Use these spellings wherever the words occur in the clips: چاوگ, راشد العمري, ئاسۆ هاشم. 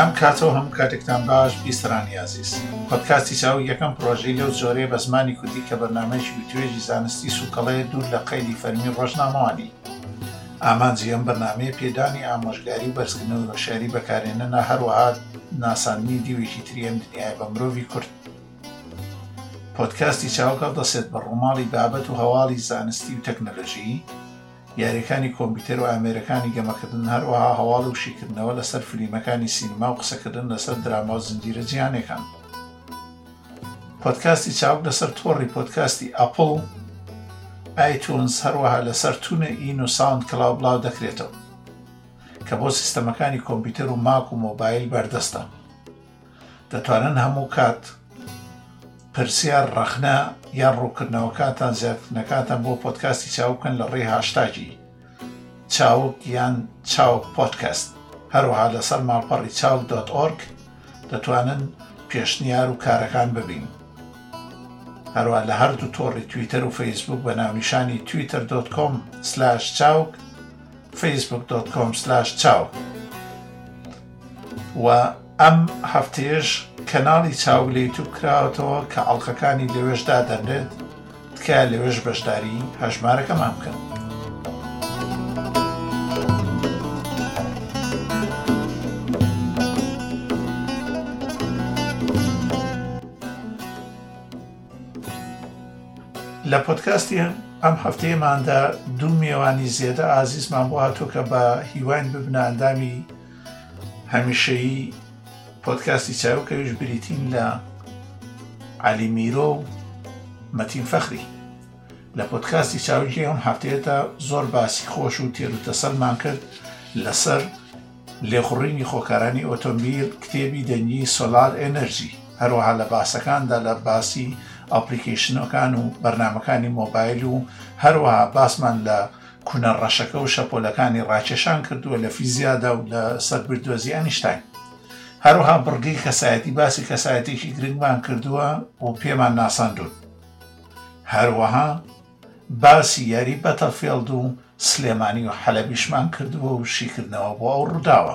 ئەم کاتە و هەموو کاتێکتان باش بیسترانی عزیز. پۆدکاستی چاوگ یەکەم پرۆژەی لەو جۆرەیە بە زمانی کوردی کە بەرنامەیەکی وتوێژی زانستی سوکەڵەیە دوور لە قەیدی فەرمی ڕۆژنامەوانی. ئامانجی ئەم بەرنامەیە پێدانی ئامۆژگاری و بەرزکردنەوە ڕۆژهەری بەکارهێنانە هەروەها ناساندنی دیوێکی تری ئەم دنیای بە مرۆڤی کورد. پۆدکاستی چاوگ دەسێت بە ڕووماڵی بابەت و هەواڵی زانستی و تەکنەلۆژی، یاریەکانی کۆمپیوتەر و ئامێرەکانی گەمەکردن، هەروەها هەواڵ و شیکردنەوە لەسەر فلیمەکانی سینما و قسەکردن لەسەر دراما و زنجیرە جیهانیەکان. پۆدکاستی چاوگ لەسەر تۆڕی پۆدکاستی ئەپڵ، ئایتونز، هەروەها لەسەر تونە ئین و ساوند کلاود بڵاو دەکرێتەوە کە بۆ سیستەمەکانی کۆمپیوتەر و ماک و مۆبایل بەردەستە. دەتوانن هەموو کات پرسیار ڕەخنە یان ڕووکردنەوەکانتان زیاترکردنەکانتان بۆ پۆدکاستی چاوگ بکەن لە ڕێی هاشتاگی چاوگ یان چاوگ پۆدکاست. هەروەها لەسەر ماڵپەڕی چاوگ.org دەتوانن پێشنیار و کارەکان ببین. هەروەها لە هەردوو تۆڕی تویتەر و فەیسبوک بە ناونیشانی twitter.com/چاوگ facebook.com/چاوگ و ئەم هەفتەیەش کەناڵی چاوگ لە یوتیوب کراوەتەوە کە ئەڵلقەکانی لەوێشدا دەنرێت، تکایە لەوێش بەشداری هەژمارەکەمان بکەن. لە پۆدکاستی ئەم هەفتەیەماندا دوو میێوانی زێدە ئازیزمان بۆ هاتووە کە بە هیوان ببنە ئەندامی هەمیشەیی پۆدکاستی چاوگ کەویش بریتین لە عەلی میرۆ و مەتین فەخری. لە پۆدکاستی چاوگی ئەم هەفتەیەدا زۆر باسی خۆش و تێروتەسەلمان کرد لەسەر لێخوڕینی خۆکارانی ئۆتۆمبیل، کتێبی دەنگی سۆلار ئێنەرژی، هەروەها لە باسەکاندا لە باسی ئەپلیکیشنەکان و بەرنامەکانی مۆبایل و هەروەها باسمان لە کونەڕەشەکە و شەپۆلەکانی ڕاکێشان کردووە لە فیزیادا و لە سەربردۆزی ئەنیشتین. هەروەها بڕگەی کەسایەتی، باسی کەسایەتێکی گرنگمان کردووە و پێمان ناساندون. هەروەها باسی یاری بەتەفێڵد و سلێمانی و حەلەبیشمان کردووە و شیکردنەوە بۆ ئەو ڕووداوە.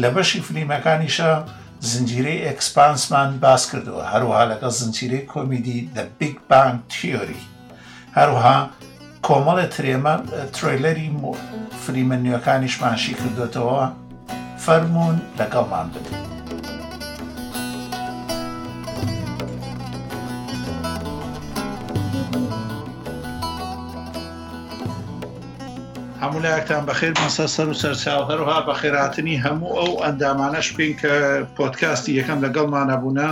لە بەشی فلیمەکانیشە زنجیرەی ئەکسپانسمان باس کردووە، هەروەها لەگەڵ زنجیرەی کۆمیدی The Big Bang Theory، هەروەها کۆمەڵە ترێلەری فلیمە نوێەکانیشمان شیکردووەتەوە. فەرمونون لەگەڵمان بدن. هەموو لایەکتان بەخێر مەسا سەر و سەرچاو، هەروەها بەخێرهاتنی هەموو ئەو ئەندامانەش پێین کە پۆدکاستی یەکەم لەگەڵمانە بوونە،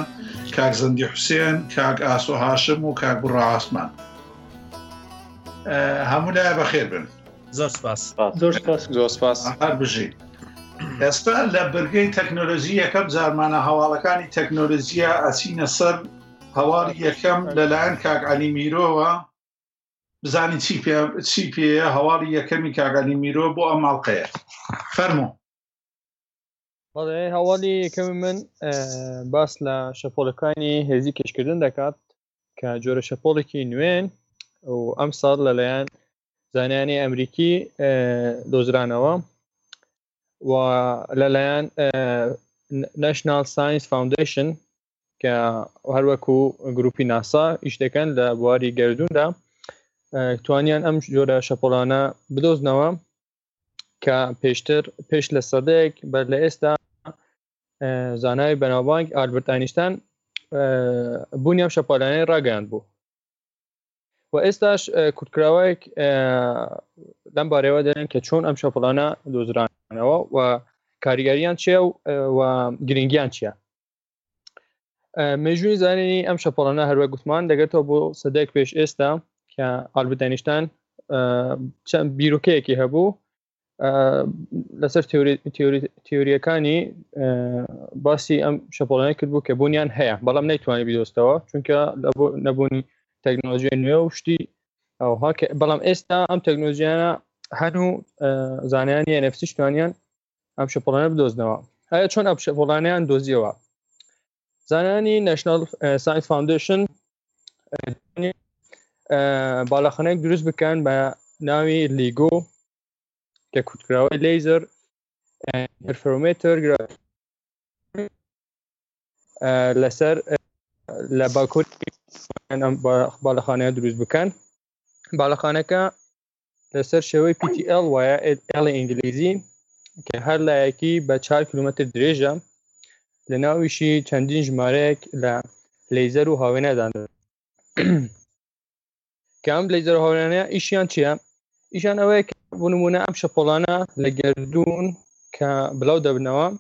کاک زەندی حوسێن، کاک ئاسۆ هاشم و کاک بڕا عاسمان. هەموو لایە بەخێر بن. زۆر سپاس. زۆر سپاس. هەر بژین. ئێستا لە بەرگەی تەکنۆلۆژی یەکەم جارمانە هەواڵەکانی تەکنۆلۆژیە ئەچینە سەر هەواڵی یەکەم لەلایەن کاک عەلی میرۆوە. بزانین چی پێ هەواڵی یەکەمی کاگەلی میرۆ بۆ ئەم ئەڵلقەیە. فەرمو. بەڵێ هەواڵی یەکەمی من باس لە شەپۆڵەکانی هێزی کشکردن دەکات کە جۆرە شەپۆڵێکی نوێن و ئەم ساڵ لەلایەن زانیانی ئەمریکی دۆزرانەوە و لەلایەن ناشنال ساینس فاوندیشن کە هەروەکو گروپی ناسا ئیشتەکەن لە بواری گەردووندا توانیان ئەم جۆرە شەپۆڵانە بدۆزنەوە کە پێشتر پێش لە سەدەیەک بەر لە ئێستا زانای بەناوبانگ ئالبەرت ئاینشتاین بوونی ئەم شەپۆڵانەی ڕاگەیاند بوو و ئێستاش کورتکراوەیەک لەم بارەوە دەڵێن کە چۆن ئەم شەپۆڵانە دۆزرانەوە و کاریگەریان چیە و گرنگیان چییە. مێژووی زانینی ئەم شەپۆڵانە هەروە گوتمان دەگەێتەوە بۆ سەدەیەک پێش ئێستا کە ئالبەرت ئاینشتاین چەند بیرۆکەیەکی هەبوو لەسەر تیۆریەکانی باسی ئەم شەپۆڵانەی کردبوو کە بوونیان هەیە بەڵام نەیتوانێت بیدۆستەوە چونکە نەبوونی تەکنۆلۆژیای نوێ و شتی ئەوها، بەڵام ئێستا ئەم تەکنۆلۆژیانە هەنوو زانایانی نەفسی شتوانیان ئەم شەپۆڵانە بدۆزنەوە. ئایا چۆن ئەم شەپۆڵانەیان دۆزیەوە؟ زانانی ناشنال ساینس فاوندیشن بالاخانەیەک دروست بکەن بە ناوی لیگۆ کە کورتکراوەی لەیزەر، ئینفرۆمێتر، لسر لباکوری بالخانه دروز بکن. بالخانه که لسر شوی پی تی ال و یا ال انگلیزی که هر لایکی به 4 کیلومتر دریجه لناویشی چندین جماره لیزر و هاوینه دانده که هم لیزر و هاوینه ایشیان چیه؟ ایشان اوه که بنمونه هم شپولانه لگردون که بلاو دبنوه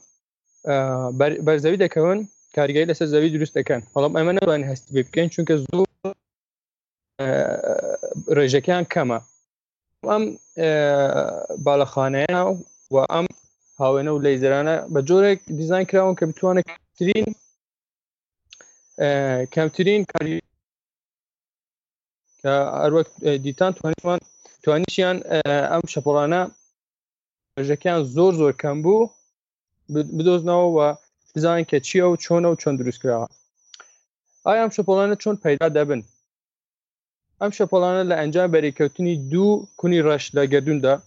برزوی دکون کارگایی لسر زوی درست دکن. حالا امانه بانی هستی ببکن چون که زور رجکی هم کمه هم بالاخانه و هم هاوینه و لیزرانه به جوره دیزاین کراون که بتوانه کمترین کاری که هر وقت دیتان توانیشیان ام شپولانه رجکیان زور کم بو بدوزنه و دیزاین که چیه و چون درست کراوه. آیا ام شپولانه چون پیدا دبن؟ ام شپولانه لانجام بریکوتنی دو کنی رش لگردون ده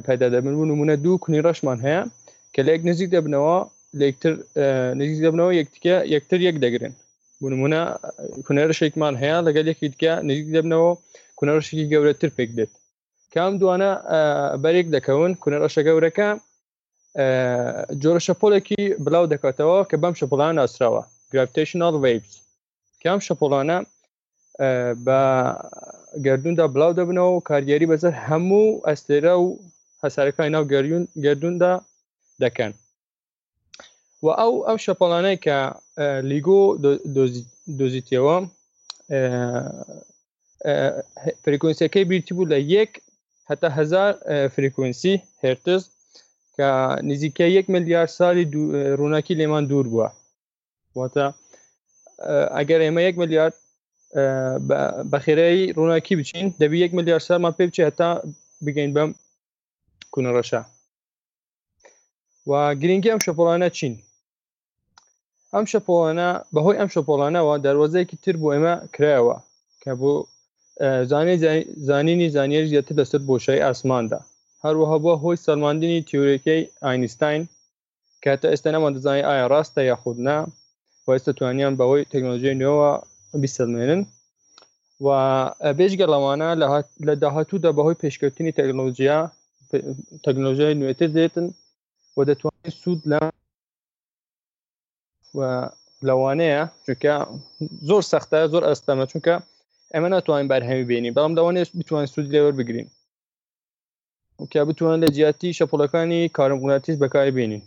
پیدا دبن و نمونه دو کنی رش من هیا که لیک نزیک دبنوه لیکتر نزیک دبنوه یکتر یک دگرن و نمونه کنی رش یک من هیا لگل یکی دیگه نزیک دبنوه کنی رش یکی گورتر پیک دید که هم دوانه بریک دکون کنی رش گوره که جۆرە شەپۆڵێکی بڵاو دەکاتەوە کە بەم شەپۆڵانە ناسراوە گراڤیتیشنال وێڤز کە ئەم شەپۆڵانە بە گەردووندا بڵاو دەبنەوە و کارگەری بەسەر هەموو ئەستێرە و هەسارەکانی ناو گەردووندا دەکەن و ئەو شەپۆڵانەی کە لیگۆ دۆزیتیەوە فرێکوێنسیەکەی بیرتی بوو لە 1 هەتا 1000 فرێکوێنسی هێرتز که نزدیک 1 میلیارد سالی روناکی لیمان دور بوده. واتا اگر اما 1 میلیارد بخیره روناکی بچین دبی 1 میلیارد سال ما پیبچه حتی بگین بم کنرشا. و گرینگی هم شپولانه چین. هم شپولانه به های هم شپولانه و دروازه که تر بو اما کرایه و که بو زانینی زانیه زیادت دستر بوشای اسمان ده. هەروەها بووە هۆی سەرماندنی تیۆریەکەی ئاینستاین کە هەتا ئێستا نەمانزانانی ئایا ڕاستە یاخود نا و ئێستا توانیان بەهۆی تەکنۆلۆژیای نوێەوە بیسەلمێنن و بێژگە لەوانە لە داهاتوودا بەهۆی پێشکەوتنی تەکنۆلۆژیای نوێتر دێتن و دەتوانێت سوود لەوانەیە چونکە زۆر سەختە زۆر ئەستەمە چونکە ئەمە ناتوانین بەرهەمی بینین بەڵام لەوانەیە بتوانین سوود لێوە بگرین که بتوان لجیاتی شپولکانی کارمغناطیس بکار بینین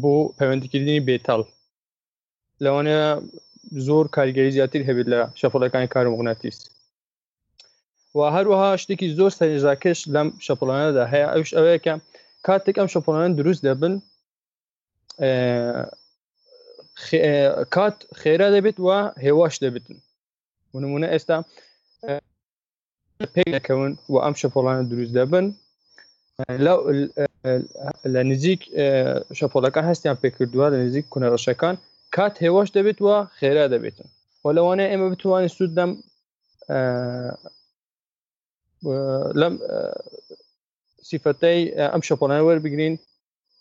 بو پیوندی کردنی بیتال لوانه زور کارگری زیاتر هبید لشپولکانی کارمغناطیس و هروها شتی که زور سنجاکش لم شپولانه ده هیا اوش اوه که کاتک ام شپولانه دروست دبن کات خیره دبید و هواش دبیدن و نمونه استا پیدا کردن و ام شپولانه دروز دبن لنزیک شپولکان هستیم پیکر دوباره لنزیک کنارشکان کات هواش دبیت و خیره دبیتن. ولوانه اما بتوانی سود دم لام صفتی ام شپولانه ور بگیرین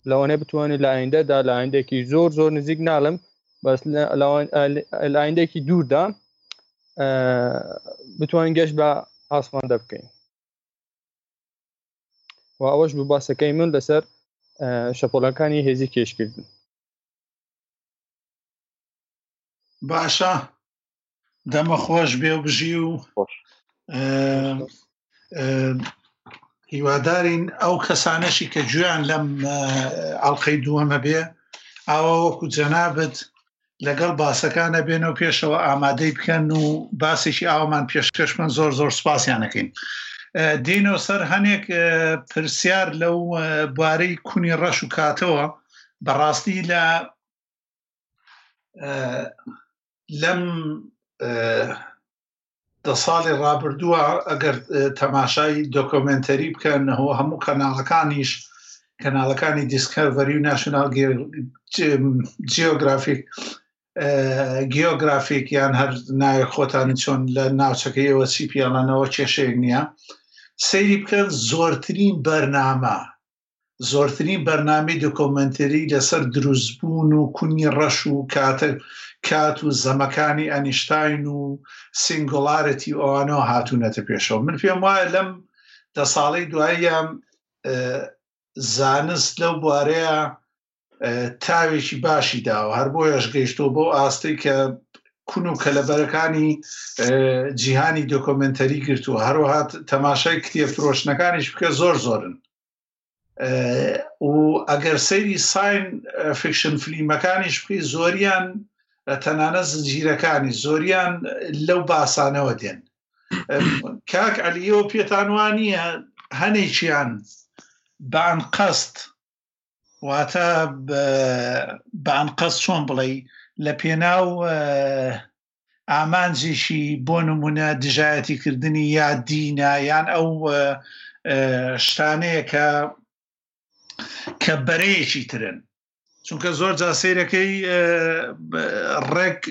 لوانه بتوانی لاینده دا لاینده کی زور نزیک نالم بس لاینده کی دور دام بتوانی گش با آسمان دبکن و آواش بباست که ایمون لسر شپولکانی هزی کش کردن. باشه دم خوش بیو بجیو هیوادارین او کسانشی که جویان لم علقی دوامه بیه او که جنابت لەگەڵ باسەکانە بێنەوە پێشەوە ئامادەی بکەن و باسێکی ئاومان پێشکەشمن زۆر سوپاسیانەکەین. دێنەوە سەر هەنێک پرسیار لەو بوارەی کونی ڕەش و کاتەوە بەڕاستی لە لەم 10 ساڵی ڕابردووە ئەگەر تەماشای دۆکۆمنتەری بکەن هەوە هەموو کەناڵەکانیش کەناڵەکانی دیسکەڤەری و ناشنال جیۆگرافیک گیۆگرافیکیان هەر نایە خۆتانی چۆن لە ناوچەکەیەوە سیپیانەوە کێشەیەک نییە سەیری بکەن زۆرترین بەرنامە زۆرترین بەرنامەی دۆکۆمەنتەری لەسەر دروستبوون و کونی ڕەش و کات و زەمەکانی ئەنیشتاین و سینگۆڵارەتی ئەوانەوە هاتوونەتە پێشەوە. من پێم وایە لەم دە ساڵەی دواییام زانست لەو بوارەیە تاوێکی باشی داوە، هەر بۆیەش گەیشتەوە بۆ ئاستەی کە کون و کەلەبەرەکانی جیهانی دۆکۆمەنتەری گرتووە، هەروەها تەماشای کتێبفرۆشنەکانیش بکە زۆرن. و ئەگەر سەیری ساین فیکشن فلیمەکانیش بکەی زۆریان تەنانە زنجیرەکانی زۆریان لەو باسانەوە دێن. کاک عەلیەوە پێتانوانیە هەنێکیان بان قەست، واتە بان قەست چۆن بڵێ، لە پێناو ئامانجیشی بۆ نمونە دژایەتی کردنی یا دینایان ئەو شتانەیە کە بەرەیەکی ترن، چونکە زۆر جا سەیرەکەی ڕێک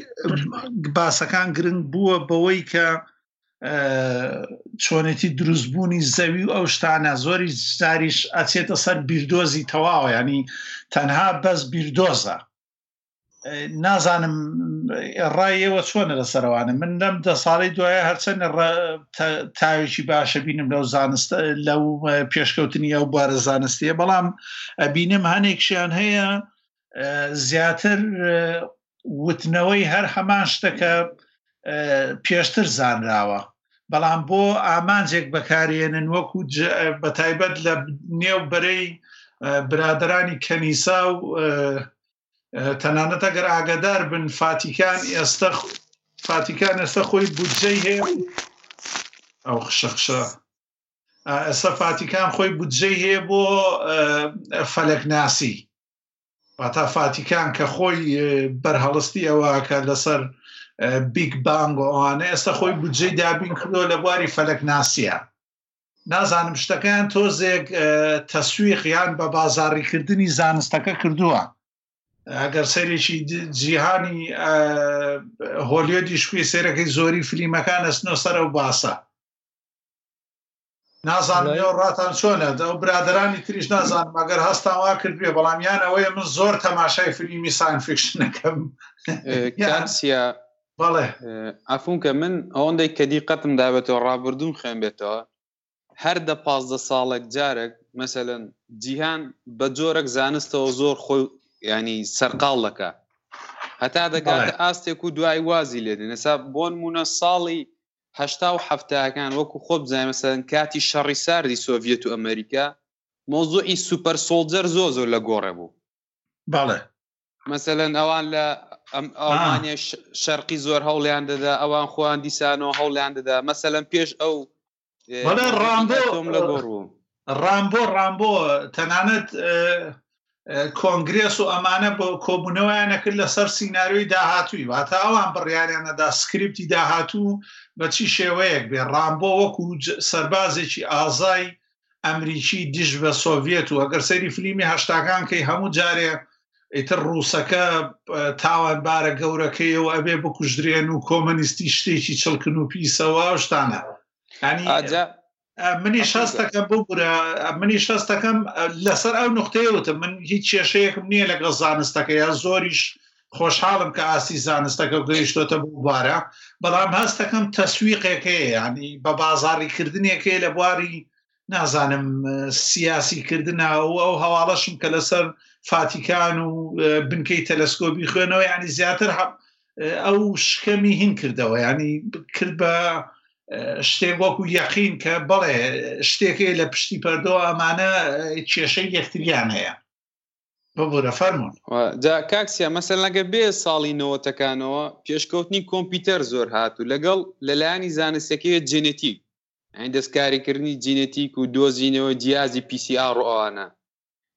باسەکان گرنگ بووە بەوەی کە چۆنێتی دروستبوونی زەوی و ئەو شتانە زۆری زاریش ئەچێتە سەر بیردۆزی تەواوە، ینی تەنها بەس بیردۆزە. نازانم ڕایەوە چۆنە لەسەرەوانە. من لەم دە ساڵی دوایە هەرچەند تاوێکی باشە بینم لەو پێشکەوتنی ئەو بوارە زانستیە، بەڵام ئەبینم هەنێکشیان هەیە زیاتر وتنەوەی هەر هەمان شتەکە پێشتر زانراوە، بەڵام بۆ ئامانجێک بەکارێنن وەکو بەتایبەت لە نێو بەرەی برادرانی کەنیسا و تەنانەت ئەگەر ئاگادار بن فاتیکان ئێستا خۆی بودجەی هەیە، ئەو خشەخشە ئێستا فاتیکان خۆی بودجەی هەیە بۆ فەلەکناسی، واتا فاتیکان کە خۆی بەرهەڵستی ئەوەکە لەسەر بیگ بانگ و ئەوانە ئێستا خۆی بودجەی دابین کردەوە لە بواری فەلەکناسیە. نازانم شتەکان تۆزێک تەسویقیان بە بازاڕیکردنی زانستەکە کردووە. ئەگەر سەرێکی جیهانی هۆلیوودیش کوێ سەیرەکەی زۆری فلیمەکان ئەستنۆ سەرە و باسە. نازانم ئێوە ڕاتان چۆنە، ئەو برادرانی تریش نازانم ئەگەر هەستان وا کردوێ، بەڵامیان ئەوەیە من زۆر تەماشای فلیمی ساین فیکشنەکەم. کارسیە بەڵێ ئەفونکە من ئەوەندەی کە دیقەتم دابێتەوە ڕابردوم خوێن بێتەوە هەر دە 15 ساڵێک جارێک مەسەلەن جیهان بە جۆرەک زانستەوە زۆر خۆی ینی سەرقاڵەکە هەتا دەکاتە ئاستێک و دوای وازی لێدن. ئێستا بۆ نمونە ساڵی هەشتا و هەفتەکان وەکو خۆ بزانین مەسەڵەن کاتی شەڕی ساردی سۆڤیەت و ئەمریکا مۆزوعی سوپەر سۆڵجەر زۆر لە گۆڕێ بوو. بەڵێ مەسەلەن ئەوان لە ئەڵمانیا شەرقی زۆر هەوڵیان دەدا، ئەوان خۆیان دیسانەوە هەوڵیان دەدا، مەسەلەن پێش ئەو بەڵێ ڕامبۆم لە گۆڕ بوو. ڕامبۆ تەنانەت کۆنگرس و ئەمانە بۆ کۆبوونەوەیان نەکرد لەسەر سینناریۆی داهاتووی، واتە ئەوان بڕیاریانەدا سکرپتی داهاتوو بە چی شێوەیەک بێ. ڕامبۆ وەکو سەربازێکی ئازای ئەمریکی دیش بە سۆڤێت و ئەگەر سەیری فلیمی هەشتاکان کەی هەموو جارێ ئیتر ڕووسەکە تاوانبارە گەورەکەیەوە ئەبێ بکوژدرێن و کۆمەنیستی شتێکی چڵکن و پیسەوە شتانە. منیش هەستەکەم لەسەر ئەو نقطەیەوتم من هیچ کێشەیەکم نییە لەگەڵ زانستەکە، یا زۆریش خۆشحاڵم کە ئاسی زانستەکە گەیشتۆتە بوارە، بەڵام هەستەکەم تەسویقێکەیە، ینی بە بازاڕیکردنێکەیە لە بواری نازانم سیاسیکردنە و ئەو هەواڵەشم کە لەسەر فاتیکان و بنکەی تەلەسکۆبی خوێنەوە، ینی زیاتر ئەو شکەمی هین کردەوە، ینی کرد بە شتێک وەکو یەقین کە بڵێ شتێکی لە پشتی پەردەوە ئەمانە کێشەی یەکتریان هەیە. ببوورە فەرمونون جا کاکسیا مەسەلەگە بێ ساڵی نەوەتەکانەوە پێشکەوتنی کۆمپیوتەر زۆر هاتوو لەگەڵ لەلایانی زانستەکەی جینێتیک، ئەین دەستکاریکردنی جینێتیک و دۆزینەوە جیازی PCR ئەوانە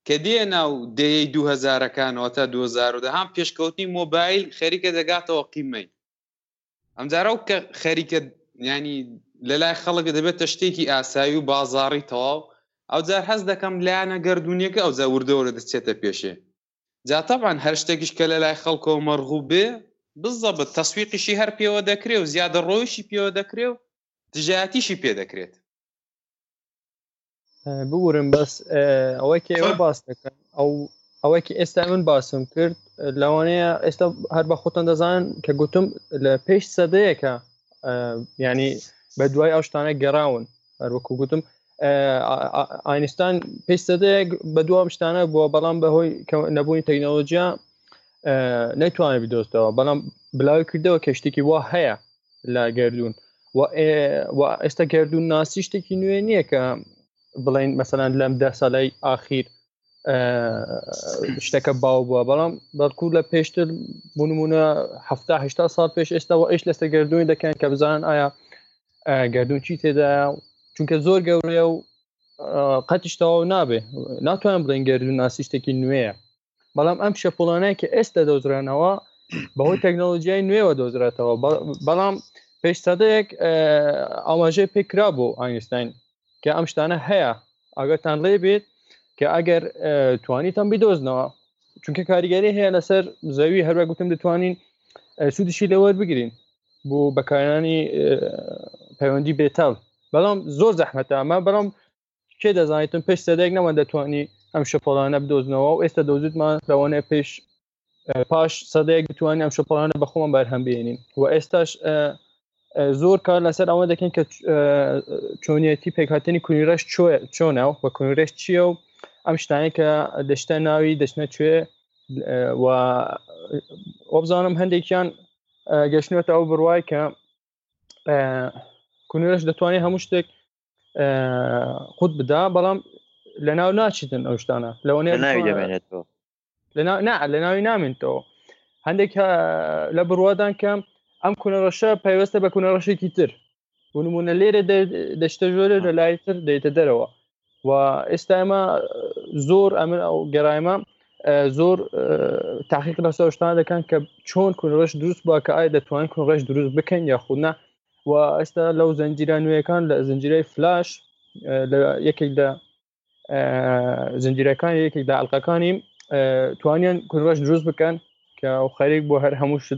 کە دێنا و دەیەی 2000ەکانەوە تا 2010 هەم پێشکەوتنی مۆبایل خەریکە دەگاتەوە قیمەی ئەمجارەو کە خەریکە ینی لەلای خەڵک دەبێتە شتێکی ئاسایی و بازاڕی تەواو، ئەوجار هەز دەکەم لایەنە گردردونیەکە ئەوجا وردەوەرە دەچێتە پێشێ. جاتەبان هەر شتێکیش کە لەلای خەڵکەوە مەرغوب بێ بزەبت تەسویقیشی هەر پێوە دەکرێ و زیادە ڕۆیشی پێوە دەکرێ و دژایەتیشی پێ دەکرێت. بورم بس اوکی او باس نکن او اوکی استعمال باسم کرد لوانه است هر با خودتان دزان که گوتم پیش صدای که یعنی بدوای آشتانه گراون هر وقت گوتم اینستان پیش صدای بدوام آشتانه با بلام به هوی نبودی تکنولوژیا نتوانه بیدوست داره بلام بلای کرده و کشتی که واهیا لگردون و است گردون ناسیشته که نیه که بلین مثلا لام 10 سالی آخر شتک باو بوا بلام بلکود لپیشتر بونمونه 7-8 سال پیش است و ایش لسته گردونی دکن که بزنن آیا گردون چی تیده چون که زور گوره و قطش تاو نابه نتوان بلین گردون ناسیشتکی نویه بلام ام شپولانه که است دوزره نوا با های تکنولوژیای نویه و دوزره تاو بلام پیش ساده یک آماجه پیکرا بو آینستین که امشتانه هیا اگر تان لیبید که اگر توانیتان بیدوزنوا چون که کاریگری هیا لسر زوی هر وقت گوتم دتوانین سودشی لور بگیرین بو بکارانی پیوندی بیتال بلام زور زحمته اما بلام که دزانیتون پیش ساده یک نمان دتوانی امشپالانه بدوزنوا و است دوزید من روانه پیش پاش ساده یک دتوانی امشپالانه بخوام برهم بینین و استش زور کار لسر آمه دکن که چونیتی پیکاتنی کنیرش چونه و کنیرش چیه و امشتانه که دشته ناوی دشنه چوه و ابزانم هنده ایکیان گشنوه او بروای که کنیرش دتوانی هموشتک خود بده بلام لناو ناچیدن اوشتانه لناوی دمینه تو نه لناوی نامین تو هنده که لبروادن که ام کنارشها پیوسته با کنارشی کیتر، ونمون لیره دشتجوره رلایتر دیت دروا و استعما زور امر او جرایما زور تحقیق نشدهشتن دکن که چون کنارش درست با که عاید توان کنارش درست بکن یا خود نه و است لو زنجیرانوی کان لزنجیرای فلاش یکی دا زنجیرای کان یکی دا علقه کانی توانیان کنارش درست بکن که خریق با هر هموشت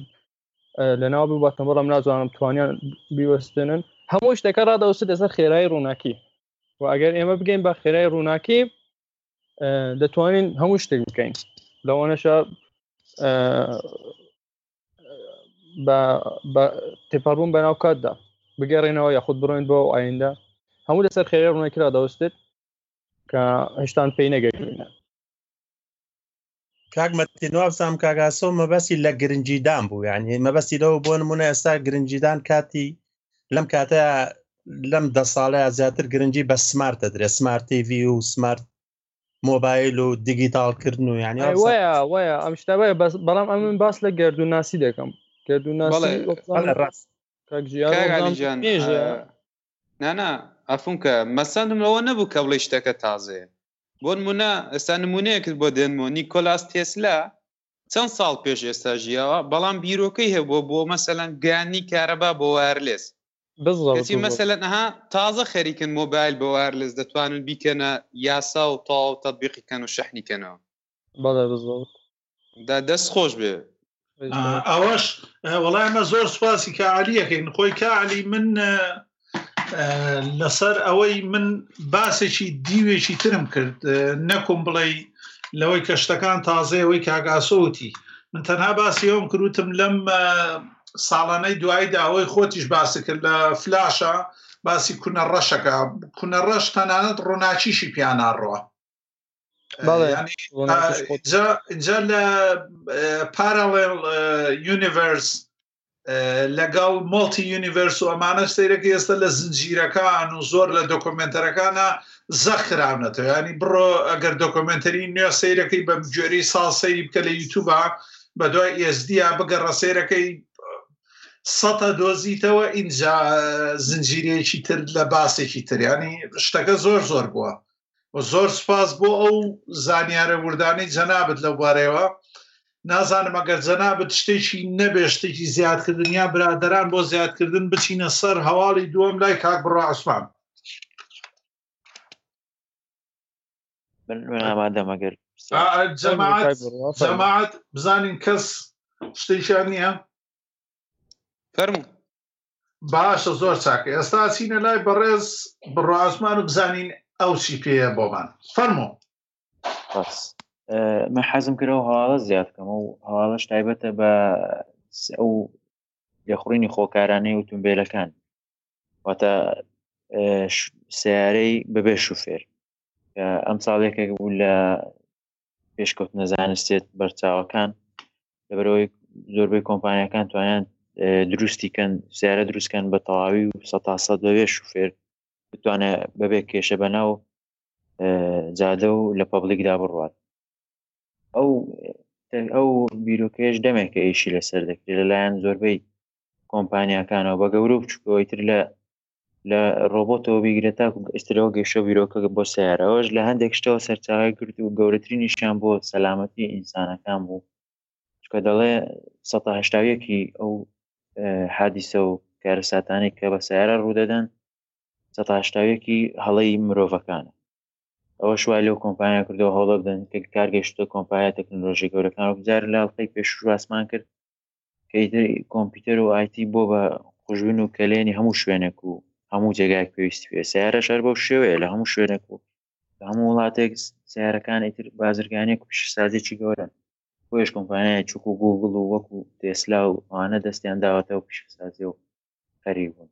لناو بباتن برام نازوانم توانیان بیوستنن هموش دکار را دوست دست خیرای روناکی و اگر ایما بگیم با خیرای روناکی دتوانین هموش دک بکنیم لوانشا با تپاربون بناو کاد دا بگرین و یا خود بروین با و آین دا همو دست خیرای روناکی را دوست دید که هشتان پی نگیرین کاغ متنو افسام کاغ اسو مبسی لگرنجیدان بو یعنی مبسی لو بون مناسا گرنجیدان کاتی لم کاتا لم د ساله زیاتر گرنجی بس سمارت در سمارت تی وی او سمارت موبایل او دیجیتال کردنو یعنی وایا امشتبه بس بلام امن بس لگردو ناسی دکم گردو ناسی راس کاغ جیان نه افونکه مثلا لو نبو قبلش تک تازه بون منا استنمونه که بودن مو نیکولاس تسلا چند سال پیش استاجیا بلان بیروکی هبو بو مثلا گانی کاربا بو وایرلس بالضبط کسی مثلا ها تازه خریکن موبایل بو وایرلس دتوانن بیکنه یاسا و طاو تطبیقی کنو شحنی کنو بله بالضبط دا دس خوش به اوش والله ما زور سپاسی که علیه که خوی که علی من لسر اوی من باسشی دیوشی ترم کرد نکم بلای لوی کشتکان تازه اوی که آقا سوتی من تنها باسی هم کروتم لم سالانه دوائی دا اوی خودش باسی کرد لفلاشا باسی کنرش تنانت روناچیشی پیانار رو بله اینجا لپارالل یونیورس لەگەڵ مۆڵتی یونیڤەرس و ئەمانە شتێرەکە ئێستا لە زنجیرەکان و زۆر لە دۆکۆمێنتەرەکانە زەخراونەتەوە ینی بڕۆ ئەگەر دۆکۆمێنتەری نوێ سەیرەکەی بەم جۆرەی ساڵ سەیری بکە لە یوتیوبە بە دوای ئێسدیا بگەڕە سەیرەکەی سەدە دۆزیتەوە ئینجا زنجیرەیەکی تر لە باسێکی تر ینی شتەکە زۆر بووە و زۆر سپاس بۆ ئەو زانیارە وردانەی جەنابت لەو بارەیەوە نازانم ئەگەر جەنابت شتێکی نەبێ شتێکی زیادکردن یا برادەران بۆ زیادکردن بچینە سەر هەواڵی دووەم لای کاک بڕۆ عوسمان من ئامادەم ئەگەر جەماعەت بزانین کەس شتێکیان نییە فەرموو باشە زۆر چاکە ئێستا چینە لای بەڕێز بڕۆ عوسمان و بزانین او شيء بابان فرمو بس ما حازم كده هذا زياد كمو هذا شايبته بس او يخريني خو كاراني وتنبيله كان وتا سياري ببي شوفير ام صالحك ولا پیش کوت نزانستیت برتاوکان لبروی زوربی کمپانیا کان توانیان درستی کن سیاره درست کن به تواوی و سطح دوی شوفیر بتوانه ببه کشه بناو زاده و لپبلیک دا برواد او بیروکیش دمه که ایشی لسر دکری للاین زوربی کمپانیا کان و بگوروب چکو ایتر لروبوت و بیگرتا استراغ شو بیروکه با سیاره اوش لهندکشتا سرچاقه کرد و گورترینیشان با سلامتی انسانه کن بود چکه داله سطح هشتاویه که او حادثه و کارساتانه که با سیاره رو دادن سطح هشتاویه که حاله مروفکانه اوش ولی و کمپانیا کرده و حاله بدن که کارگشتا کمپانیا تکنولوژی گورکان رو بزار لالقی پیش رو اسمان کرد که ایتر کمپیتر و آیتی با خوشبین و کلینی همو شوینکو همو جگایک پیویستی پیویست سیاره شهر باو شوه لهمو شوینه کو همو ولاتێک سیارەکان ئیتر بازرگانیەک و پیشەسازیێکی گەورە خۆیش کۆمپانیایە چووکو گوگڵ و وەکو تێسلا و ئەوانە دەستیان داوەتەوە پیشەسازی و خەریک بوون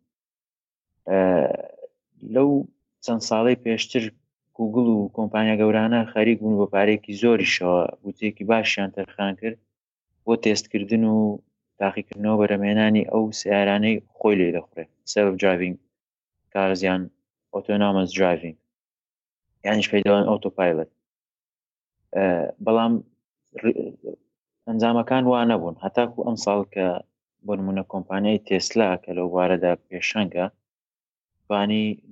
لەو چەند ساڵەی پێشتر گوگڵ و کۆمپانیا گەورانە خەریک بوون بە پارەیەکی زۆریشەوە بودجەیەکی باشیان تەرخان کرد بۆ تێستکردن و تاقیکردنەوە بەرهەمهێنانی ئەو سیارانەی خۆی لێ دەخورێت سێلف درایڤینگ cars يعني autonomous driving يعني شبيدان اوتو بايلوت بلام انزاما كان وانا بون هتاكو امصال ك بونمونا كومبانيا تسلا كلو واردا بيشانغا باني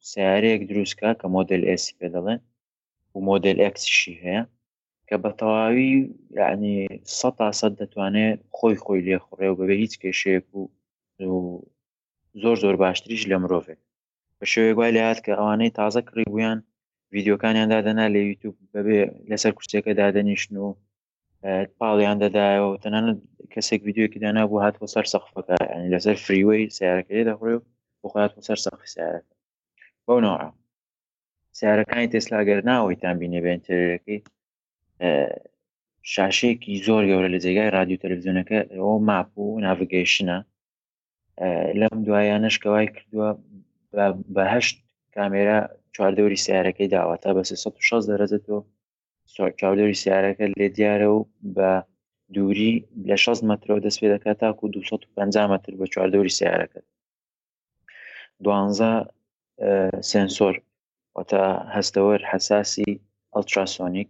سياريك دروسكا كموديل اس بدلن وموديل اكس شي هي كبطاوي يعني سطع صدتوانه خوي لي خوري وبهيج كشيكو زۆر باشتریش لە مرۆڤێک بە شێوەیەک وای لێهات کە ئەوانەی تازە کڕی بوویان ڤیدیۆکانیان دادەنا لە یوتیوب بەبێ لەسەر کورسیەکە دادەنیشن و پاڵیان دەدایەوە و تەنانەت کەسێک ڤیدیۆیەکی دانابوو هاتووە سەر سەقفەکە یعنی لەسەر فریوەی سیارەکە لێدەخوڕێ و بۆ خۆی هاتووە سەر سەقفی سیارەکە بەو نەوعە سیارەکانی تێسلا ئەگەر ناوەیتان بینێ بە ئینتەرنێتەکەی شاشەیەکی زۆر گەورە لە جێگای رادیۆ تەلەڤیزۆنەکە ئەوە ماپ و ناڤیگەیشنە لەم دوایانەش کەوای کردووە بە 8 کامێرە چواردەوری سیارەکەی داوەتە بە 360 دەرەجە تۆ چواردەوری سیارەکە لێ دیارە و بە دووری لە 6 مەترەوە دەست پێ دەکات تاکو 250 مەتر بە چواردەوری سیارەکە 12 سێنسۆر واتە هەستەوەر حەساسی ئەڵتراسۆنیک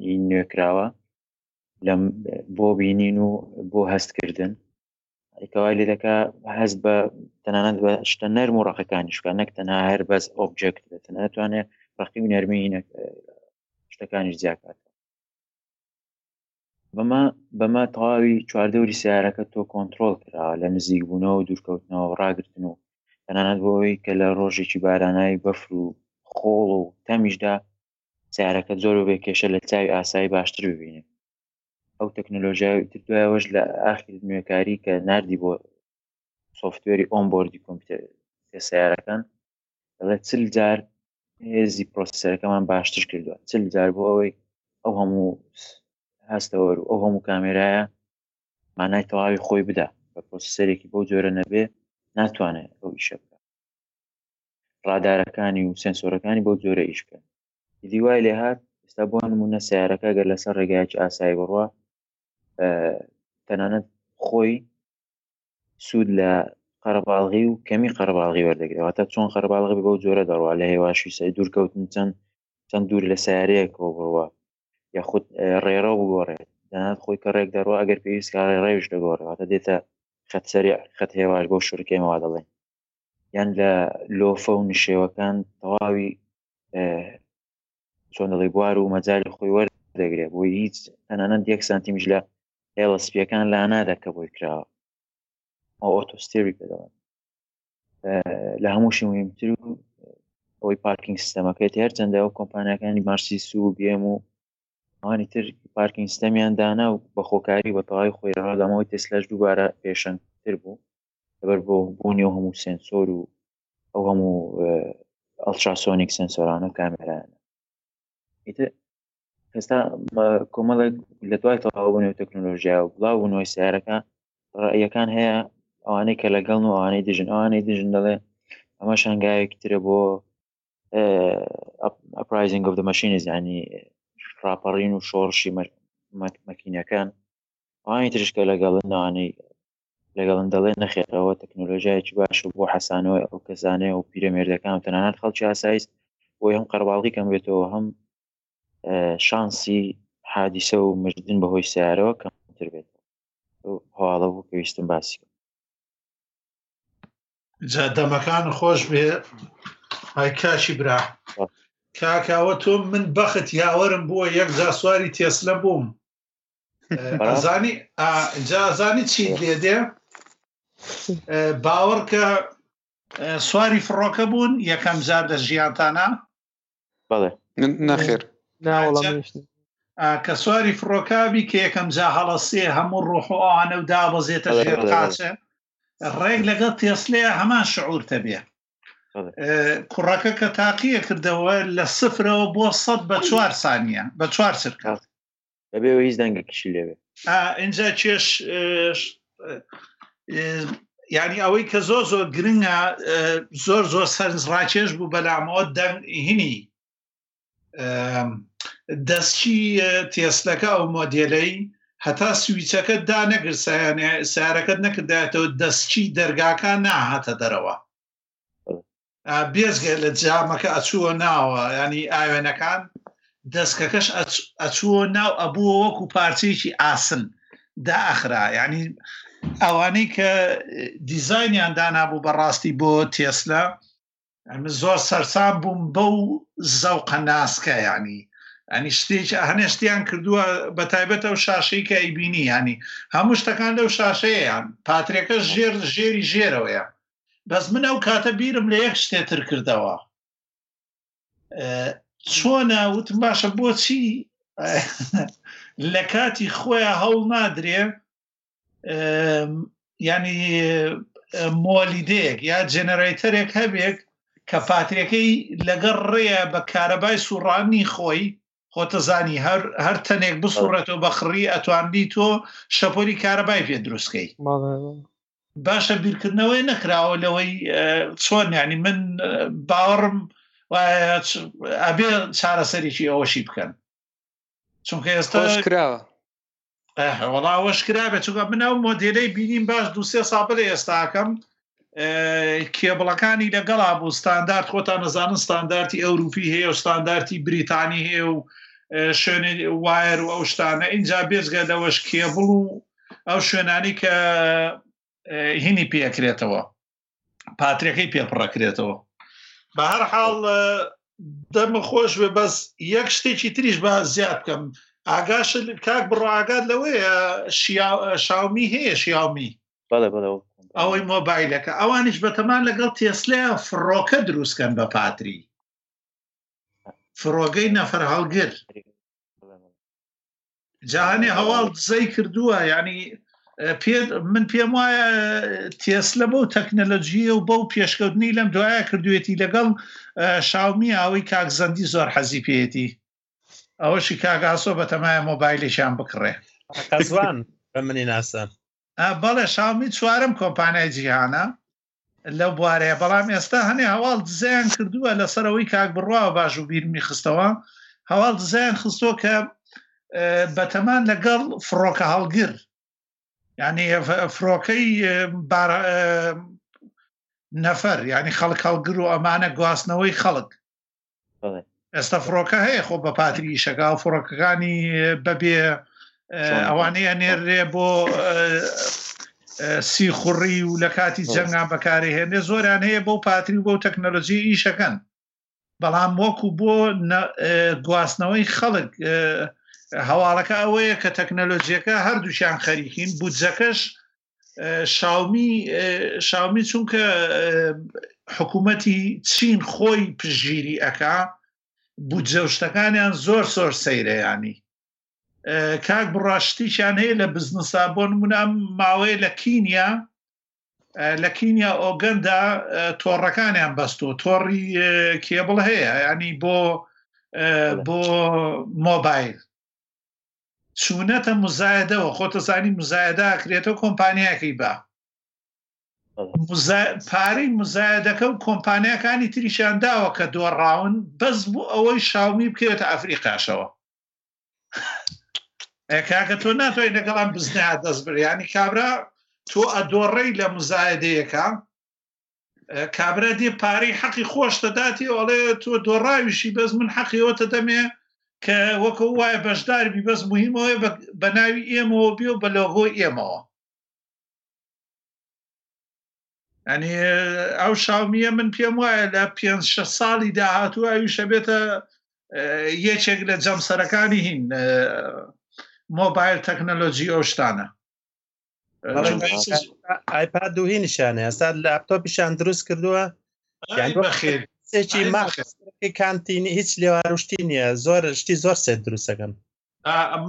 نوێکراوە بۆ بینین و بۆ هەستکردن ئەیکەوای لێ دەکا هەست بە تەنانەت بە شتە نەرم و ڕەقەکانیشکە نەک تەنها هەر بەس ئۆبجێکت بێت تەنها توانێت ڕەقی و نەرمی شتەکانیش جیاکاتەوە بەمە تەواوی چواردەوری سیارەکە تۆ کۆنترۆڵ کراوە لە نزیکبوونەوە و دوورکەوتنەوە و ڕاگرتن و تەنانەت بۆ ئەوەی کە لە ڕۆژێکی بارانایی بەفر و خۆڵ و تەمیشدا سیارەکەت زۆر بێ کێشە لە چاوی ئاسایی باشتر ببینێت ئەو تەکنۆلۆژیای تر دوایەوەش لە ئاخر نوێکاری کە نردی بۆ سۆفتوێری ئۆنبۆردی کۆمپیوتەر سیارەکان لە 40 جار هێزی پرۆسەسەرەکەمان باشتر کردووە 40 جار بۆ ئەوەی ئەو هەموو هەستەوەر و ئەو هەموو کامێرایە مانای تەواوی خۆی بدا بە پرۆسەسەرێکی بەو جۆرە نەبێ ناتوانێت ئەو ئیشە بکات ڕادارەکانی و سێنسۆرەکانی بۆ جۆرە ئیش بکەن ئیدی وای لێهات ئێستا بۆ نمونە سیارەکە ئەگەر لەسەر ڕێگایەکی ئاسایی بڕوە تەنانەت خۆی سوود لە قەرەباڵغی و کەمی قەرەباڵغی وەردەگرێت واتە چۆن قەرەباڵغی بەو جۆرە دەڕوە لە هێواشی سەری دوورکەوتن چەند دوور لە سیارەیەکەوە بڕوە یاخود ڕێڕە بگۆڕێت تەنانەت خۆی کە ڕێک دەڕوە ئەگەر پێویست کارە ڕێویش دەگۆڕێت واتە دێتە خەت سەریع خەت هێواش بەو شوورکێمەوە دەڵێن یان لە لۆفە و نشێوەکان تەواوی چۆن دەڵێ بوار و مەجاری خۆی وەردەگرێت بۆی هیچ تەنانەت یەک سانتیمیش لە ئێڵەسپیەکان لانادەکە بۆی کراوە ئەو ئۆتۆستێری پێدەڵێن لە هەمووشی مهمتر و ئەوەی پارکینگ سیستەمەکەیت هەرچەندە ئەو کۆمپانیاکانی مارسی سو و بێم و ئەوانی تر پارکینگ سیستەمیان دانا و بە خۆکاری بە تەواوی خۆی ڕەوادەمەوەی تێسلاش دووبارە پێشەنگتر بوو لەبەر بۆ بوونی ئەو هەموو سێنسۆر و ئەو هەموو ئەڵتراسۆنیک سنسۆرانە و کامێرانە. ئیتر هێستا کۆمەڵێک لە دوای تەواوبوونەوەی تەکنۆلۆژیا و بڵاوبوونەوەی سیارەکە ڕێیەکان هەیە، ئەوانەی کە لەگەڵن و ئەوانەی دژن، ئەوانەی دژن دەڵێ ئەمە شانگایەکی ترە بۆ ئەپرایزینگ ئۆف دە مەشینز، یعنی ڕاپەڕین و شۆڕشی مەکینەکان. ئەوانەی ترش کە لەگەڵن، ئەوانەی لەگەڵن دەڵێ نەخێرەوە تەکنۆلۆژیایکی باشە بۆ حەسانەوەی ئەو کەسانەیە و پیرەمێردەکان و تەنانەت خەڵکی ئاساییست بۆی هەم قەرباڵغی کەم بێتەوە، هەم شانسی حادیسە و مردن بەهۆی سیارەوە کەمتر بێت. هەواڵە بوو کە ویستم باسی کەم. جا دەمەکان خۆش بێ. ئای کاشی برا کاکاوە تۆ من بەخت یاوەرم بووە یەک جاسواری تێسلە بووم. ئەزانی جازانی چی لێدێ؟ باوەڕ کە سواری فڕۆکە بوون یەکەم جار دە ژیانتانە؟ بەڵێ نەخێر کە سواری فڕۆکابی کە یەکەم جا هەڵەسێ هەموو ڕۆحوانە و دابەزێتە ژێر قاچە ڕێک لەگەڵ تێسلەیە هەمان شعورتە بێ. کوڕەکە کە تاقیە کردەوە لە سفرەوە بۆ 100 بە 4 سانیە بە 4 سرکات دەبێەوە هیچ دەنگێکیشی لێوێ. ئینجا چێش یعنی ئەوەی کە زۆر زۆر گرنگە، زۆر زۆر سەرنجڕاکێش بوو بەلامەوە دەنگهینی دەستچی تێسلەکە ئەو مۆدیلەی هەتا سویچەکەت دا نەگرسایانێ سارەکەت نەکردایەتەوە دەستچی دەرگاکان ناهاتە دەرەوە. بێزگە لە جامەکە ئەچووە ناوە، ینی ئاوێنەکان دەستکەکەش ئەچووە ناو ئەبووە وەکو پارچەیەکی ئاسن داخرا. ینی ئەوانەی کە دیزاینیان دانابوو بەڕاستی بۆ تێسلە ئەمە زۆر سەرسان بووم بەو زەوقە ناسکە، ینی شتێکی هەنێ شتیان کردووە بە تایبەتە و شاشەی کە ئەیبینی، ینی هەموو شتەکان لەو شاشەیەیان پاترێکەکە ژێری ژێرەوەیە. بەس من ئەو کاتە بیرم لە یەک شتێتر کردەوە، چۆنە وتم باشە بۆچی لە کاتی خۆیان هەڵ نادرێ، ینی مۆلیدەیەک یا جێنەرەیتەرێک هەبێک کە پاترەکەی لەگەڵ ڕێە بە کارەبای سوڕانی خۆی خۆتەزانی هەر تەنێک بسوڕێتەوە بەخڕی ئەتوانبی تۆ شەپۆری کارەبای پێ دروستکەی باشە. بیرکردنەوەی نەکراوە لەوەی چۆن، ینی من باوەڕم ئەبێ چارەسەرێکی ئەوەشی بکەن، چونکە ئێستا وەڵاوەش کرابێت، چونکە من ئەو مۆدیلەی بینیم باش دووسێ سابلێ ئێستاکەم کێبڵەکانی لەگەڵا بوو. ستاندارد خۆتان نەزانن ستانداردی ئەوروپی هەیە و ستانداردی بریتانی هەیە و شوێنی وایر و ئەو شتانە. ئینجا بێزگە لەوەش کێبڵ و ئەو شوێنانی کە هینی پێکرێتەوە پاترەکەی پێپڕەکرێتەوە. بە هەر حاڵ دەمە خۆش بێ. بەس یەک شتێکی تریش بە زیاد بکەم. ئاگاش کاک بڕاگات لەوەیە شاومی هەیە، شیاومی ئەوەی مۆبایلەکە ئەوانش بەتەمان لەگەڵ تێسلەیە فڕۆکە دروستکەن بە پاتری فڕۆگەی نەفەر هەڵگر جاهانێ هەواڵ زەی کردووە. ینی من پێم وایە تێسلە بەو تەکنەلۆژیە و بەو پێشکەوتنی لەم دوایە کردوێتی لەگەڵ شاومی. ئەوەی کاک زەندی زۆر حەزی پێێتی ئەوەشی کاک ئاسۆ بەتەمایە مۆبایلێکیان بکڕێ کەزوان بە منی ناسە. بەڵێ شاومی چوارم کۆمپانیای جیهانە لەو بوارەیە، بەڵام ئێستا هەنێ هەواڵ دزیان کردووە لەسەرەوەی کاک بڕواوە باش و بیرمی خستەوە هەواڵ دزیان خستۆ کە بەتەمان لەگەڵ فڕۆکە هەڵگر، ینی فرۆکەی نەفەر، ینی خەڵک هەڵگر و ئەمانە گواستنەوەی خەڵک. ئێستا فرۆکە هەیە خۆ بە پاتری شەکا و فرۆکەکانی بەبێ ئەوانەیە نێرێ بۆ سی خوڕی و لە کاتی جەنگان بەکارهێنێ زۆریان هەیە بۆ پاتری و بۆ تەکنەلۆژی ئیشەکەن. بەڵام وەکو بۆ گواستنەوەی خەڵک هەواڵەکە ئەوەیە کە تەکنەلۆژیەکە هەردووشیان خەریکین. بودجەکەش شاومی چونکە حکوومەتی چین خۆی پژگیری ئەکا بودجەشتەکانیان زۆر زۆر سەیرەیانی کاک بڕاشتیشیان هەیە لە بزنسا. بۆ نمونە ماوەیە لە کینیا لكينيا أوغندا توركان يعني بستو توري كيبل هي يعني بو موبايل سونة مزايدة وخوت زاني مزايدة كريتو كومبانيا كيبا پارەی مزایدەکە و کۆمپانیاکانی تریشان داوە کە دۆڕاون بەس بوو ئەوەی شاومی بکەوێتە ئەفریقاشەوە. کاکە تۆ ناتوانیت لەگەڵام بزنایە دەست بریانی کابرا تۆ ئەدۆڕەی لە مزایدەیەکە کابرا دێ پارەی حەقی خۆشتەداتی ئەڵێ تۆ دۆڕاویشی بەس من حەقیەوەتە دەمێ کە وەکو وایە بەشداربی بەس موهیمەوەی بە ناوی ئێمەوە بێ و بە لۆگۆی ئێمەوە. يعني او شاومية من بيموال بين شصالي دعات او شبيته يشق لجمسركانهن موبايل تكنولوجي اوشتانا ايباد وهن شانه استاد لابتوب شان دروس كردوا يعني بخير شيء ما كانتين هيك لواروشتينيا زور شتي زور سد دروسكم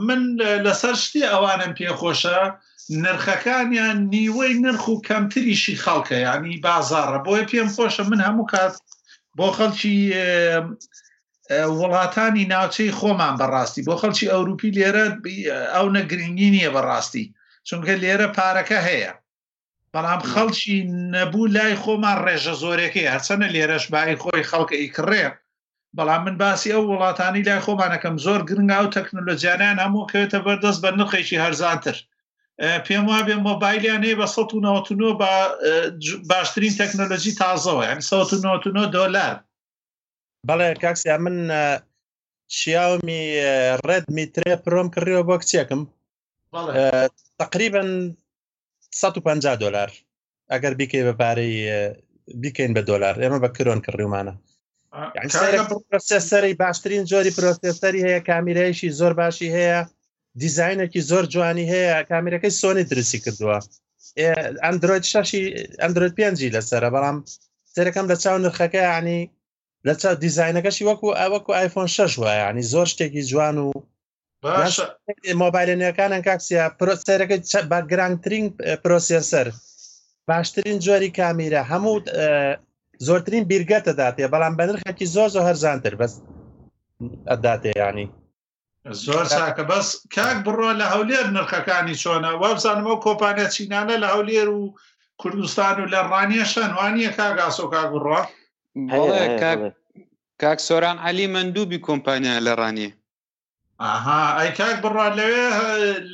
من لسرشتي اوانم بي خوشا نرخەکان یان نیوەی نرخ و کەمتریشی خەڵکە یعنی بازارە بۆیە پێم خۆشە من هەموو کات بۆ خەڵکی وڵاتانی ناوچەی خۆمان بەڕاستی بۆ خەڵکی ئەوروپی لێرە ئەو نەگرنگی نییە بەڕاستی چونکە لێرە پارەکە هەیە بەڵام خەڵکی نەبوو لای خۆمان ڕێژە زۆرێکی هەرچەنە لێرەش بای خۆی خەڵکە ئیکڕێ بەڵام من باسی ئەو وڵاتانی لای خۆمانەکەم زۆر گرنگا و تەکنۆلۆجیانیان هەموو کەوێتە بەردەست بە نرخێکی هەرزانتر پێم وایە بێ مۆبایلیان هەیە بە ١٩٩ بە باشترین تەکنۆلۆژی تازەوە یعنی ١٩٩ دۆلار. بەڵێ کاکسیا من شیاومی ڕێدمی ترێ پرۆم کڕیەوە بۆ کچێکم تەقریبەن ١٥٠ دۆلار ئەگەر بیکەی بە پارەی بیکەین بە دۆلار ئێمە بە کرۆن کڕیومانە یعنی پرۆسێسەری باشترین جۆری پرۆسێسەری هەیە کامێرایشی زۆر باشی هەیە دیزاینێکی زۆر جوانی هەیە کامێرەکەی سۆنی دروستی کردووە ئەندرۆید ٦ی ئەندرۆید ٥ی لەسەرە بەڵام سەرەکەم لە چاو نرخەکە یعنی لە چاو دیزاینەکەشی وەکو ئایفۆن ٦ وایە یعنی زۆر شتێکی جوان و مۆبایلە نوێیەکانیان کاکسیا پرۆسەرەکە بە گرانگترین پرۆسێسەر باشترین جۆری کامێرە هەموو زۆرترین بیرگەتە داتێ بەڵام بە نرخێکی زۆر زۆر هەرزانتر بەس ئەداتێ یعنی زۆر چاکە بەس کاک بڕۆ لە هەولێر نرخەکانی چۆنە وابزانمەوە کۆمپانیا چینانە لە هەولێر و کوردستان و لە ڕانیەشەن وانە کاک ئاسۆ کاک بڕۆ کاک سۆران عەلی مەندووبی کۆمپانیا لە ڕانیە ئاها ئەی کاک بڕۆ لەوێ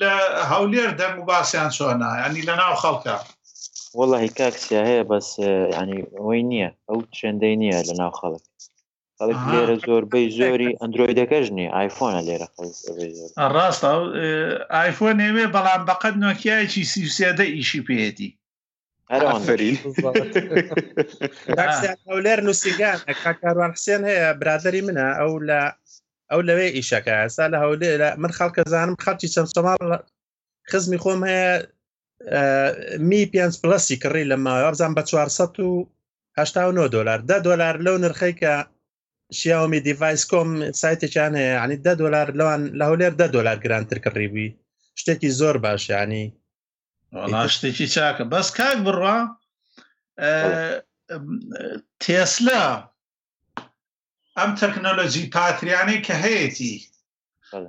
لە هەولێر دەنگ و باسییان چۆنە ینی لەناو خەڵکە وەڵاهی کاکسیا هەیە بەس ینی ئەوەی نییە ئەو چێندەی نییە لەناو خەڵک لێرە زۆربەی زۆری ئەندرویدەکەش نیە ئایفۆنە لێرە ڕاستە ئایفۆن نێوێ بەڵام بەقەت نۆکیایکی ٣٣ ئیشی پێێتی هەولێر نووسگان کاکاروان حوسێن هەیە برادری منە ئەو لەوێ ئیشەکە ئەسا لە هەولێر من خەڵکە زانم خەڵکی چەند سەماڵ خزمی خۆم هەیە می ٥ پلسی کڕی لە ماوە بزان بە ٤٨٩ دۆلار ١٠ دۆلار لەو نرخەی کە شیاومی دیڤایس کۆم سایتێکیان هەیە یعنی ١٠ دۆلار لەوان لە هەولێر ١٠ دۆلار گرانتر کڕیبووی شتێکی زۆر باشە یعنی وەڵا شتێکی چاکە بەس کاک بڕوا تێسلا ئەم تەکنۆلۆژی پاتریانەی کە هەیەی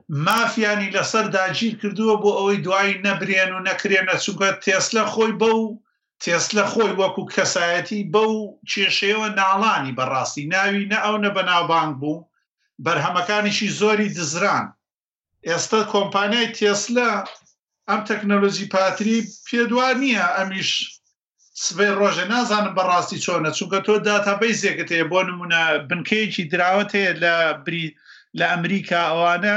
مافیانی لەسەر داگیر کردووە بۆ ئەوەی دوایی نەبرێن و نەکرێنە چونکە تێسلا خۆی بەو تێسلا خۆی وەکو کەسایەتی بەو کێشەیەوە ناڵانی بەڕاستی ناوی نە ئەو نە بەناوبانگ بوو بەرهەمەکانیشی زۆری دزران ئێستا کۆمپانیای تێسلا ئەم تەکنۆلۆژی پاتری پێدوان نییە ئەمیش سبەی ڕۆژێ نازانم بەڕاستی چۆنە چونکە تۆ داتابەیزێکت هەیە بۆ نمونە بنکەیەکی دراوەت هەیە لە ئەمریکا ئەوانە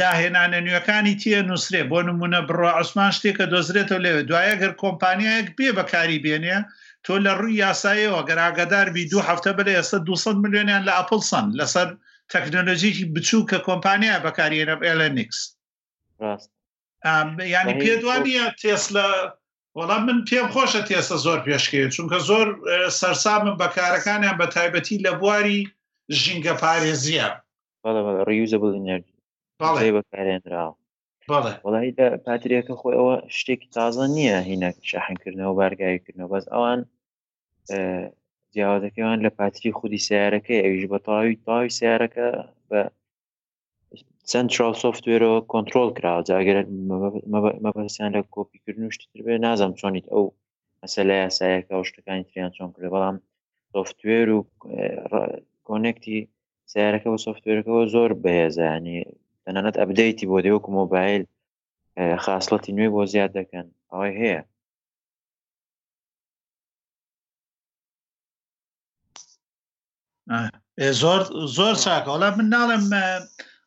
داهێنانە نوێەکانی تیە نووسێ بۆ نمونە بڕۆ عوسمان شتێکە دۆزرێتەوە لێوێ دوایە گەر کۆمپانیایەک بێ بەکاری بێنێ تۆ لە ڕووی یاساییەوە گەراگەداربی دوو هەفتە بەلێ ئێستا ٢٠٠ ملیۆنیان لە ئەپڵسەن لەسەر تەکنۆلۆژیکی بچوو کە کۆمپانیا بەکارێنە ئێلەنیکس ینی پێدوانە تێسلا وەڵام من پێم خۆشە تێستا زۆر پێشکەوێت چونکە زۆر سەرسامن بەکارەکانیان بە تایبەتی لە بواری ژینگە پارێزیە ریوزبل ئینەرجی بەڵێ بەکارێنراوە بله. ولی در پاتریک خوی او شتکی تازه نیه هینا شحن کردن و برگای کردن. باز آن جاده که آن لپاتری خودی سیاره که ایش با تای سیاره که با سنترال سوفتویر رو کنترل کرده. اگر مبسیان لکوپی کردنش تربه نازم چونید او مسئله سیاره که اوشت کنید ریان چون کرده. بلام سوفتویر رو کنکتی سیاره که و سوفتویر که و زور بهزه. یعنی تنانت ابدیتی بوده و که موبایل خاصلتی نوی با زیاده کن. آقای هیه. زور زور ساک. حالا من نعلم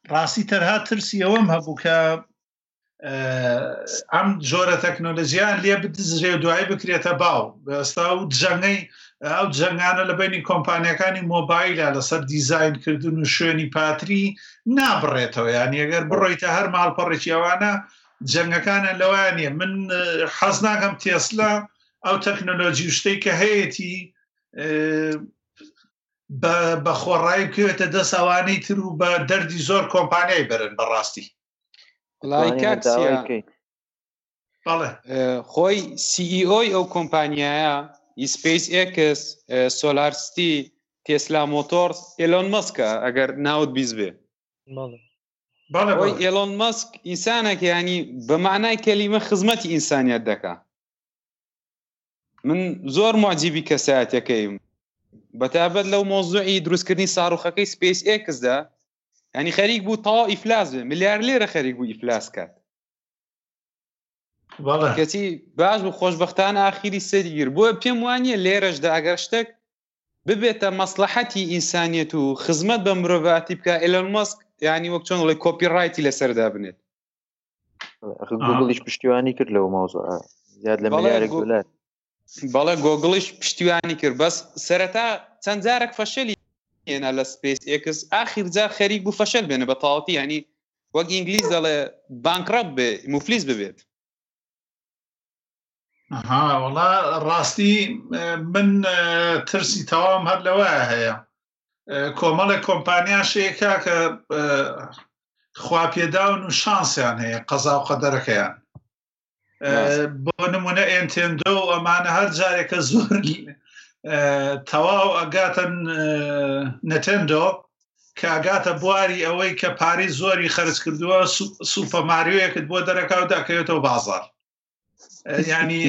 راستی ترها ترسی اوم هبو که ام زور تکنولوژیان لیا بدزری و دعای بکریتا باو. بستاو جنگی او جنگانه لبینی کمپانیکانی موبایل لسر دیزاین کردن و شوینی پاتری نابرتو. یعنی اگر برویتا هر محل پرچی اوانا جنگکان لوانی من حزناکم تیسلا او تکنولوژی شتی که هیتی با خورایی که تدا سوانی ترو با دردی زور کمپانی برن براستی. لایکاتسیا. بله. خوی سی ای اوی او کمپانیایا اسپیس اکس، سولارستی، تسلا موتورز، ایلون ماسک اگر ناود بیز به. بله. بله. خوی ایلون ماسک انسانه که یعنی به معنای کلمه خدمت انسانیت دکه. من زور معجبی کسایت یکیم. بتعبد لو موضوعي دروس كرني صاروخكي سبيس اكس ده يعني خريج بو طائف لازم مليار ليره خريج بو افلاس كات والله كتي باج خوشبختانه اخيري سدير بو بيمواني ليرج ده اگرشتك ببيت مصلحتي انسانيته خدمت بمرواتي بك ايلون ماسك يعني وقتون ولا كوبي رايت لسر ده بنت جوجلش بشتواني كر لو موضوع زياد لمليار دولار بالا گوگلش پشتیوانی کرد بس سرتا چند زارک فشلی یعنی ال سپیس اکس آخر زار خریج بو فشل بینه بطاقتی یعنی وقت انگلیس دل بانکراب مفلس ببید. آها والله راستی من ترسی توام هر لواحه کاملا کمپانیا شیکه که خوابی داون و شانسی هنیه قضا و قدرکه یعنی. بۆ نمونە ئێنتێندۆ و ئەمانە هەر جارێکە زۆر تەواو ئەگاتە نەتێندۆ کە ئەگاتە بواری ئەوەی کە پارەی زۆری خەرج کردووە سوپەرماریۆیەکت بۆ دەرەکاو دەکەوێتەوە بازار. یعنی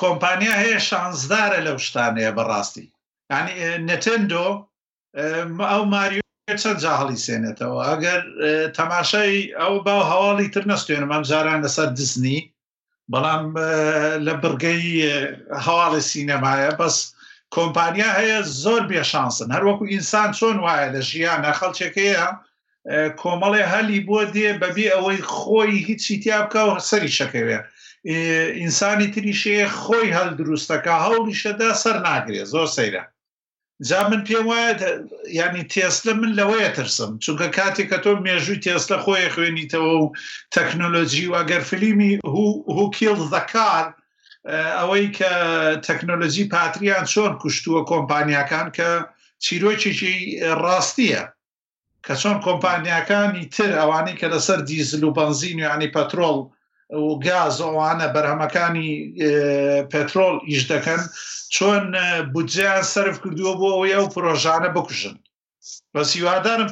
کۆمپانیا هەیە شانزدارە لەو شتانەیە بەڕاستی. یعنی نەتێندۆ ئەو ماریۆ چەند جا هەڵیسێنێتەوە. ئەگەر تەماشای ئەو باو هەواڵی تر نەستێنم ئەم جاران لەسەر دیزنی بەڵام لە بڕگەی هەواڵی سینەمایە بەس کۆمپانیا هەیە زۆر بێشانسن. هەروەکو ئینسان چۆن وایە لە ژیانە خەڵکێکەیە کۆمەڵی هەلی بۆ دێ بەبێ ئەوەی خۆی هیچی تیا بکە و سەری شەکەوێ. ئینسانی تریشەیە خۆی هەڵ دروستەکە هەوڵیشەدا سەر ناگرێ زۆر سەیرە. جا من پێم وایە یعنی تێسلا من لەوەیە ترسم چونکە کاتێک کە تۆ مێژووی تێسلا خۆی خوێنیتەوە و تەکنۆلۆژی و ئەگەر فلیمی هو کیڵ زە کار ئەوەی کە تەکنۆلۆژی پاتریان چۆن کوشتووە کۆمپانیاکان کە چیرۆکێکی ڕاستیە کە چۆن کۆمپانیاکانی تر ئەوانەی کە لەسەر دیزل و بەنزین و یعنی پەترۆڵ و گاز ئەوانە بەرهەمەکانی پێترۆڵ ئیش دەکەن چۆن بودجەیان سەرف کردووە بۆ ئەوەی ئەو پرۆژانە بکوژن. بەس هیوادارم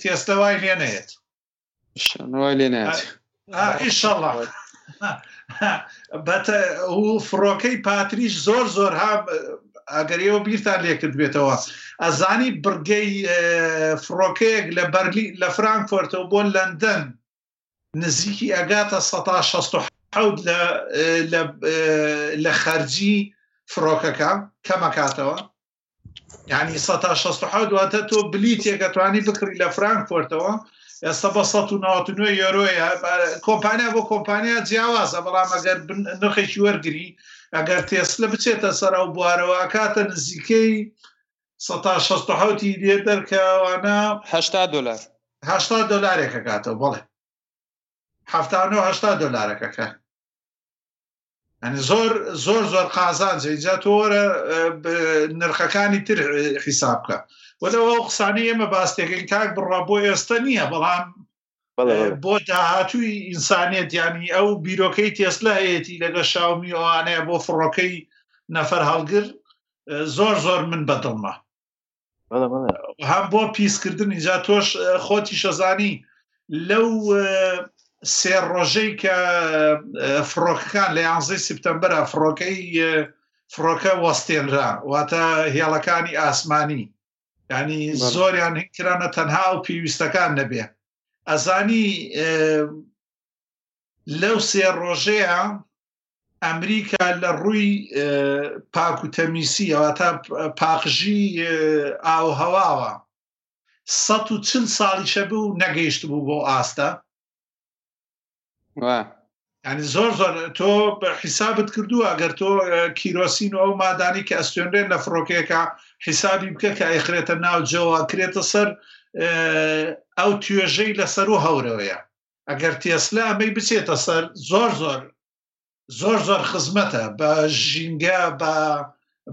تێسلا وای لێ نەیەت. ئینشەڵڵا. فڕۆکەی پاتریش زۆر زۆر ها ئەگەر ئێوە بیرتان لێکرد بێتەوە ئەزانی بڕگەی فڕۆکەیەک لە فرانکفۆرتەوە بۆ لەندەن نزیکی ئەگاتە 167 لە خەرجی فرۆکەکە کەمەکاتەوە. یعنی 167 واتە تۆ بلیتێکەتوانی بکڕی لە فرانکفۆرتەوە ئێستا بە 199 یۆرۆیە. کۆمپانیا بۆ کۆمپانیا جیاوازە بەڵام ئەگەر نرخێکی وەرگری ئەگەر تێسلا بچێتە سەر ئەو بوارەوە ئەکاتە نزیکەی 167 لێ دەرکەوانە $80 $80 بڵێ $70 که یعنی زور زور زور قازان زیاد توره نرخکانی تر حساب که. ولی واقعانیه مباسته که تاک بر ربوی استانیه بلام بۆ داهاتووی ئینسانیەت یانی ئەو بیرۆکەی تێسلایەتی لەگە شاومی ئەوانەیە بۆ فڕۆکەی نەفەر هەڵگر زۆر زۆر من بەدڵمە هەم بۆ پیسکردن اینجا تۆش خۆتی شەزانی لەو سێ ڕۆژەی کە فڕۆکەکان لە 11 سپتەمبەرە فڕۆکە وەستێنرا واتە هێڵەکانی ئاسمانی یعنی زۆریان هینکرانە تەنها و پێویستەکان نەبێ ئەزانی لەو سێ ڕۆژەیە ئەمریکا لە ڕووی پاک و تەمیسی ئەواتە پاقژی ئاوهەواوە 140 ساڵیشە بوو نەگەیشت بوو بۆ ئاستە یعنی زۆر زۆر تۆ حیسابت کردووە ئەگەر تۆ کیرۆسین و ئەو مادانی کە ئەستێنرێن لە فڕۆکەیەکە حیسابی بکە کە ئەیخرێتە ناوجەوە کرێتە سەر ئەو توێژەی لەسەر و هەورەوەیە ئەگەر تێسلا ئەمەی بچێتە سەر زۆر زۆر زۆر زۆر خزمەتە بە ژینگە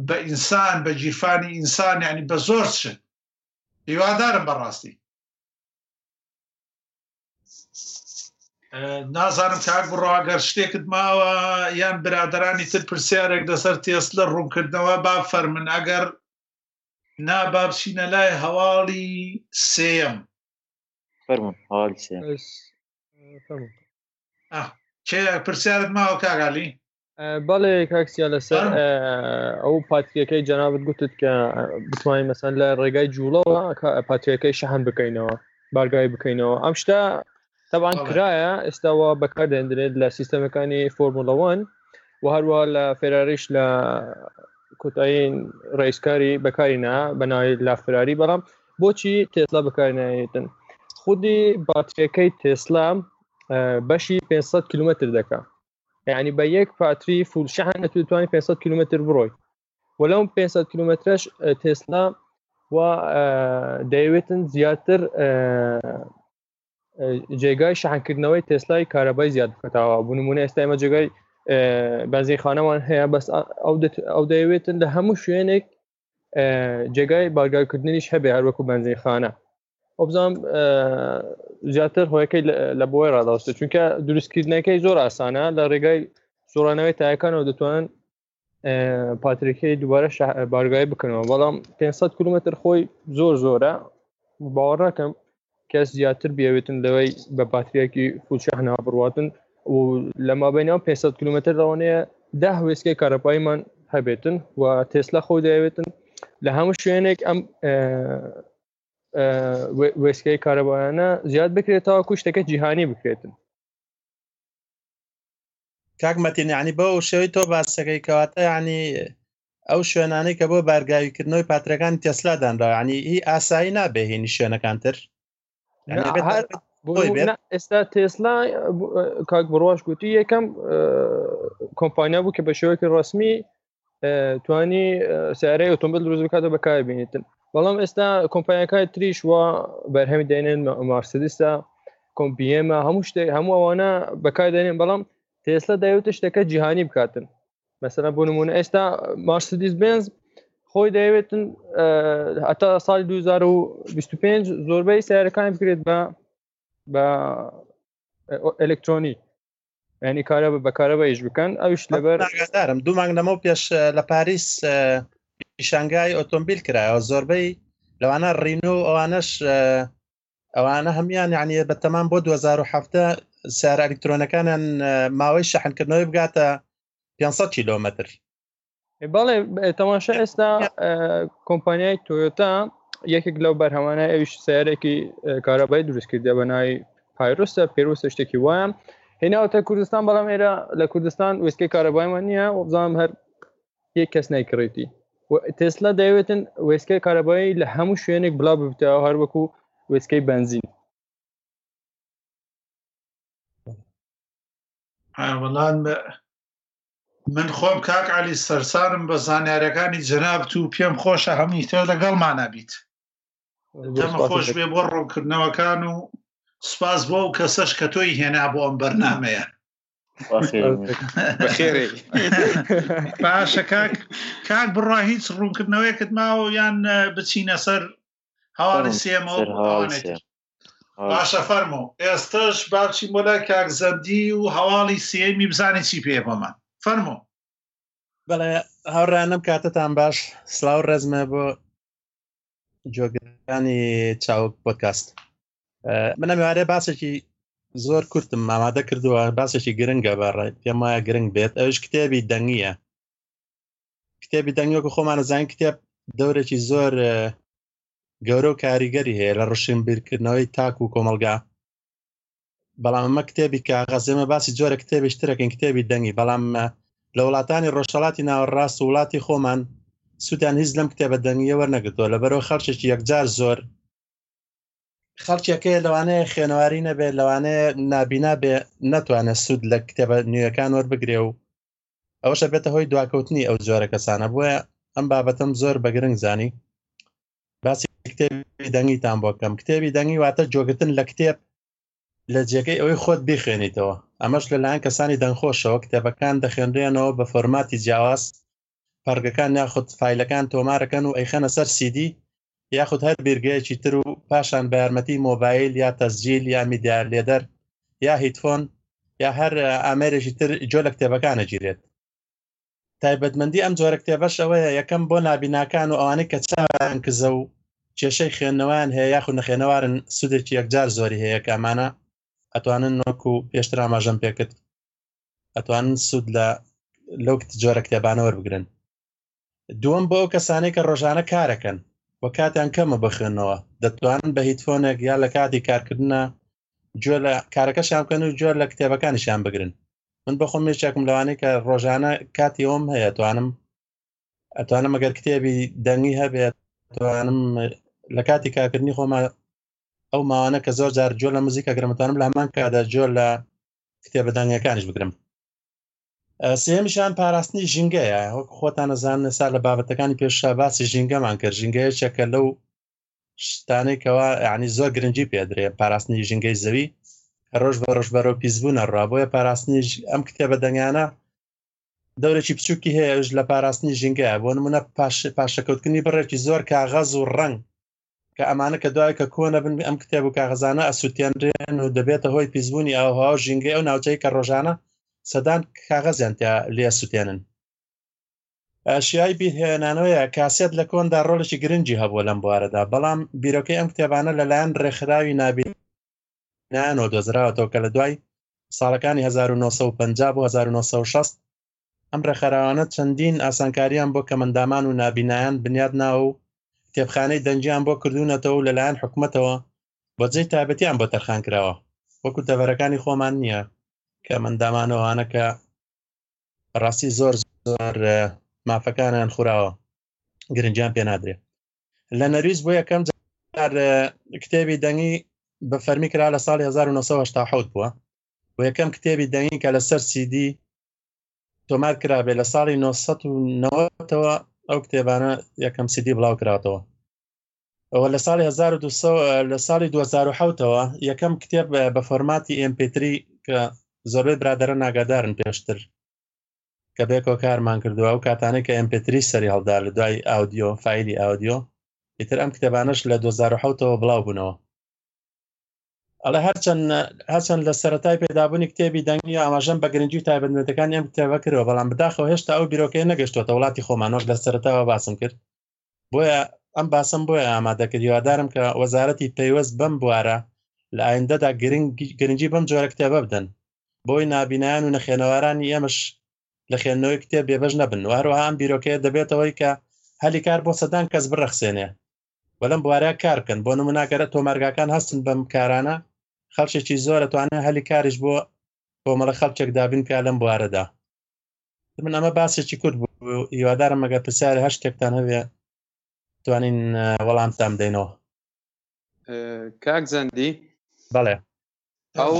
بە ئینسان بە جیفانی ئینسان یعنی بە زۆر شت هیوادارم بەڕاستی نازانم کاک بڕوا ئەگەر شتێکت ماوە یان برادرانی تر پرسیارێک لەسەر تێسلە ڕوونکردنەوە با فەرمن ئەگەر نا با بچینە لای هەواڵی سێم فەرمون هەواڵی سێم پرسیارت ماوە کاگالی بەڵێ کاکسیا لەسەر ئەو پاتریەکەی جەنابت گوتت کە بتوانین مەسەن لە ڕێگای جووڵەوە پاتریەکەی شەحن بکەینەوە بارگای بکەینەوە ئەم شتە طبعاً كرايا استوى بكر اندريد للسيستم كاني فورمولا 1 وهروها لفراريش لكوتاين رئيس كاري بكارينا بناي لفراري برام بوشي تسلا بكارينا ايتن خودي باتريكي تسلا بشي 500 كيلومتر دكا يعني بيك باتري فول شحنة تتواني 500 كيلومتر بروي ولو 500 كيلومترش تسلا و دايوتن زياتر جێگای شەحنکردنەوەی تێسلای کارەبای زیاد بکاتەوە بۆ نمونە ئێستا ئێمە جێگای بەنزینخانەمان هەیە بەس ئەو دەیەوێتن لە هەموو شوێنێک جێگای بارگاکردنیش هەبێ هەروەکو بەنزینخانە ئەو بزانم زیاتر هۆیەکەی لە بۆی ڕاداوەستە چونکە دروستکردنەکەی زۆر ئاسانە لە ڕێگای سۆڕانەوەی تایەکانەوە دەتوانن پاتریکەی دووبارە بارگای بکەنەوە بەڵام 500 کیلومتر خۆی زۆر زۆرە باوەڕ ناکەم کەس زیاتر بیاوێتن لەوەی بە پاتریەکی فولشەحنەوە بڕواتن و لەما بینەوە 500 کیلومتر ڕەوانەیە 10 هێزکەی کارەپایمان هەبێتن و تێسلا خۆی دەیەوێتن لە هەموو شوێنێک ئەم وێسکەی کارەبایانە زیاد بکرێتەوە کوشتەکە جیهانی بکرێتن کاک مەتین یعنی بەو شێوەی تۆ باسەکەی کەواتە یعنی ئەو شوێنانەی کە بۆ بارگاویکردنەوەی پاتریەکان تێسلا دانراوە یعنی هی ئاسایی نابێ هێنی شوێنەکان تر ئێستا تێسلا کاک بڕواش گوتی یەکەم کۆمپانیا بوو کە بە شێوەیەکی ڕسمی توانی سیارەی ئۆتۆمبیل دروست بکاتە بەکار بینێتن بەڵام ئێستا کۆمپانیەکانی تریش وە بەرهەمی دێنێن مارسیدیسە کۆمپیێمە هەموو شتێک هەموو ئەوانە بەکار دێنێن بەڵام تێسلا دەیەوێتە شتەکە جیهانی بکاتن مەسەلا بۆ نمونە ئێستا مارسیدیس بێنز خۆی دەیەوێتن هەتا ساڵی 2025 زۆربەی سیارەکانی بکرێت بە ئەلکترۆنی یعنی کارە بەکارەوە ئیش بکەن ئەویش لەبەر ئاگادارم دوو مانگ لەمەو پێش لە پاریس پیشانگای ئۆتۆمبیل کرایەوە زۆربەی لەوانە ڕینۆ ئەوانەش ئەوانە هەمیان یعنی بەتەمان بۆ 2017 سیارە ئەلکترۆنەکانیان ماوەی شەحنکردنەوەی بگاتە 500 کیلۆمەتر بەڵێ تەماشا ئێستا کۆمپانیای تۆیۆتا یەکێک لەو بەرهەمانە ئەویش سیارێکی کارەبای دروست کردە بەناوی پایرۆسە پێرۆسە شتێکی وایە هێناوەتە کوردستان بەڵام ئێرە لە کوردستان وێسکەی کارەبایمان نییە و بزانم هەر یەک کەس نایکڕێتی تێسلا دەیەوێتن وێسکەی کارەبایی لە هەموو شوێنێک بڵاو ببتەوە هەروەکو وێسکەی بەنزین من خۆم کاک علی سەرسارم بە زانیارەکانی جەنابت و پێم خۆشە هەمووی تۆ لەگەڵمانە بیت دەمە خۆش بێ بۆ ڕوونکردنەوەکان و سپاس بۆ و کەسەش کە تۆی هێنا بۆ ئەم بەرنامەیە باشە کاک بڕوا هیچ ڕوونکردنەوەیەکت ماوە یان بچینە سەر هەواڵی سێمەوە باشە فەرمو ئێستش باچی مۆلای کاک زەندی و هەواڵی سێمی بزانی چی پێ بۆمان فەرمو. بەڵێ هاوڕانم کاتتان باش، سلااو ڕزمە بۆ جۆگەکانی چاوگ پۆدکاست. منە میوارێ باسێکی زۆر کورتم ئامادە کردووە، باسێکی گرنگە بەڕێ پێم وایە گرنگ بێت. ئەوش کتێبی دەنگیە، کتێبی دەنگیوەکە خۆمانە زانین کتێب دەورێکی زۆر گەورە و کاریگەری هەیە لە ڕشین بیرکردنەوەی تاک و کۆمەلگا. بەڵام ئەمە کتێبی کاغەزێمە باسی جۆرە کتێبی شترەکەن، کتێبی دەنگی. بەڵام لە وڵاتانی ڕۆژهەڵاتی ناوەڕاست و وڵاتی خۆمان سوودیان هیچ لەم کتێبە دەنگیە وەرنەگرتووە، لەبەرەوە خەڵکێکی یەکجار زۆر خەڵکێکەیە لەوانەیە خوێنەواری نەبێت، لەوانەیە نابینا بێ، نەتوانێت سوود لە کتێبە نوێیەکان وەربگرێ و ئەوەشە بێتە هۆی دواکەوتنی ئەو جۆرە کەسانە. بووە ئەم بابەتم زۆر بەگرنگ زانی باسی کتێبی دەنگیتان بۆ بکەم. کتێبی دەنگی واتە جۆگرتن لە کتێب لە جێگەی ئەوەی خۆت بیخوێنیتەوە، ئەمەش لەلایەن کەسانی دەنگخۆشەوە. کتێبەکان دەخێنرێنەوە بە فۆرماتی جیاواز، پەرگەکان یاخود فایلەکان تۆمارەکەن و ئەیخەنە سەر سیدی یاخود هەر بیرگەیەکی تر، و پاشان بە یارمەتی مۆبایل یا تەزجیل یا میدیار لێدەر یا هیتفۆن یا هەر ئامێرێکی تر جۆ لە کتێبەکانە گیرێت. تایبەتمەندی ئەم جۆرە کتێبەش ئەوەیە یەکەم بۆ نابیناکان و ئەوانەی کە چاویان کزە و کێشەی خوێندنەوەیان هەیە یاخود نەخێنەوارن سوودێکی یەکجار زۆری هەیە، کامانە ئەتوانن نۆکو پێشتر ئاماژەم پێکرد ئەتوانن سوود لەو جۆرە کتێبانە وەربگرن. دووەم بۆ ئەو کەسانەی کە ڕۆژانە کارەکەن وە کاتیان کەمە بخێنەوە، دەتوانن بە هیتفۆنێک یا لە کاتی کارکردنە جۆر لە کارەکەشان بکەن و جۆر لە کتێبەکانیشیان بگرن. من بەخۆم مێشێکم لەوانەیە کە ڕۆژانە کاتی ئەوم هەیە ئەتوانم ئەگەر کتێبی دەنگی هەبێت توانم لە کاتی کارکردنی خۆمان ئەو ماوانە کە زۆر جار جۆر لە موزیکە گرمتوانم لە هەمان کادا جۆر لە کتێبە دەنگیەکانیش بگرم. سێمیشان پاراستنی ژینگەیە، وەکو خۆتان نەزانن سا لە بابەتەکانی پێشا باسی ژینگەمان کرد. ژینگەیە چەکە لەو شتانەی کەوا یعنی زۆر گرنگی پێدرێ، پاراستنی ژینگەی زەوی ڕۆژ بە ڕۆژ بەرەو پیسبوونە ڕوا. بۆیە پاراستنی ئەم کتێبە دەنگانە دەورێکی بچووکی هەیەش لە پاراستنی ژینگەیە. بۆ نمونە پاشەکەوتنی بڕێکی زۆر کاغەز و ڕنگ کە ئەمانە کە دوای کە کۆنە بن ئەم کتێب و کاغەزانە ئەسووتێنرێن و دەبێتە هۆی پیسبوونی ئەوهاو ژینگەی ئەو ناوچەی کە ڕۆژانە سەدان کاغەزیان تیا لێ سووتێنن. ئاشیای بیرهێنانەوەیە کاسێت لە کۆندا ڕۆڵێکی گرنگی هەبوو لەم بوارەدا، بەڵام بیرۆکەی ئەم کتێبانە لەلایەن ڕێکخراوی نابینانەوە دۆزراوەتەوە کە لە دوای ساڵەکانی 1950 و 1960 ئەم ڕێکخراوانە چەندین ئاسانکاریان بۆ کەمەندامان و نابینایان بنیاد ناوە و کتێبخانەی دەنجیان بۆ کردوونەتەوە لەلایەن حکومەتەوە بۆ جێی تایبەتیان بۆ تەرخان کراوە، وەکو تەڤەرەکانی خۆمان نییە کە مندامانەوانە کە ڕاستی زۆر زۆر مافەکانیان خوراوە گرنجیان پێ نادرێت. لە نەرویز بۆ یەکەم جار کتێبی دەنگی بە فەرمی کرا لە ساڵی 1970 بووە، بۆ یەکەم کتێبی دەنگی کە لەسەر سیدی تۆمار کرابێ لە ساڵی 1990ەوە ئەو کتێبانە یەکەم سیدی بڵاو کراتەوە. ئەوە لە ساڵی 2007ەوە یەکەم کتێب بە فۆرماتی MP3 کە زۆربەی برادرە ناگادارن پێشتر کە بێکۆ کارمان کردووە و کاتانەی کە MP3 سەری هەڵدار لە دوای ئاودیۆ فایلی ئاودیۆ ئیتر ئەم کتێبانەش لە 2007ەوە بڵاو بوونەوە. ئەڵە هەرچەند لە سەرەتای پێدابوونی کتێبی دەنگی ئاماژەم بە گرنگی و تایبەتمەندەکان ئەم کتێبە کردەوە، بەڵام بەداخەوە هێشتا ئەو بیرۆکەیە نەگەشتووەتە وڵاتی خۆمانۆش لە سەرەتاوە باسم کرد. بۆیە ئەم باسم بۆیە ئامادەکرد، هیوادارم کە وەزارەتی پەیوەست بەم بوارە لە ئایندەدا گرنگی بەم جۆرە کتێبە بدەن بۆی نابینایان و نەخێنەوارانی ئێمەش لە خوێندنەوەی کتێب بێبەش نەبن. هەروەها ئەم بیرۆکەیە دەبێتەوەی کە هەلی کار بۆ سەدان کەس بڕەخسێنێ بەلەم بوارەیە کار بکەن. بۆ نموناگەرە تۆمارگاکان هەستن بەم کارانە، خەڵکێکی زۆر ئەتوانێ هەلی کاریش بۆ کۆمەڵە خەڵکێکدابین کە لەم بوارەدا. من ئەمە باسێکی کورد بوو، هیوادارم ئەگەر پرسیاری هەر شتێکتان هەبێ توانین وەڵامتان بدەینەوە. کاک زەندی، بەڵێ ئەو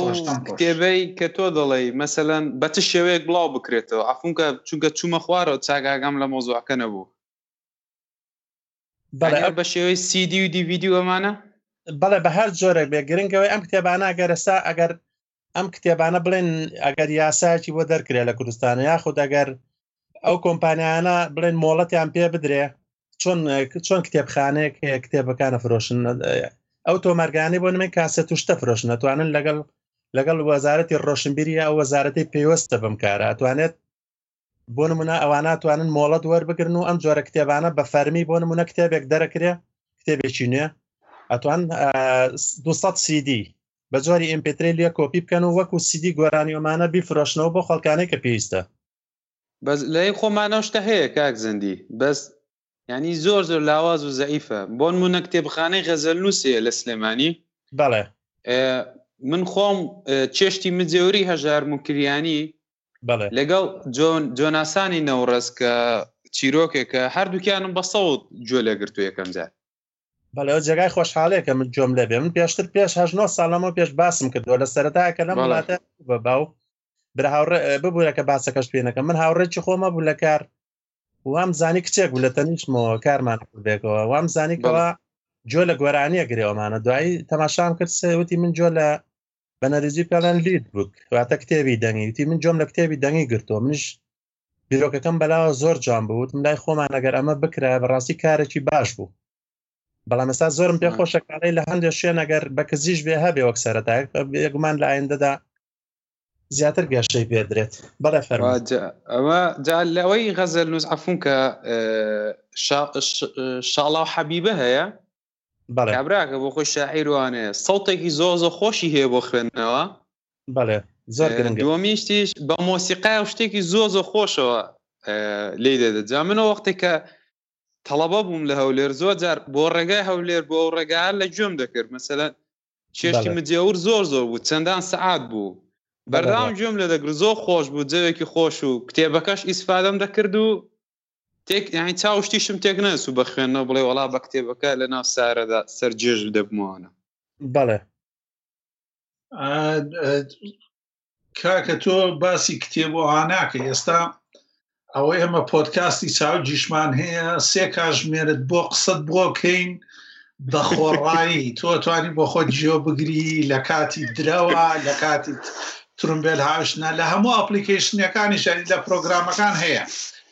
کتێبەی کە تۆ دەڵێ مەسەلەن بە چ شێوەیەک بڵاو بکرێتەوە، عەفونکە چونکە چوومە خوارەوە چاگاگام لە مۆزوعەکە نەبوو، بەڵێ بە شێوەی CD و DVD ئەمانە؟ بەڵێ بە هەر جۆرێک بێ گرنگەوەی ئەم کتێبانە ئەگەرسا ئەگەر ئەم کتێبانە بڵێن ئەگەر یاساکی بۆ دەرکرێت لە کوردستانە یاخود ئەگەر ئەو کۆمپانیانە بڵێن مۆڵەتیان پێ بدرێ، چۆن کتێبخانەیەک کتێبەکانە فرۆشن او تۆمارگانەی بۆ نمای کاسێت و شتە فرۆشن ئەتوانن لەگەڵ وەزارەتی ڕۆشنبیری ئەو وەزارەتی پێوەستە بەمکارە، ئەتوانێت بۆ نمونە ئەوانە ئەتوانن مۆڵەت وەربگرن و ئەم جۆرە کتێبانە بە فەرمی بۆ نمونە کتێبێک دەرەکرێ، کتێبێکی نوێ ئەتوان 200 سیدی بە جۆری ئمپی3 لێ کۆپی بکەن و وەکو سیدی گۆرانی ئەمانە بیفرۆشنەوە بۆ خەڵکانەی کە پێویستە. بەس لای خۆمانەوە شتە هەیە کاک زەندی، بەس يعني زور زور لعواز وزعيفة بون مو نكتب خاني غزل نوسي الاسلاماني بله من خوم تششتي متزوري هجار مكرياني بله لقل جوناساني نورس كتيروكي كهر دو كانم بصوت جولة قرتوية كمزال بله جاقاي خوش حاليك من جملة بي من بياشتر بياش هجنو سالامو بياش باسم كدو لسرطاها كلام بلاتا بباو براهور ببولك باسا كشبينك من هاوري چخوما بولكار وام زانی کچێک بوو لە تەنیشتمەوە کارمان کردێکەوە وام زانی کەوە جۆ لە گۆرانیە گرێوەمانە دوایی تەماشام کرد سێوتی من جۆ لە بە نەریزی پێڵەن لید بووک واتە کتێبی دەنگی وتی من جۆم لە کتێبی دەنگی گرتووە منیش بیرۆکەکەم بەلاوە زۆر جوان بوو وتم لای خۆمان ئەگەر ئەمە بکرا بەڕاستی کارێکی باش بوو بەڵام ئێستا زۆرم پێ خۆشە کارەی لە هەندێک شوێن ئەگەر بە کزیش بێ هەبێ وەک سەرەتایەک بێگومان لە ئایندەدا زیاتر گەشەی پێدرێت بەڵێ فەرمایە ئەوە جا لەوەی غەزەل نووس عەفوون کە شاڵاو حەبیبە هەیە بەڵێ کابراکە بۆ خۆی شاعیر وانەیە سەوتێکی زۆر زۆر خۆشی هەیە بۆ خوێندنەوە بەڵێ زۆر گرنگە دووەمیشتیش بە مۆسیقای و شتێکی زۆر زۆر خۆشەوە لێی دەدات جا منەوە وەختێک کە تەڵەبە بووم لە هەولێر زۆر جار بۆ ڕێگای هەولێر بۆ ئەو ڕێگایە لە گوێم دەکرد مەسەلەن چێشتی مجێور زۆر زۆر بوو چەندان سەعات بوو بەردام جوم لە دەگر زۆر خۆش بوو جەوێکی خۆش و کتێبەکەش ئیسفادەم دەکرد و یعنی چاوشتیشم تێک نەسوو بە خوێندنەوە بڵێ وەڵا بە کتێبەکە لە ناو سارەدا سەرجێژ دەبمەوانە. بەڵێ کاکە تۆ باسی کتێبەوە ناکەی ئێستا ئەوەی ئەمە پۆدکاستی چاوگ گیشمان هەیە سێ کاتژمێرت بۆ قسەت بۆکەین دەخۆڕایی تۆ توانی بۆ خۆت جێوە بگری لە کاتی درەوە لە کاتی ترمبێل هاوشنا لە هەموو ئەپلیکیشنەکانی شاری لە پرۆگرامەکان هەیە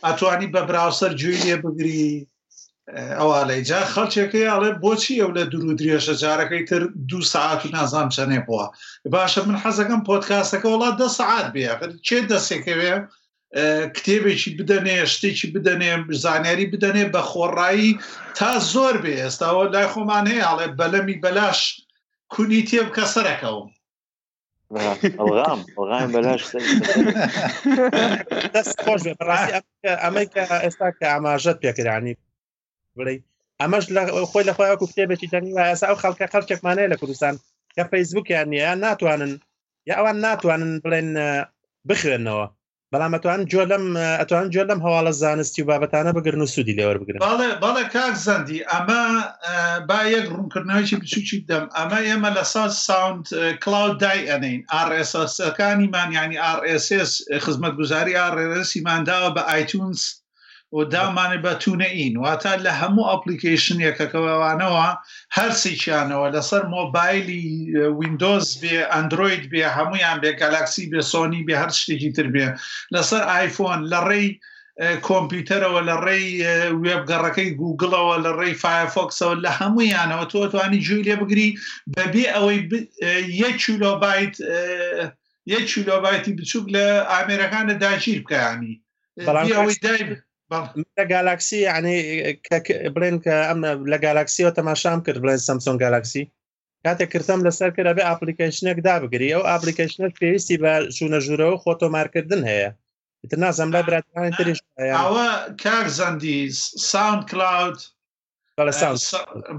ئەتوانی بە براوسەر جووی لێ بگری ئەوانەی جا خەڵکێکی ئەڵێ بۆچی ئەو لە دوور و درێژە جارەکەی تر دو ساعت و نازام چەنێ بووە باشە من حەزەکەم پۆدکاسەکە وڵات دە سعات بێ چێ دەسێکەوێ کتێبێکی بدەنێ شتێکی بدەنێ زانیاری بدەنێ بە خۆڕایی تا زۆر بێ ئێستاەوە لای خۆمان هەیە ئەڵێ بەلەمی بەلاش کونی تێ بکە سەرەکەوم الغام بلاش دست خوش بێ بەڕاستی ئەمەی کە ئێستا کە ئاماژەت پێکرانی بڵێ ئەمەش خۆی لە خۆیەوەکو کتێبێکی دەنگی وایە ئێستا ئەو خەڵکێکمانەیە لە کوردستان کە فەیسبووکیان نیە یان ناتوانن یا ئەوان ناتوانن بڵێن بخوێنەوە بەڵام ئەتوانن جۆ لەم هەواڵە زانستی و بابەتانە بگرن و سوودی لێ وەربگرن. بەڵێ کاک زەندی ئەمە با یەک ڕوونکردنەوەیکی بچووکی بدەم ئەمە ئێمە لەسەر ساوند کلاود دای ئەنین RSS-ەکانیمان یعنی RSS خزمەتگوزاری RSS-مان داوە بە آیتونز و دامانێ بە تونەئین واتە لە هەموو ئەپلیکیشنێکەکەوانەوە هەرسێکیانەوە لەسەر مۆبایلی ویندۆز بێ ئەندروید بێ هەموویان بێ گالاکسی بێ سۆنی بێ هەر شتێکی تر بێ لەسەر ئایفۆن لە ڕێی کۆمپیوتەرەوە لە ڕێی وێبگەڕەکەی گوگڵەوە لە ڕێی فایرفۆکسەوە لە هەموویانەوە تۆ توانی جووی لێ بگری بەبێ ئەوەی یەک کیلۆبایتی بچووک لە ئامێرەکانە داگیر بکەیانی لە گالاکسی یعنی بڵێن کە ئەم لە گالاکسیەوە تەماشام کرد بڵێن سامسۆنگ گالاکسی کاتێک کردم لەسەر کرا بێ ئاپلیکیشنێک دابگری ئەو ئاپلیکیشنێک پێویستی بە ژوونەژوورەوە و خۆتۆمارکردن هەیە ئیتر نازەم لای برادرانی تریش ئەوە کاک زەندی ساوند کلاود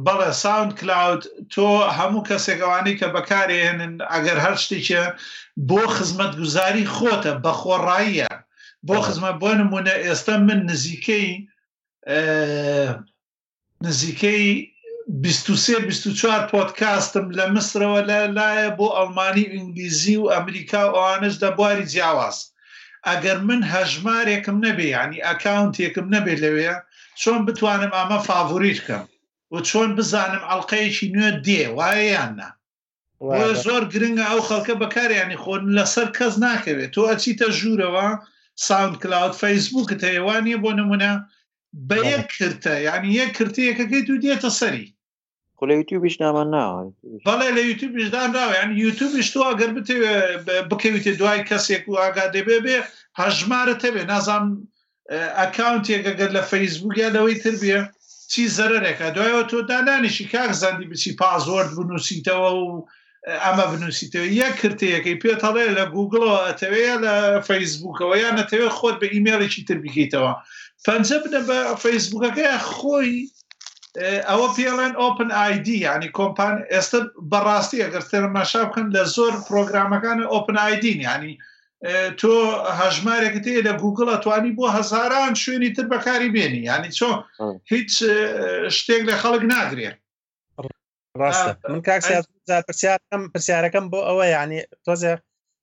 بەڵێ ساوند کلاود تۆ هەموو کەسێک ئەوانەی کە بەکارهێنن ئەگەر هەر شتێکە بۆ خزمەتگوزاری خۆتە بە خۆڕاییە بۆ خزمەت بۆ نمونە ئێستا من نزیکەی 23-24 پۆدکاستم لە مسرەوە لایە بۆ ئەڵمانی ئینگلیزی و ئەمریکا و ئەوانش دەبواری جیاواز ئەگەر من هەژمارێکم نەبێ یعنی ئەکاونتێکم نەبێ لەوێ چۆن بتوانم ئەمە فاڤوریت بکەم و چۆن بزانم ئەڵلقەیەکی نوێ دێ وایە یاننا زۆر گرنگە ئەو خەڵکە بەکاریانی خۆن لەسەر کەس ناکەوێت تۆ ئەچیتە ژوورەوە ساوند کلاود فەیسبووکت هەیەوانە بۆ نمونە بە یەک کردە یعنی یەک کردەیەکەکەی دوو دێتە سەری خلا يوتيوبش نامان ناوي بلا ليوتيوبش نام ناوي يعني يوتيوبش تو اگر بتي بكيوتي دواي كاسيك و اگا دي بي حجمار تبي نظام اكاونت يگا گلا فيسبوك يا دوي تربيه چی زەرەرێکە دوایەوە تۆ دانانیشی کاک زەندی بچی پازۆرد بنووسیتەوە و ئەمە بنووسیتەوە یەک کرتەیەکەی پێت هەڵێ لە گوگڵەوە ئەتەوەیە لە فەیسبووکەوە یان ئەتەوێت خۆت بە ئیمێڵێکی تر بکەیتەوە پەنجە بنە بە فەیسبووکەکەیە خۆی ئەوە پێڵێن ئۆپن ئایدی یعنی کۆمپان ئێستا بەڕاستی ئەگەر تەماشا بکەن لە زۆر پرۆگرامەکانە ئۆپن ئایدین یعنی تۆ هەژمارێکت هەیە لە گوگڵ ئەتوانی بۆ هەزاران شوێنی تر بەکاری بێنی یعنی چۆن هیچ شتێک لە خەڵک ناگرێت ڕاستە من پرسیارەکەم بۆ ئەوە یعنی تۆزێ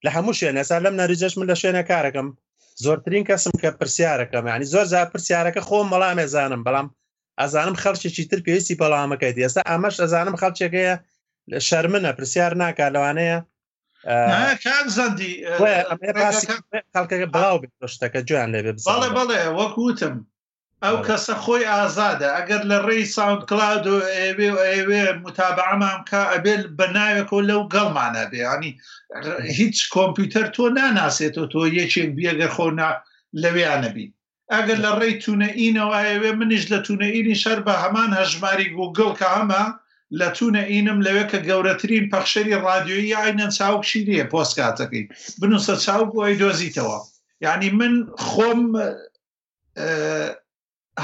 لە هەموو شوێن ئێستا لەم نەریجەش من لە شوێنە کارەکەم زۆرترین کەسم کە پرسیارەکەم یعنی زۆر جا پرسیارەکە خۆم بەڵام ئێزانم بەڵام ئەزانم خەڵکێکی تر پێویستی بەڵامەکەیت ئێستا ئەمەش ئەزانم خەڵکێک هەیە شەرمنە پرسیار ناکات لەوانەیە کاک زەندی خەڵکەکە بڵاو بێتۆشتەکە جویان لێ بڵێ بڵێ وەکوتم ئەو کەسە خۆی ئازادە ئەگەر لە ڕێی ساوند کلاود و ئێوێ متابعەمان کە ئەبێت بە ناوێکەوە لەو گەڵمانە بێ ینی هیچ کۆمپیوتەر تۆ ناناسێتەوە تۆ یەکێک بیەگەر خۆ لەوێیانەبی ئەگەر لە ڕێی تونەئینەوە ئەوێ منیش لە تونەئینی شەر بە هەمان هەژماری گوگڵ کە ئەمە لە تونە ئینم لەوێ کە گەورەترین پەخشەری رادیۆیی ئاینەن چاوگ شیریە پۆستکاتەکەی بنووسە چاوگ بۆ ئەی دۆزیتەوە یعنی من خۆم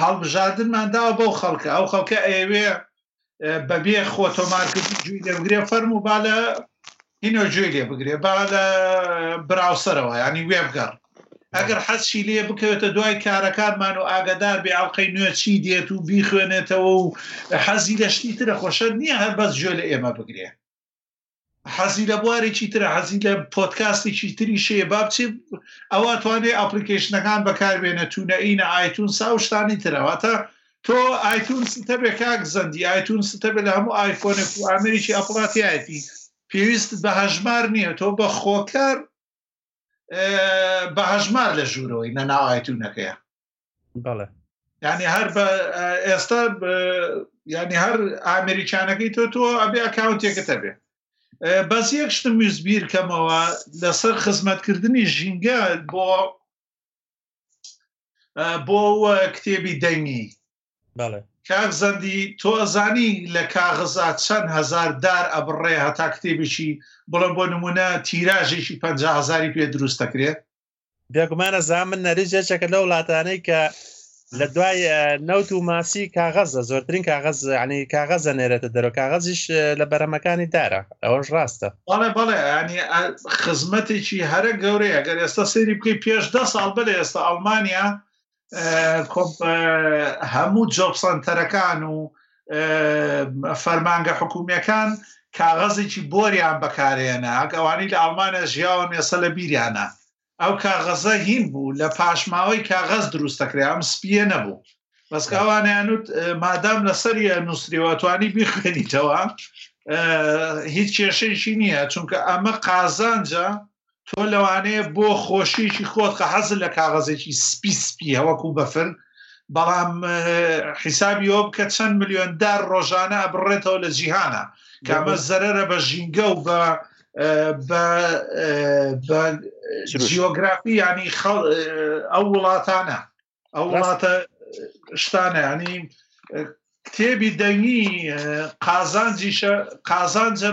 هەڵبژاردنمانداوە بەو خەڵکە ئەو خەڵکە ئەوێ بەبێ خۆتۆمارکردی جوێ لێبگرێ فەرمو با لە ئینۆ جوێ لێ بگرێ با لە براوسەرەوە یعنی وێبگەڕ ئەگەر حەزشی لێ بکەوێتە دوای کارەکانمان و ئاگادار بێ ئاڵلقەی نوێ چی دێت و بیخوێنێتەوە و حەزی لە شتی ترە خۆشە نییە هەر بەس جوێ لە ئێمە بگرێ حەزی لە بوارێکی ترە حەزی لە پۆتکاستێکی تری شەیە با بچێ ئەوە توانێ ئەپلیکیشنەکان بەکاربێنە تونەئینە ئایتونس و شتانی ترەواتە تۆ ئایتونس تەبێ کاک زەندی ئایتونس تەبێ لە هەموو ئایفۆنێک و ئامریکی ئەپڵاتیایەتی پێویست بە هەژمار نییە تۆ بە خۆکار بە هەژمار لە ژوورەوەی نەناوایتونەکەیە بەڵێ یعنی هەر بە ئێستا یعنی هەر ئامریکانەکەی تۆ ئەبێ ئەکاونتێکەکەتە بێ بەس یەک شتم ویستبیر کەمەوە لەسەر خزمەتکردنی ژینگە بۆ کتێبی دەنگی بەڵێ کاک زەندی تۆ ئەزانی لە کاغزا چەند هەزار دار ئەبڕێ هەتا کتێبێکی بڵم بۆ نمونە تیراژێکی 50000 پێ دروست دەکرێت بێگومانە زام من نەریجێکە لە وڵاتانەی کە لە دوای نەوت و ماسی کاغەزە زۆرترین کاغەز یعنی کاغەزە نێرێتە دەرەوە کاغەزیش لە بەرەمەکانی دارە ئەوەش ڕاستە بەڵێ بەڵێ یعنی خزمەتێکی هەرە گەورەیە ئەگەر ئێستا سەیری بکەی پێش 10 ساڵ بەلێ ئێستا ئەڵمانیا هەموو جۆبسەنتەرەکان و فەرمانگە حکومیەکان کاغەزێکی بۆریان بەکارێنە ئەوانی لە ئەڵمانە ژیاوە مێسە لە بیریانە ئەو کاغەزە هین بوو لە پاشماوەی کاغەز دروستەکرێ ئەم سپیە نەبوو بەسکە ئەوانیانوت مادام لەسەریە نووسریوەتوانی بیخوێنیتەوە هیچ کێشەیەکی نییە چونکە ئەمە قازانجە تۆ لەوانەیە بۆ خۆشیشی خۆت کە حەزل لە کاغەزێکی سپی سپی هەوەکو بەفر بەڵام حیسابی ئەوە بکە چەند ملیۆن دار ڕۆژانە ئەبڕێتەوە لە جیهانە کامە زەرەرە بە ژینگە و بە جیۆگرافی یعنی ئەو وڵاتانە ئەو وڵاتە شتانە ینی کتێبی دەنگی قازانجە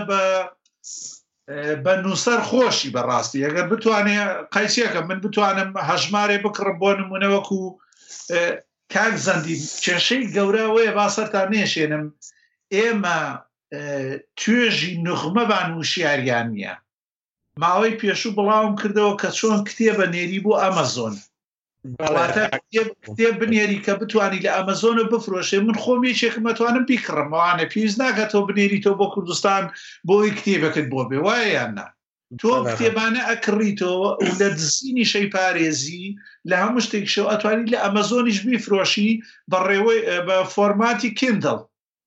بە نووسەر خۆشی بەڕاستی ئەگەر بتوانێ قەیسیەکە من بتوانم هەژمارێ بکڕم بۆ نمونەوەکو کاک زەندی کێشەی گەورە وەیە باسەرتان نێشێنم ئێمە توێژی نوخمەبان وشیاریان نییە ماوەی پێشوو بڵاوم کردەوە کە چۆن کتێبە نێری بۆ ئەمەزۆن کتێب بنێری کە بتوانی لە ئەمەزۆنە بفرۆشێ من خۆم یەکێکمەتوانم بیکڕمەوانە پێویست ناکاتەوە بنێری تۆ بۆ کوردستان بۆی کتێبەکەت بۆ بێ وایە یاننا تۆ کتێبانە ئەکڕیتەوە لە دزینی شەی پارێزی لە هەموو شتێک شەو ئەتوانی لە ئەمەزۆنیش بیفرۆشی بە فۆرماتی کندڵ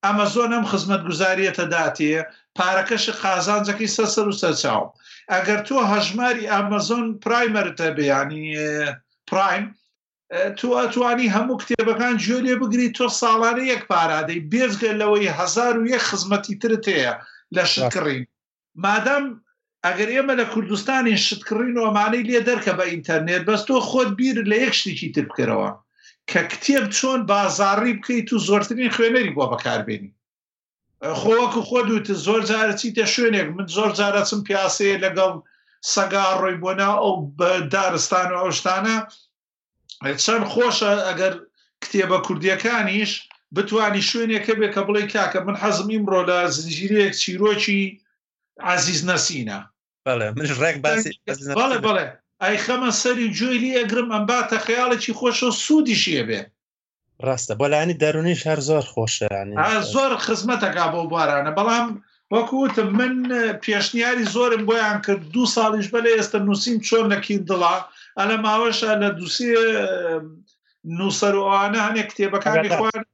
ئەمەزۆن ئەم خزمەت گوزاریەتە داتێ پارەکەش قازانجەکەی سەسەر و سەرچاوم ئەگەر تۆ هەژماری ئەمەزۆن پرایمەرتە بێ یعنی پرایم تو ئەتوانی هەموو کتێبەکان جۆرێ بگری تۆ ساڵانە یەک پارادەی بێزگە لەوەی 1001 خزمەتی ترت هەیە لە شتکڕین. مادام ئەگەر ئێمە لە کوردستانی شتکڕین و ئەمانەی لێ دەرکە بە ئینتەرنێت بەس تۆ خۆت بیر لە یەک شتێکی تر بکەرەوە کە کتێب چۆن بازاڕی بکەیت و زۆرترین خوێنەری بۆ بەکاربێنی. خۆوەکو خۆ دووت زۆر جارە چیتە شوێنێک من زۆر جارە چم پیاسەیە لەگەڵ سەگا ڕۆی بۆنا ئەو دارستان و ئەو شتانە چەند خۆشە ئەگەر کتێبە کوردیەکانیش بتوانی شوێنێکە بێ کە بڵێ کاکە من حەزم ئیمڕۆ لە زنجیرەیەک چیرۆکی عەزیز نەسینە. بەڵێ منش ڕێک باسی بەڵێ بەڵێ ئای خەمە سەری جوێی لێ ئەگرم ئەمباتە خەیاڵێکی خۆشە و سوودیشیە بێ. ڕاستە بەلانی دەرونیش هەر زۆر خۆشە زۆر خزمەتەکا بۆ بارانە. بەڵام وەکوتم من پێشنیاری زۆرم بۆیان کرد دو ساڵیش بەلێ ئێستا نووسیم چۆن نەکین دڵا ئەلە ماوەشە لە دووسێ نووسەروانە هەنێک کتێبەکانی خوارد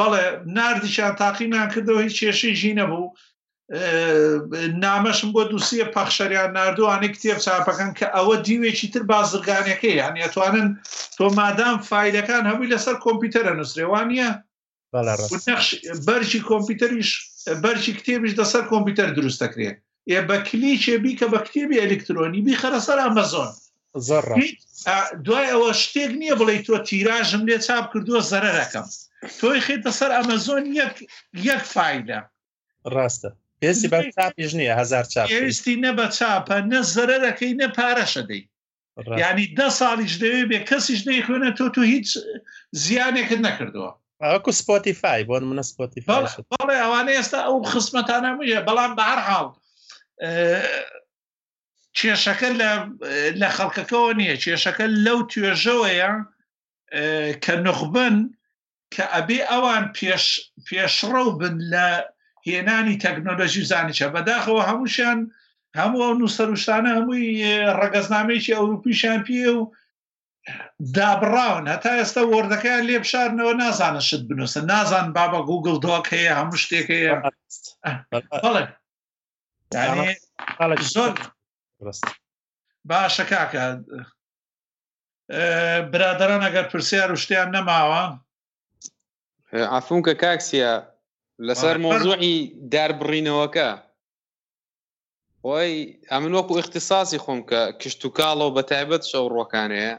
بەڵێ نردیشان تاقیمان کردەوە هیچ کێشەی ژی نەبوو. نامەشم بۆ دووسێ پەخشەریان نردووانێک کتێب چاپەکەن کە ئەوە دیوێکی تر بازرگانیەکەی یان ئەتوانن تۆ مادام فایلەکان هەمووی لەسەر کۆمپیوتەرە نووسێوان نیە بەرجی کۆمپیوتەریش بەرجی کتێبیش دەسەر کۆمپیوتەر دروستەکرێت ئێ بە کلیچێبی کە بە کتێبی ئەلکترۆنی بی خەرە سەر ئەمەزۆن. دوای ئەوە شتێک نییە بڵێ تۆ تیراژم لێ چاپ کردووە زەرەرەکەم تۆی خێتە سەر ئەمەزۆن یەک فایلە. ڕاستە پێستی بە چاپیش نییە هزار چاپ پێویستی نە بە چاپە نە زەرەرەکەی نە پارەشە دەی یعنی دە ساڵیش دەوێ بێ کەسیش دەیخوێنە تۆ تو هیچ زیانێکت نەکردووە. ئەوەکو سپۆتیفای بۆن منە سپۆتیفای بەڵێ ئەوانە ئێستا ئەو خسمەتانە مویە. بەڵام بە هەر حاڵ کێشەکە لە خەڵکەکەەوە نییە کێشەکە لەو توێژەوەیە کە نخبن کە ئەبێ ئەوان پێشڕەو بن لە هێنانی تەکنۆلۆژی زانیچە. بەداخەوە هەمووشیان هەموو ئەو نووسەروشتانە هەمووی ڕەگەزنامەیەکی ئەوروپیشان پێ و دابڕاون هەتا ئێستا وەردەکەیان لێبشارنەوە نازانە شت بنووسن نازان بابە گوگل دۆک هەیە هەموو شتێک هەیە زۆر باشە کاکە. برادران ئەگەر پرسیار و شتیان نەماوە عفونکە کاکسیە لەسەر مۆزوعی داربڕینەوەکە خۆی ئەمن وەکو ئیختیساسی خۆم کە کشت و کاڵەوە بە تایبەت شەو ڕۆکانەیە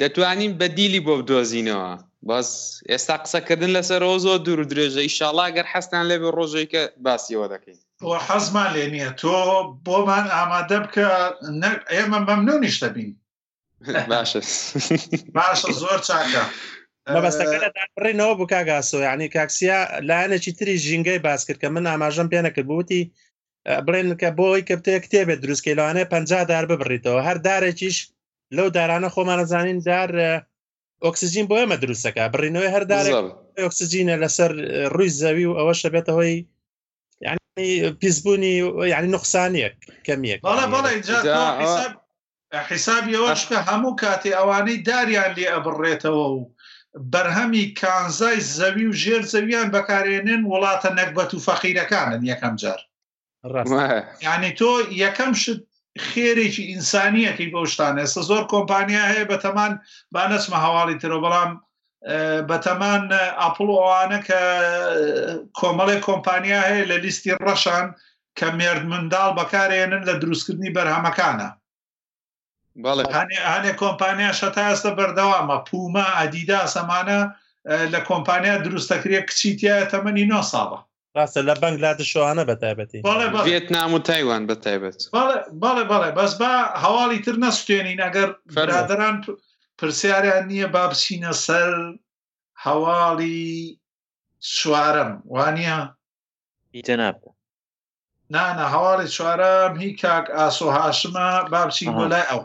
دەتوانین بەدیلی بۆ بدۆزینەوە بەس ئێستا قسەکردن لەسەرەوە زۆر دوور و درێژە ئینشاڵڵا گەر حەستان لێ بێ ڕۆژێک کە باسیەوە دەکەین تۆ حەزمان لێ نییە تۆ بۆمان ئامادە بکە ئێمە مەمنوون نیشتە بین. باشە باشە زۆر چاکە مەبەستەکە دابڕینەوە بوو کاگاسۆ یعنی کاکسیا لایەنێکی تری ژینگەی باس کرد کە من ئاماژەم پێ نەکرد بوتی بڵێن کە بۆی کەپتەیە کتێبێت دروستکەی لەوانەیە 50 دار ببڕیتەوە هەر دارێکیش لەو دارانە خۆمانەزانین دار ئۆکسسیژین بۆ ئێمە دروستەکە بڕینەوەی هەر دارێک ئۆکسسیژینە لەسەر ڕووی زەوی و ئەوە شەبێتەوەی پیسبوونی یعنی نقصانیەک کەمیەک حیسابیەوەش کە هەموو کاتێ ئەوانەی داریان لێ ئەبڕێتەوە و بەرهەمی کانزای زەوی و ژێر زەویان بەکارێنن وڵاتە نەکبەت و فەقیرەکانن یەکەم جار یعنی تۆ یەکەم شت خێرێکی ئینسانیەکی بەو شتانە. ئێستا زۆر کۆمپانیا هەیە بەتەمان با نەچمە هەواڵی ترەوە بەڵام بەتەمان ئاپڵ ئەوانە کە کۆمەڵی کۆمپانیا هەیە لە لیستی ڕەشان کە مێرد منداڵ بەکارێنن لە دروستکردنی بەرهەمەکانە هەنێ کۆمپانیا شەتا ئێستا بەردەوامە پوما ئەدیدا سەمانە لە کۆمپانیا دروستەکرێ کچیتیایە تەمەنی 9 ساڵە ڕاستە لە بەنگلادێشوانە بەتایبەتی ڤیتنام و تایوان بەتایبەت بەڵێ بەڵێ بەس با هەواڵی تر نەسوتێنین ئەگەر برادەران پرسیاریان نییە با بچینە سەر هەواڵی چوارەم وانە جەناب نانە هەواڵی چوارەم هی کاک ئاسۆ هاشمە با بچین بۆ لای ئەو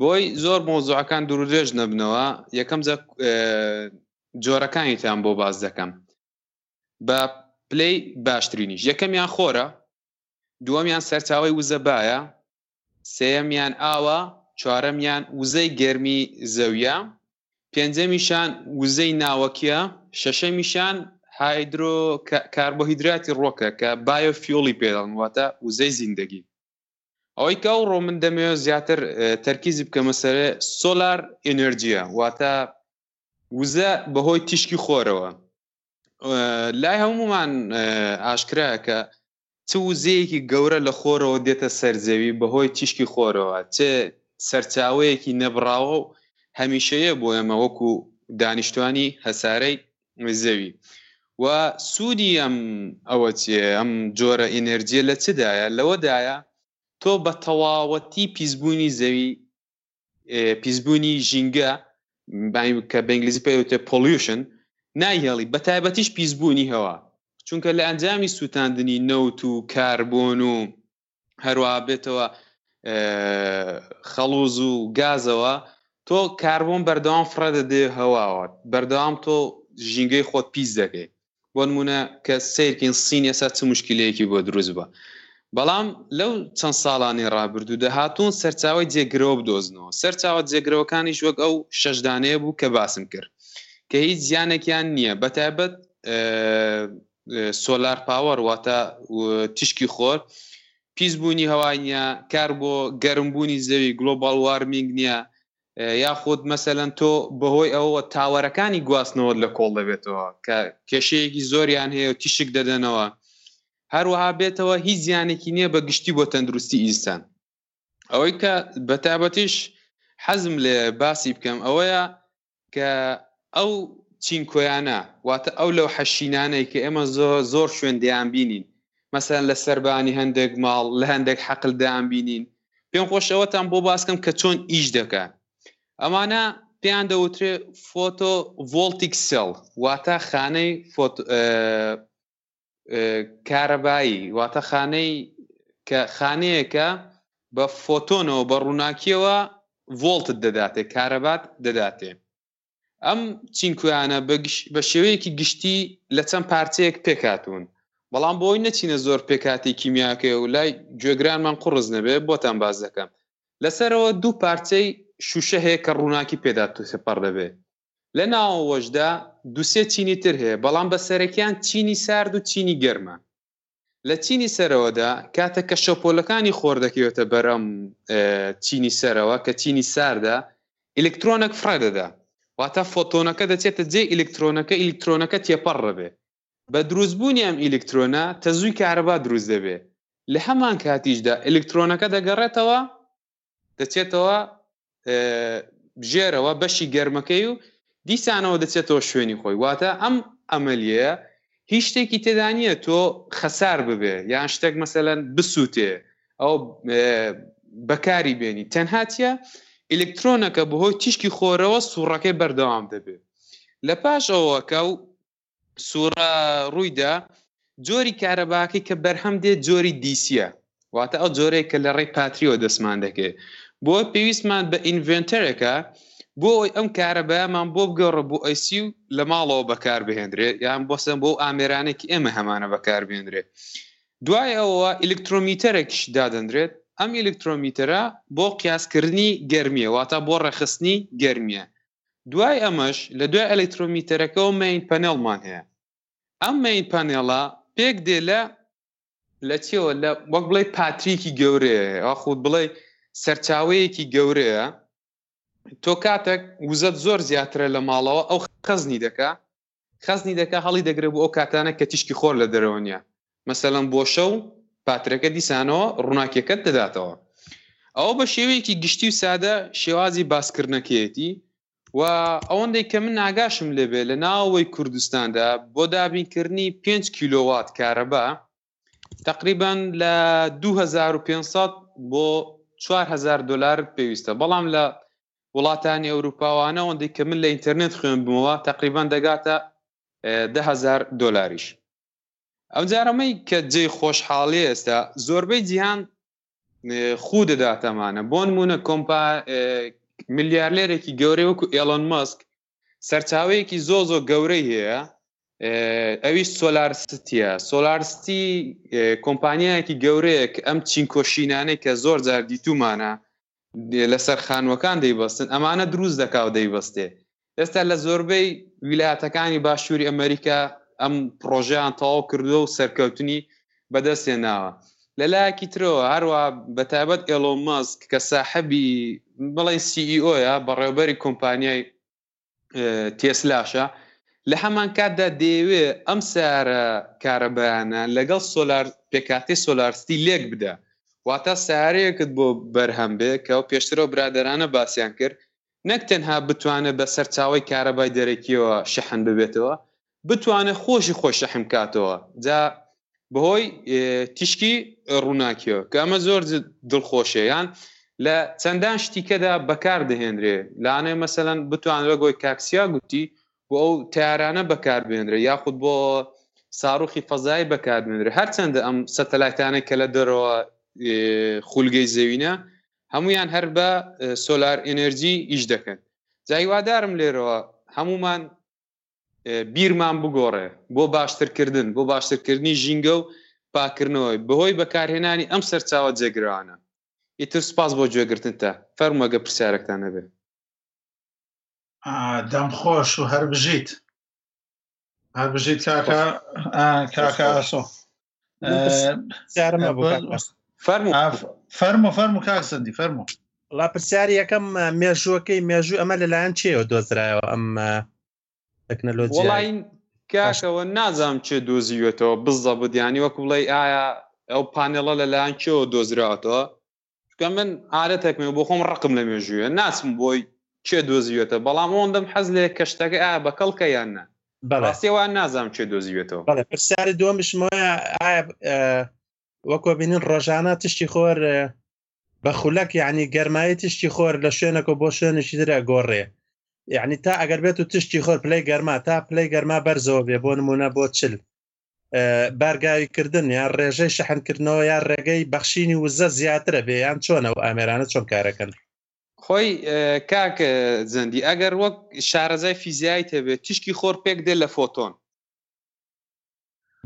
بۆی زۆر مۆزوعەکان دوورودرێژ نەبنەوە یەکەم جۆرەکانیتان بۆ باز دەکەم بە پلەی باشترینیش. یەکەمیان خۆرە، دووەمیان سەرچاوەی وزەبایە، سێمیان ئاوە، چوارەمیان وزەی گەرمی زەویە، پێنجەمیشان وزەی ناوەکیە، شەشەمیشان هایدرۆ کاربۆهیدراتی ڕۆکە کە بایۆفیۆڵی پێدەڵن، واتە وزەی زیندگی. ئەوەی کە ئەوڕۆ من دەمەوێت زیاتر تەرکیزی بکەمە سەر سۆلار ئینەرجیە، واتە وزە بەهۆی تیشکی خۆرەوە. لای هەمومان ئاشکرایە کە چ وزەیەکی گەورە لە خۆرەوە دێتە سەرزەوی بەهۆی تیشکی خۆرەوە، چه سەرچاوەیەکی نەبراوە و هەمیشەیە بۆ ئێمە وەکو دانیشتوانی هەسارەی زەوی. و سوودی ئەم ئەوە چیە؟ ئەم جۆرە ئینەرجیە لە چدایە؟ لەوەدایە تۆ بە تەواوەتی پیسبوونی زەوی، پیسبوونی ژینگە کە بە ئینگلیزی پێوتێ پۆلیوشن، نایهێڵی، بە تایبەتیش پیسبوونی هەوا، چونکە لە ئەنجامی سووتاندنی نەوت و کاربۆن و هەروە بێتەوە خەڵوز و گازەوە تۆ کاربۆن بەردەوام فڕە دەدێ هەواوە، بەردەوام تۆ ژینگەی خۆت پیس دەکەی. بۆ نمونە کە سیرکین سین ئێستا چ مشکلەیەکی بۆ دروست بە، بەڵام لەو چەند ساڵانی ڕابردوو دەهاتوون سەرچاوی جێگرەوە بدۆزنەوە. سەرچاوە جێگرەوەکانیش وەک ئەو شەشدانەیە بوو کە باسم کرد کە هیچ زیانێکیان نییە، بەتابەت سۆلار پاوەر، واتە تیشکی خۆر، پیسبوونی هەوای نیە، کار بۆ گەرمبوونی زەوی گلۆبال وارمینگ نییە، یاخود مەسەلەن تۆ بەهۆی ئەوە تاوەرەکانی گواستنەوە لە کۆڵ دەبێتەوە کە کێشەیەکی زۆریان هەیە و تیشک دەدەنەوە. هەروەها بێتەوە هیچ زیانێکی نییە بە گشتی بۆ تەندروستی ئینسان. ئەوەی کە بەتابەتیش حەزم لێ باسی بکەم ئەوەیە کە ئەو چینکۆیانە، واتە ئەو لەو حەشینانەی کە ئێمە زۆر شوێندەیان بینین، مەسەن لە سەربانی هەندێک ماڵ، لە هەندێک حەقلدایان بینین، پێم خۆشەوەتان بۆ باسکەم کە چۆن ئیش دەکەن. ئەمانە پێیان دەوترێ فۆتۆ ڤۆڵتیک سێڵ، واتە خانەی کارەبایی، واتە خانەیە کە بە فۆتۆنەوە بە ڕووناکیەوە ڤۆڵتت دەداتێ، کارەبات دەداتێ. ئەم چینکویانە بە شێوەیەکی گشتی لە چەند پارچەیەک پێکاتون، بەڵام بۆی نەچینە زۆر پێکاتی کیمیاکە و لای گوێگرانمان قڕز نەبێ بۆتان باز دەکەم. لەسەرەوە دوو پارچەی شوشە هەیە کە ڕووناکی پێداتوسێ پەڕ دەبێ، لە ناوەوەشدا دووسێ چینی تر هەیە، بەڵام بەسەرەکیان چینی سارد و چینی گەرمە. لە چینی سەرەوەدا کاتە کە شەپۆلەکانی خۆر دەکەوێتە بەرەم چینی سەرەوە کە چینی ساردا، ئلکترۆنێک فڕە دەدا، واتە فۆتۆنەکە دەچێتە جێ ئلکترۆنەکە، ئلکترۆنەکە تێپەڕ دەبێ. بە دروستبوونی ئەم ئلکترۆنە تەزووی کارەبا دروست دەبێ. لە هەمان کاتیشدا ئلکترۆنەکە دەگەڕێتەوە دەچێتەوە بژێرەوە بەشی گەرمەکەی و دیسانەوە دەچێتەوە شوێنی خۆی، واتە ئەم ئەمەلیە هیچ شتێکی تێدا نیە تۆ خەسار ببێ یان شتێک مەسەلەن بسووتێ ئەو بەکاری بێنی، تەنها چیە؟ ئلکترۆنەکە بەهۆی تیشکی خۆرەوە سوڕەکەی بەردەوام دەبێت. لە پاش ئەوە کە و سوڕە ڕوویدا جۆری کارەباکەی کە بەرهەم دێت جۆری دیسیە، واتە ئەو جۆرەیە کە لە ڕێی پاتریەوە دەسمان دەکەێت. بۆ پێویستمان بە ئینڤێنتەرێکە بۆ ئەوی ئەم کارەبایمان بۆ بگەڕە بۆ ئەیسی و لە ماڵەوە بەکار بهێندرێت، یان بۆسم بۆ ئامێرانێکی ئێمە هەمانە بەکار بهێندرێت. دوای ئەوەوە ئلکترۆمیتەرێکش دادەندرێت، ئەم ئلکترۆمیتەرە بۆ قیاسکردنی گەرمیە، واتە بۆ ڕەخستنی گەرمیە. دوای ئەمەش لە دوای ئەلکترۆمیتەرەکەەوە مین پەنێڵمان هەیە، ئەم مین پەنێڵە پێک دێ لە چیەوە لە وەک بڵێ پاتریکی گەورەیە، یاخود بڵێ سەرچاوەیەکی گەورەیە. تۆ کاتێک وزەت زۆر زیاترە لە ماڵەوە ئەو خەزنی دەکا هەڵی دەگرێت بۆ ئەو کاتانە کە تیشکی خۆر لە دەرەوە نیە، مەسەلەن بۆ شەو پاترەکە دیسانەوە ڕووناکیەکەت دەداتەوە. ئەو بە شێوەیەکی گشتی و سادە شێوازی باسکردنەکەیەتی و ئەوەندەی کە من ناگاشم لێبێ لە ناوەوەی کوردستاندا بۆ دابینکردنی 5 کیلۆوات کارەبا تقریبان لە 2500 بۆ 4000 دلار پێویستە، بەڵام لە وڵاتانی ئەوروپاوانە ئەوەندەی کە من لە ئینتەرنێت خوێن بمەوە تقریبان دەگاتە 10,000 دلاریش. ئەم جارەمەی کە جێی خۆشحاڵی ئێستا زۆربەی جیهان خود داتمانه بون مونه کمپا میلیاردلری کی گوره وک ایلان ماسک سرچاوی کی زوزو گوره هه اویش سولارسیتیه سولارسیتی کمپانیای کی گوره ام چینکوشینانه که زور زار دیتومانه لسر خانوکان دیبستن امانه دروز دکاو دیبسته دسته لزوربی ولایتکانی باشووری امریکا ام پروژه تاو کردو سرکوتنی بدەستێناوە لەلایەکی ترەوە هەروە بەتابەت ئێلۆن ماسک کە ساحەبی بڵێن سی ای ئۆیە بەڕێوەبەری کۆمپانیای تێسلاشە لە هەمان کاتدا دەیەوێ ئەم سارە کارەبایانە لەگەڵ سۆلار پێکهاتەی سۆلارسیتی لێک بدە واتە سارەیەکت بۆ بەرهەم بێ کە ئەو پێشترەوە برادەرانە باسییان کرد نەک تەنها بتوانە بە سەرچاوەی کارەبای دەرەکیەوە شەحن ببێتەوە بتوانە خۆشی خۆش شەحن بکاتەوە جا بەهۆی تیشکی ڕووناکیەوە کە ئەمە زۆر دڵخۆشیان لە چەندان شتیکەدا بەکار دەهێنرێ لانێ مەسەلەن بتوانرێت گۆی کاکسیا گوتی بۆ ئەو تیارانە بەکاربێنرێ یاخود بۆ ساڕۆخی فەزای بەکاربێنرێ هەرچەندە ئەم سەتەلایتانە کە لە دەرەوە خولگەی زەوینە هەمویان هەر بە سۆلار ئێنەرژی ئیش دەکەن جای وادارم لێرەوە هەمومان بیرمان بگۆڕێ بۆ باشترکردن بۆ باشترکردنی ژینگە و پاکردنەوەی بەهۆی بەکارهێنانی ئەم سەرچاوە جێگرانە ئیتر سپاس بۆ گوێگرتن تا فەرمووەگە پرسیارێکتان هەبێ دەم خۆش و هەربژیت هەربژیت کاکا کاکا ئاسۆ فەرموو کاک زەندی فەرموو وڵا پرسیاری یەکەم مێژووەکەی مێژوو ئەمە لەلایەن چیەوە دۆزرایەوە ئەم تەکنەلۆجیای وڵای کاکەوە نازانم چێ دۆزیوێتەوە بزەبت یانی وەکو بڵێ ئایا ئەو پانێڵە لەلایەن چێوە دۆزراوەتەوە چکە من عادەتێکمێ بۆ خۆم ڕقم لە مێژوویە ناسم بۆی چێ دۆزیوێتە بەڵام ئەوەندەم حەز لێ کەشتەکە ئایا بەکەڵکە یان نە بەڕاستی ئەوان نازانم چێ دۆزیوێتەوە بەڵێ پرسیاری دووەمیشم وایە ئایا وەکو بینین ڕۆژانە تشتی خۆر بە خولەک یعنی گەرمایی تشتی خۆر لە شوێنێکەوە بۆ شوێنێکی ترە گۆڕێ يعني تا اگر بيتو تشتي خور بلاي گرما تا بلاي گرما برزو بي بون مونه بو چل برگاوی کردن یا رێژەی شحن کردنەوە یا رێگەی بەخشینی وزە زیاترە بێ یان چۆنە و ئامێرانە چۆن کارەکەن خۆی کاک زەندی ئەگەر وەک شارەزای فیزیایی هەبێت تشکی خۆر پێک دێ لە فۆتۆن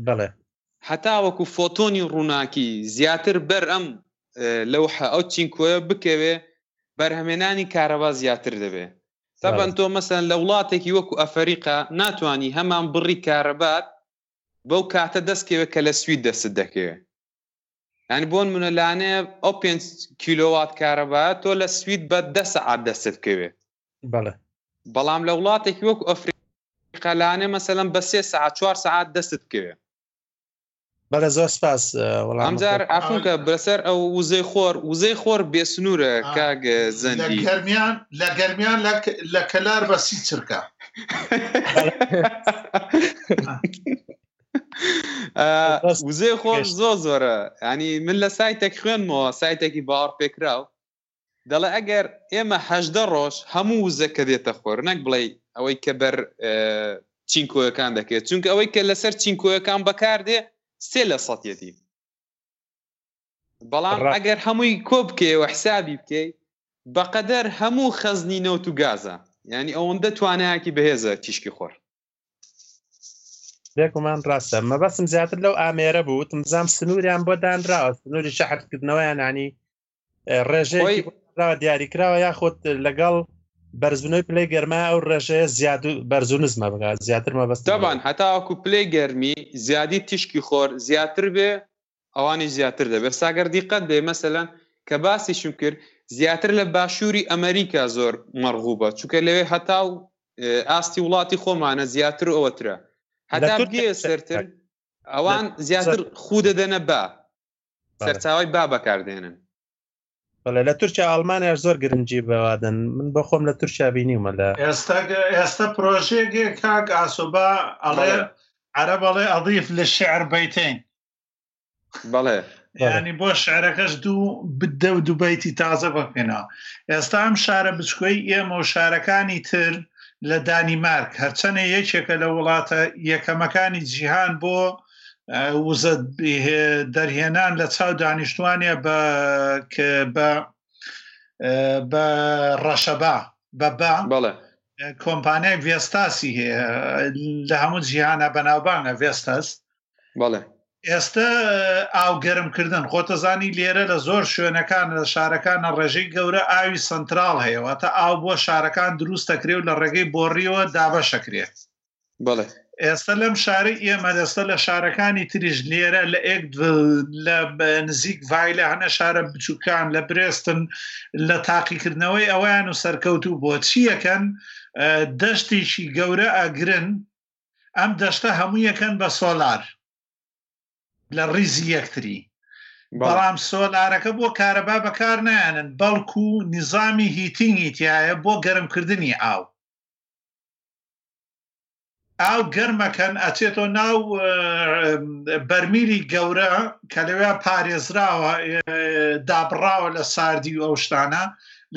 بەڵێ هەتا وەکو فۆتۆنی ڕووناکی زیاتر بەر ئەم لەوحە ئەو چینکۆیە بکەوێ بەرهەمێنانی کارەبا زیاتر دەبێ طبعا تو مثلا لو لاتكي وكو افريقيا ناتواني همان بري كاربات بو كاتا دسكي وكلا سويد دسدكي يعني بون من لانه اوبن كيلووات كاربات ولا سويد بد 9 دسدكي بله بلام لو لاتكي وكو افريقيا لانه مثلا بس 4 ساعات دسدكي بله زاسپاس والله امزار عفونك برسر او وزي خور بسنوره كاغ زندي لا جرميان لا كلار بس شركه وزي خور زوزره يعني من لا سايتك خن مو سايتك بار بكراو دلا اگر اما حجدروش همو زكدي تخور نك بلاي اوي كبر چينكو كان دكه چونك اوي كلسر چينكو كان بكارده سێ لە سەدەیەتی بەڵام ئەگەر هەمووی کۆ بکەی و حسابی بکەی بەقەدەر هەموو خەزنی نەوت و گازە یعنی ئەوەندە توانایەکی بەهێزە تیشکی خۆر بێگومان ڕاستە مەبەستم زیاتر لەو ئامێرە بوو تمزام سنووریان بۆ دانراوە سنووری شەحنکردنەوەیان ینی ڕێژەیەکی بۆ دیاریکراوە یاخود لەگەڵ بەرزبوونەوەی پلەی گەرما ئەو ڕێژەیە زیاد و بەرزونزمە بگات زیاتر مەبەست دەبان هەتاوەکو پلەی گەرمی زیادی تیشکی خۆر زیاتر بێ ئەوانی زیاتر دەبێت ساگەر دیقەت بێ مەسەلەن کە باسیشم کرد زیاتر لە باشووری ئەمریکا زۆر مەرغوبە چونکە لەوێ هەتاو ئاستی وڵاتی خۆمانە زیاتر ئەوەترە هەتا بگێ سەرتر ئەوان زیاتر خودەدەنە با سەرچاوای با بەکاردێنن بله لە تورکیا ئەڵمانیاش زۆر گرنگی بەوادن من بۆ خۆم لە تورکیا بینیومە لە ئێستا پرۆژێکێ کاک ئاسۆ بە ئەڵێ عەرەب ئەڵێ ئەضیف لە شیعر بەیتین بەڵێ یعنی بۆ شیعرەکەش دوو بەیتی تازە بەپێنەوە ئێستا ئەم شارە بچکۆی ئێمە و شارەکانی تر لە دانیمارک هەرچەنە یەکێکە لە وڵاتە یەکەمەکانی جیهان بۆ وزد دەرهێنان لە چاو دانیشتوانە بە ڕەشەبا بەڵێ کۆمپانیای ڤێستاسی هەیە لە هەموو جیهانە بەناوبانگە ڤێستاس. بەڵێ ئێستا ئاوگەرمکردن خۆتەزانی لێرە لە زۆر شوێنەکان لە شارەکانە ڕێژەی گەورە ئاوی سنترال هەیەواتە ئاو بۆ شارەکان دروست دەکرێ و لە ڕێگەی بۆڕیەوە دابەشەکرێت. بەڵێ ئێستا لەم شاری ئێمە دەستە لە شارەکانی تریش لێرە لە ئێک لە نزیک ڤای لە هەنە شارە بچووکان لە برێستن لە تاقیکردنەوەی ئەویان و سەرکەوتو بۆ چیەکەن دەشتێکی گەورە ئەگرن ئەم دەشتە هەموویەکەن بە سۆلار لە ڕیزی یەکتری، بەڵام سۆلارەکە بۆ کارەبا بەکار نایانن بەڵکو نیزامی هیتینگی تایە بۆ گەرمکردنی ئاو. ئاو گەرمەکەن ئەچێتۆ ناو بەرمیلی گەورە کە لەوێ پارێزراوە دابڕاوە لە ساردی و ئەو شتانە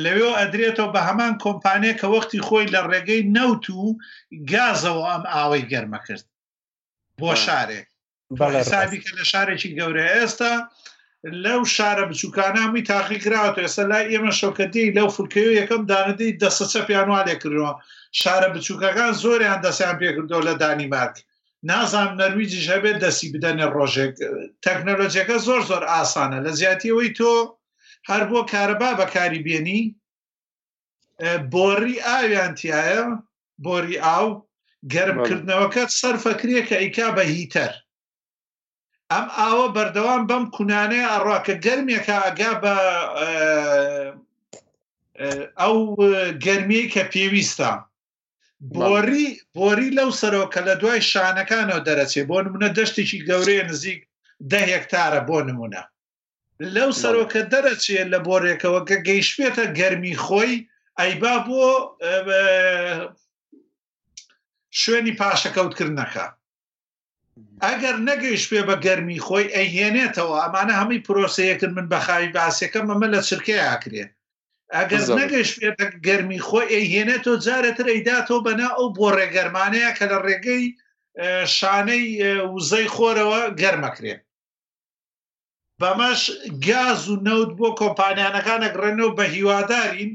لەوێ ئەدرێتەوە بە هەمان کۆمپانیە کە وەختی خۆی لە ڕێگەی نەوت و گازەوە ئەم ئاوەی گەرمە کرد بۆ شارێک حسابی کە لە شارێکی گەورە. ئێستا لەو شارە بچووکانامی تاقیکراوەتە ئێستا لای ئێمە شەوکەتی لەو فولکەوی یەکەم دانەدەی دەسەچە پیانوالێک کردەوە. شارە بچووکەکان زۆریان دەسیان پێکردەوە لە دانیمارک، نازام نەرویجیش هەبێت دەسی بدەنێ ڕۆژێک. تەکنەلۆژیەکە زۆر زۆر ئاسانە لە زیاتیەوەی تۆ هەر بۆ کارەبا بەکاری بێنی بۆڕی ئاویان تایە بۆڕی ئاو گەرمکردنەوەکەت سەرفەکرێ کە ئیکا بە هیتەر ئەم ئاوە بەردەوام بەم کونانەیە ئەڕوا کە گەرمێکە ئەگا بە ئەو گەرمی کە پێویستە. بۆری لەو سەرەوە کە لە دوای شانەکانەوە دەرەچێ بۆ نمونە دەشتێکی گەورەیە نزیک 10 هێکتارە بۆ نمونە لەو سەرەوە کە دەرەچێ لە بۆڕێکەوە کە گەیشتێتە گەرمی خۆی ئەیبا بۆ شوێنی پاشەکەوتکردنەکە. ئەگەر نەگەیشت پێ بە گەرمی خۆی ئەیهێنێتەوە. ئەمانە هەمووی پرۆسەیەکن من بەخاوی باسیەکە مەمە لە چرکەیە ئاکرێ. ئەگەر نەگەیشت پێ بە گەرمی خۆی ئەیهێنێتەوە جارەتر ئەیداتەوە بەنا ئەو بۆ ڕێگەرمانەیە کە لە ڕێگەی شانەی وزەی خۆرەوە گەرمەکرێ. بەمەش گاز و نەوت بۆ کۆمپانیانەکانە گڕێنەوە بە هیوادارین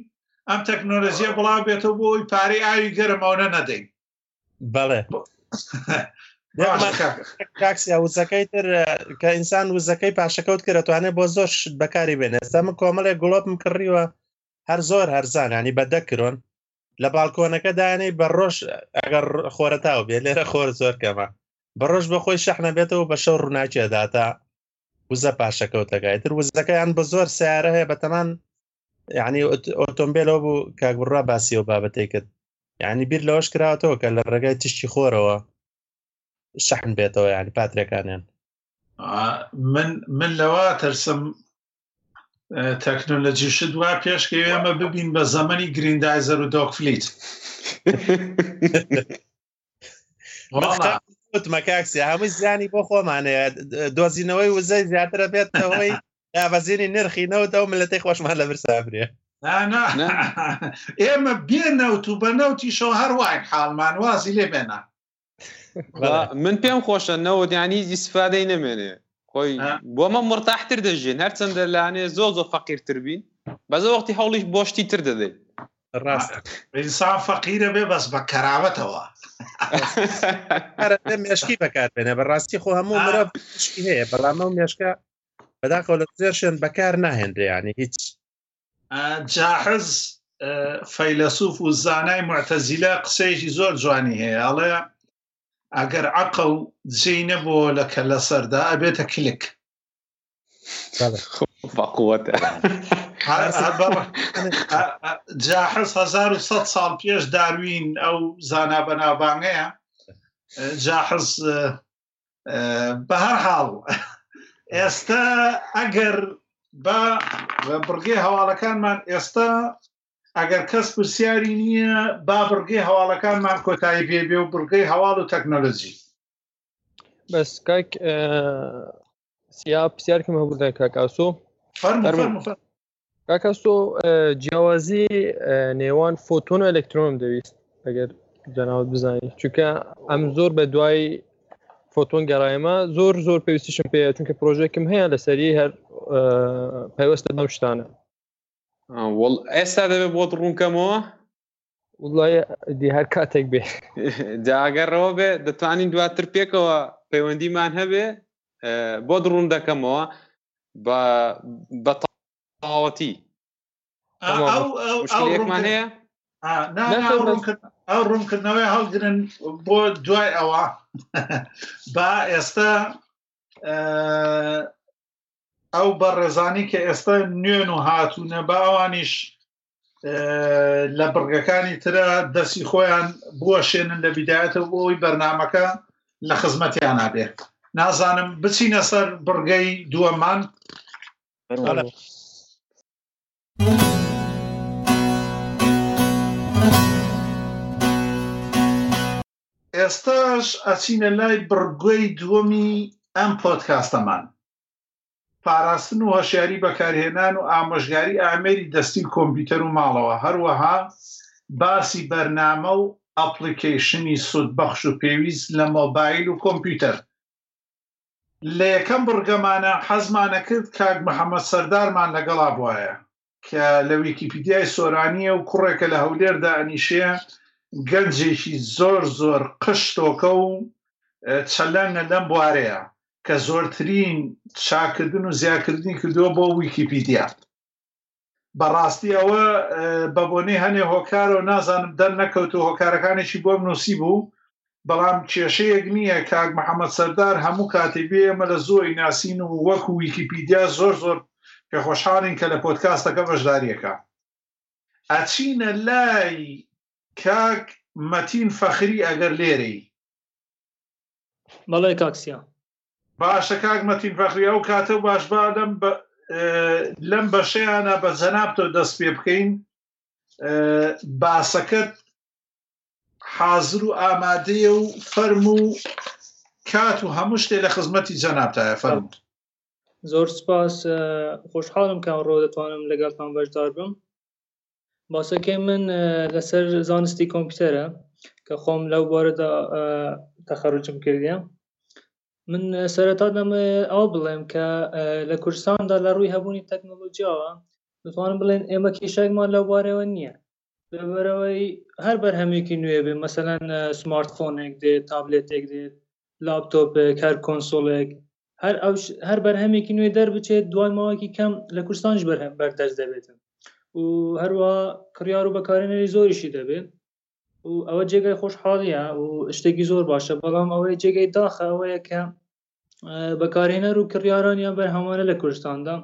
ئەم تەکنۆلۆژیە بڵاو بێتەوە بۆ ئەوی پارەی ئاوی گەرمەوە نەدەین. بەڵێ کاکسیا وزەکەی تر کە ئینسان وزەکەی پاشەکەوت کرد دەتوانێت بۆ زۆر شت بەکاری بێنێت. ئێستا من کۆمەڵێک گوڵۆپم کڕیوە هەر زۆر هەرزان ینی بەدە کرۆن لە باڵکۆنەکە دانەی بە ڕۆژ ئەگەر خۆرەتاو بێت لێرە خۆر زۆر کەمە بە ڕۆژ بەخۆی شەحنە بێتەوە بە شەو ڕووناکێداتا وزە پاشەکەوتەکەی تر وزەکەیان بە زۆر سیارە هەیە بەتەمان ینی ئۆتۆمبیلەوە بوو کاگوڕا باسی و بابەتەی کرد ینی بیر لەوەش کراوەتەوە کە لە ڕێگای تشتی خۆرەوە شحن بێتەوە ینی پاترەکانیان. من لەوە ترسم تەکنۆلۆژی شت وا پێشکەوێ ئەمە ببین بە زەمەنی گریندایزەر و دۆکفلیت. وتمە کاکسیا هەمووی زیانی بۆ خۆمانەیە دۆزینەوەی وزەی زیاترە بێتەوەی دابەزینی نرخی نەوتەوە ملەتەی خۆشمان لە برسابرێ. نا ئێمە بێ نەوت و بە نەوتی شەو هەروایەک حاڵمان وازی لێ بێنە. من پێم خۆشە نەوت یانی ئیسفادەی نەمێنێ خۆی بۆمە مرتاحتر دەژێن هەرچەندە لانێ زۆر فەقیرتر بین بەزە وەختی هەوڵیش بۆشتی تر دەدەی. ڕاست ئینسان فەقیرە بێ بەس بە کەراوەتەوە مێشکی بەکار بێنێ بەڕاستی خۆ هەموو مرە شکی هەیە بەڵام ئەو مێشکە بەداخەوە لە زێر شوێن بەکار ناهێنرێیانی هیچ. جاحز فەیلسوف و زانای معتەزیلە قسەیەکی زۆر جوانی هەیە ئەڵێ ئەگەر عەقڵ جێی نەبووە لەکە لەسەردا ئەبێتە کلک. جاحز 1100 ساڵ پێش داروین ئەو زانا بەناوبانگەیە. جاحز بە هەر حاڵ ئێستا ئەگەر بە بڕگەی هەواڵەکانمان ئێستا ئەگەر کەس پرسیاری نییە با بڕگەی هەواڵەکانمان کۆتایی بێبێ و بڕگەی هەواڵ و تەکنۆلۆژی بەس کاک سیا پرسیارکەم هەبوو کاک ئاسۆ کاک ئاسۆ جیاوازی نێوان فۆتۆن و ئەلکترۆنم دەویست ئەگەر جەناوت بزانیت چونکە ئەم زۆر بە دوای فۆتۆن گەڕایمە زۆر زۆر پێویستیشم پێەیە چونکە پرۆژێکم هەیە لەسەری هەر پەیوەستە بەم شتانە ئێستا دەبێت بۆت ڕوونکەمەوە وڵای دی هەر کاتێک بێ جاگەڕەوە بێ دەتوانین دواتر پێکەوە پەیوەندیمان هەبێ بۆ ڕوون دەکەمەوە بە تەواوەتی مشکلێکمان هەیە ئەو ڕوونکردنەوەی هەڵگرن بۆ دوای ئەوە با ئێستا ئەو بەڕێزانی کە ئێستا نوێن و هاتوونە باوانیش لە بڕگەکانی ترە دەستی خۆیان بوەشێنن لە بیدایەتەوە بۆی بەرنامەکە لە خزمەتیان هەبێ نازانم بچینە سەر بڕگەی دووەمان ئێستاش ئەچینە لای بڕگوی دووەمی ئەم پۆدکاستەمان پاراستن و هەشیاری بەکارهێنان و ئامۆژگاری ئامێری دەستی کۆمپیوتەر و ماڵەوە هەروەها باسی بەرنامە و ئەپلیکەیشنی سودبەخش و پێویست لە مۆبایل و کۆمپیوتەر لە یەکەم بڕگەمانە حەزمانە کرد کاک محەممەد سەردارمان لەگەڵا بواە کە لە ویکیپیدیای سۆرانیە و کوڕێکە لە هەولێردا ئەنیشەیە گەنجێکی زۆر زۆر قشتۆکە و چەلەنە لەم بوارەیە کە زۆرترین چاکردن و زیادکردنی کردووە بۆ ویکیپیدیا بەڕاستی ئەوە بە بۆنەی هەنێ هۆکارەوە نازانم دەرنەکەوت و هۆکارەکانێکی بۆم نووسی بوو بەڵام کێشەیەک نییە کاک محەممەد سەردار هەموو کاتێبێ ئەمە لە زۆری ناسین و وەکو ویکیپیدیا زۆر زۆر پێخۆشحاڵین کە لە پۆدکاستەکە بەشداریەکە ئەچینە لای کاک مەتین فەخری ئەگەر لێرەی بەڵێ کاکسیا باشە کاک مەتین فەخری ئەو کاتە باش با لەم بەشەیانە بە جەنابتۆ دەست پێ بکەین باسەکەت حازر و ئامادەیە و فەرم و کات و هەموو شتێ لە خزمەتی جەنابتایە فەرموو زۆر سپاس خۆشحاڵم کە ئەمڕۆ دەتوانم لەگەڵتان بەشدار بم باسەکەی من لەسەر زانستی کۆمپیوتەرە کە خۆم لەو بارەدا تەخەرروجم کردیە من سەرەتا دەمە ئەو بڵێم کە لە کوردستاندا لە ڕووی هەبوونی تەکنۆلۆجیاوە دەتوانم بڵێن ئێمە کێشێکمان لەو بارەوە نییە بەبەرەوەی هەر بەرهەمێکی نوێ بێ مەسەلەن سمارتفۆنێک دێت تابلێتێک دێت لاپتۆپێک هەر کۆنسۆلێک هەر بەرهەمێکی نوێ دەربچێت دوای ماوەیەکی کەم لە کوردستانش بەرهەم بەردەست دەبێتن و هەروە کڕیار و بەکارێنەری زۆریشی دەبێت و ئەوە جێگای خۆشحاڵیە و شتێکی زۆر باشە بەڵام ئەوەیە جێگەی داخە ئەوەیە کە بەکارهێنەر و کڕیارانیان بەرهەمانە لە کوردستاندا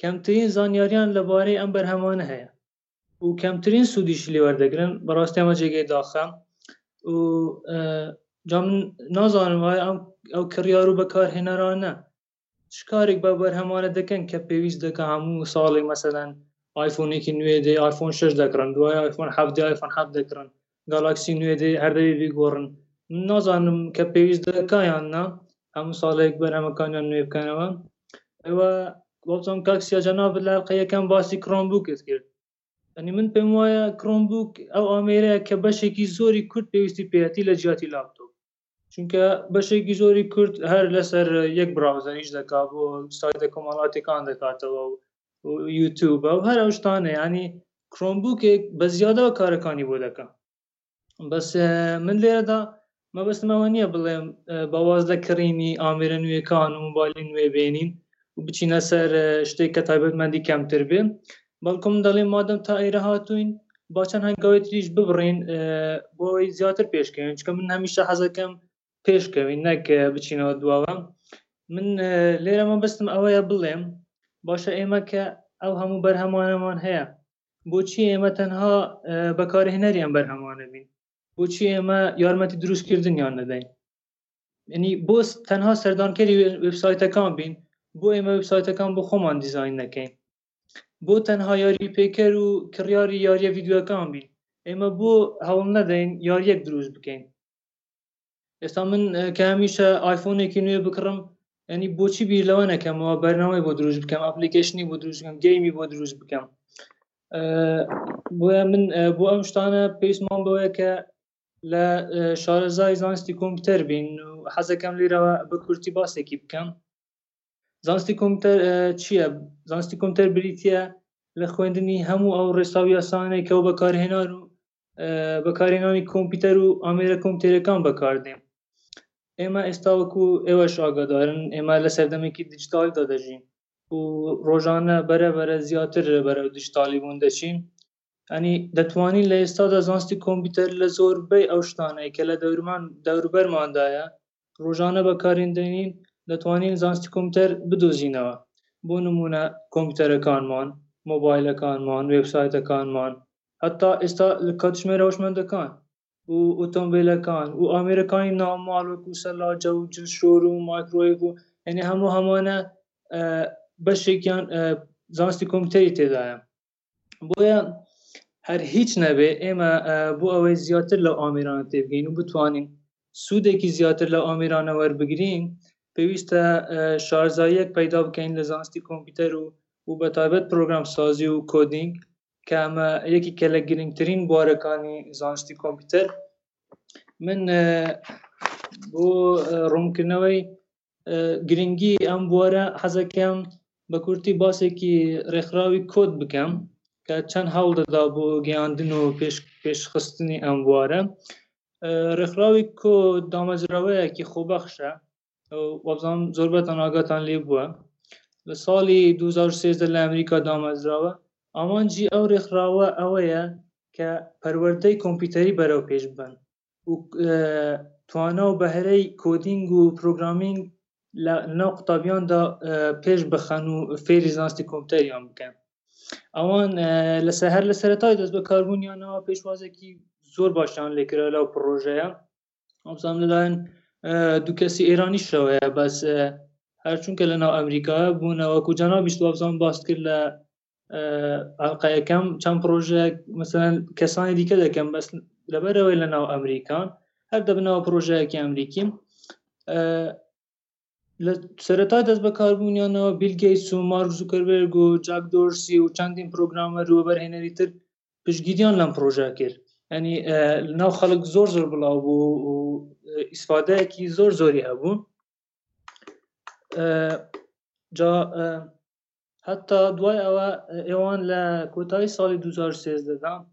کەمترین زانیاریان لەبارەی ئەم بەرهەمانە هەیە و کەمترین سوودیشی لێوەردەگرن بەڕاستی ئەمە جێگەی داخە و جا من نازانم وایە ئەو کڕیار و بەکارهێنەرانە چ کارێک بە بەرهەمانە دەکەن کە پێویست دەکە هەموو ساڵی مەسەلەن آیفۆنێکی نوێ دێ آیفۆن 6 دەکڕن دوای آیفۆن 7 دێ آیفۆن 7 دەکڕن گالاکسی نوێ دێ هەردەوێ بیگۆڕن نازانم کە پێویست دەکایان نا هەموو ساڵێک بەرهەمەکانیان نوێ بکەنەوە ئێوە بۆچۆن کاکسیا جەناب لە حلقەیەکەم باسی کرۆمبووکت کرد یعنی من پێم وایە کرۆمبووک ئەو ئامێرەیە کە بەشێکی زۆری کورد پێویستی پێهاتی لە جیاتی لاپتۆپ چونکە بەشێکی زۆری کورد هەر لەسەر یەک براوزەریش دەکا بۆ سایتە کۆمەڵاتیەکان دەکاتەوە و یوتیوب و هر اوشتانه یعنی کرومبوک بە زیادە کارەکانی بۆ دەکە بەس من لێرە دا مەبەستم ئەوە نییە بڵێم بەواز لە کڕینی ئامێرە نوێکان و مۆبایلی نوێ بێنین و بچینە سەر شتێک کە تایبەتمەندی کەمتر بێ بەڵکم دەڵێم مادەم تا ئێرە هاتوین با چەند هەنگاوی تریش ببڕین بۆ ئەوەی زیاتر پێشکەوین چونکە من هەمیشە حەزەکەم پێشکەوین نەک بچینەوە دواوە من لێرە مەبەستم ئەوەیە بڵێم باشە ئێمە کە ئەو هەموو بەرهەمانەمان هەیە بۆچی ئێمە تەنها بەکارهێنەریان بەرهەمانە بین بۆچی ئێمە یارمەتی دروستکردنیان نەدەین یعنی بۆ تەنها سەردانکەری وبسایتەکان بین بۆ ئێمە وبسایتەکان بۆ خۆمان دیزاین نەکەین بۆ تەنها یاری پێکەر و کڕیاری یاریە ڤیدیۆکان بین ئێمە بۆ هەوڵ نەدەین یاریەک دروست بکەین ئێستا من کە هەمیشە ئایفۆنێکی نوێ بکڕم یعنی بۆچی بیر لەوە نەکەمەوە بەرنامەی بۆ دروست بکەم ئەپلیکەیشنی بۆ دروست بکەم گەیمی بۆ دروست بکەم بۆیە من بۆ ئەم شتانە پێویستمان بەوەیە کە لا شارزای زانستی کمپیوتر بین و حزه کم لیرا به کورتی باسی بکم. زانستی کمپیوتر چیه؟ زانستی کمپیوتر بریتیه له خوندنی همو او رساوی سانه که به کار هنارو به کار هنانی کمپیوتر و امریکم تلکام به کار دیم. اما استاوکو ایوش آگادارن اما لسردمی که دیجیتال داده جیم و روزانه بره زیاتر بره دیجیتالی بونده چیم. یعنی دتوانی لاستاد زانستی کمپیوتر لزور به اوشتانه که لدورمان دوربر ماندایا روزانه به کاریندنین دتوانی زانستی کمپیوتر بدوزینوا بو نمونه کمپیوتر کانمان موبایل کانمان وبسایت کانمان حتی استا کاتشمه روشمند کان و اتومبیل کان و امریکای نامال و کوسلا جو شورو مایکروویو یعنی همونه بشکیان زانستی کمپیوتری تدایم بویا هر هیچ نبه اما بو اوی زیاتر له آمیرانه تبگین و بتوانین سوده که زیاتر له آمیرانه ور بگیرین پیوسته شارزاییک پیدا بکنین لزانستی کمپیوتر و به تایبت پروگرام سازی و کودینگ که اما یکی کلک گرینگترین بارکانی زانستی کمپیوتر من بو رومکنوی گرینگی ام بواره حزکم به کورتی باسه که رخراوی کود بکم که چند حال داده بو گیاندن و پیش خستنی انواره رخراوی که دامزراوی اکی خوبخشه وابزام زربتان آگاتان لی بوه سالی 2013 لامریکا دامزراوی امان جی او رخراوی اویه که پرورده کمپیوتری براو پیش بند و توانا و بهره کودینگ و پروگرامینگ لنا قطابیان دا پیش بخن و فیری زانستی کمپیوتری هم بکن اوان لسهر لسرتای دست به کاربون یا نه پیشوازه کی زور باشان لکره لاو پروژه هم ابزام لداین دو کسی ایرانی شوه بس هرچون که لناو امریکا بونه و کجانا بیشتو ابزام باست که لعلقه کم چند پروژه مثلا کسانی دیگه دکم بس لبروی لناو امریکان هر دبناو پروژه که امریکیم سرطای دست به کاربونیان و بیل گیتس و مارک زوکربرگ و جاک دورسی و چندین پروگرامر رو برهنری تر پشگیریان لن پروژه کرد یعنی نو خلق زور بلاو و استفاده کی زوری هبون جا حتی دوای اوان لکوتای سال 2013 دام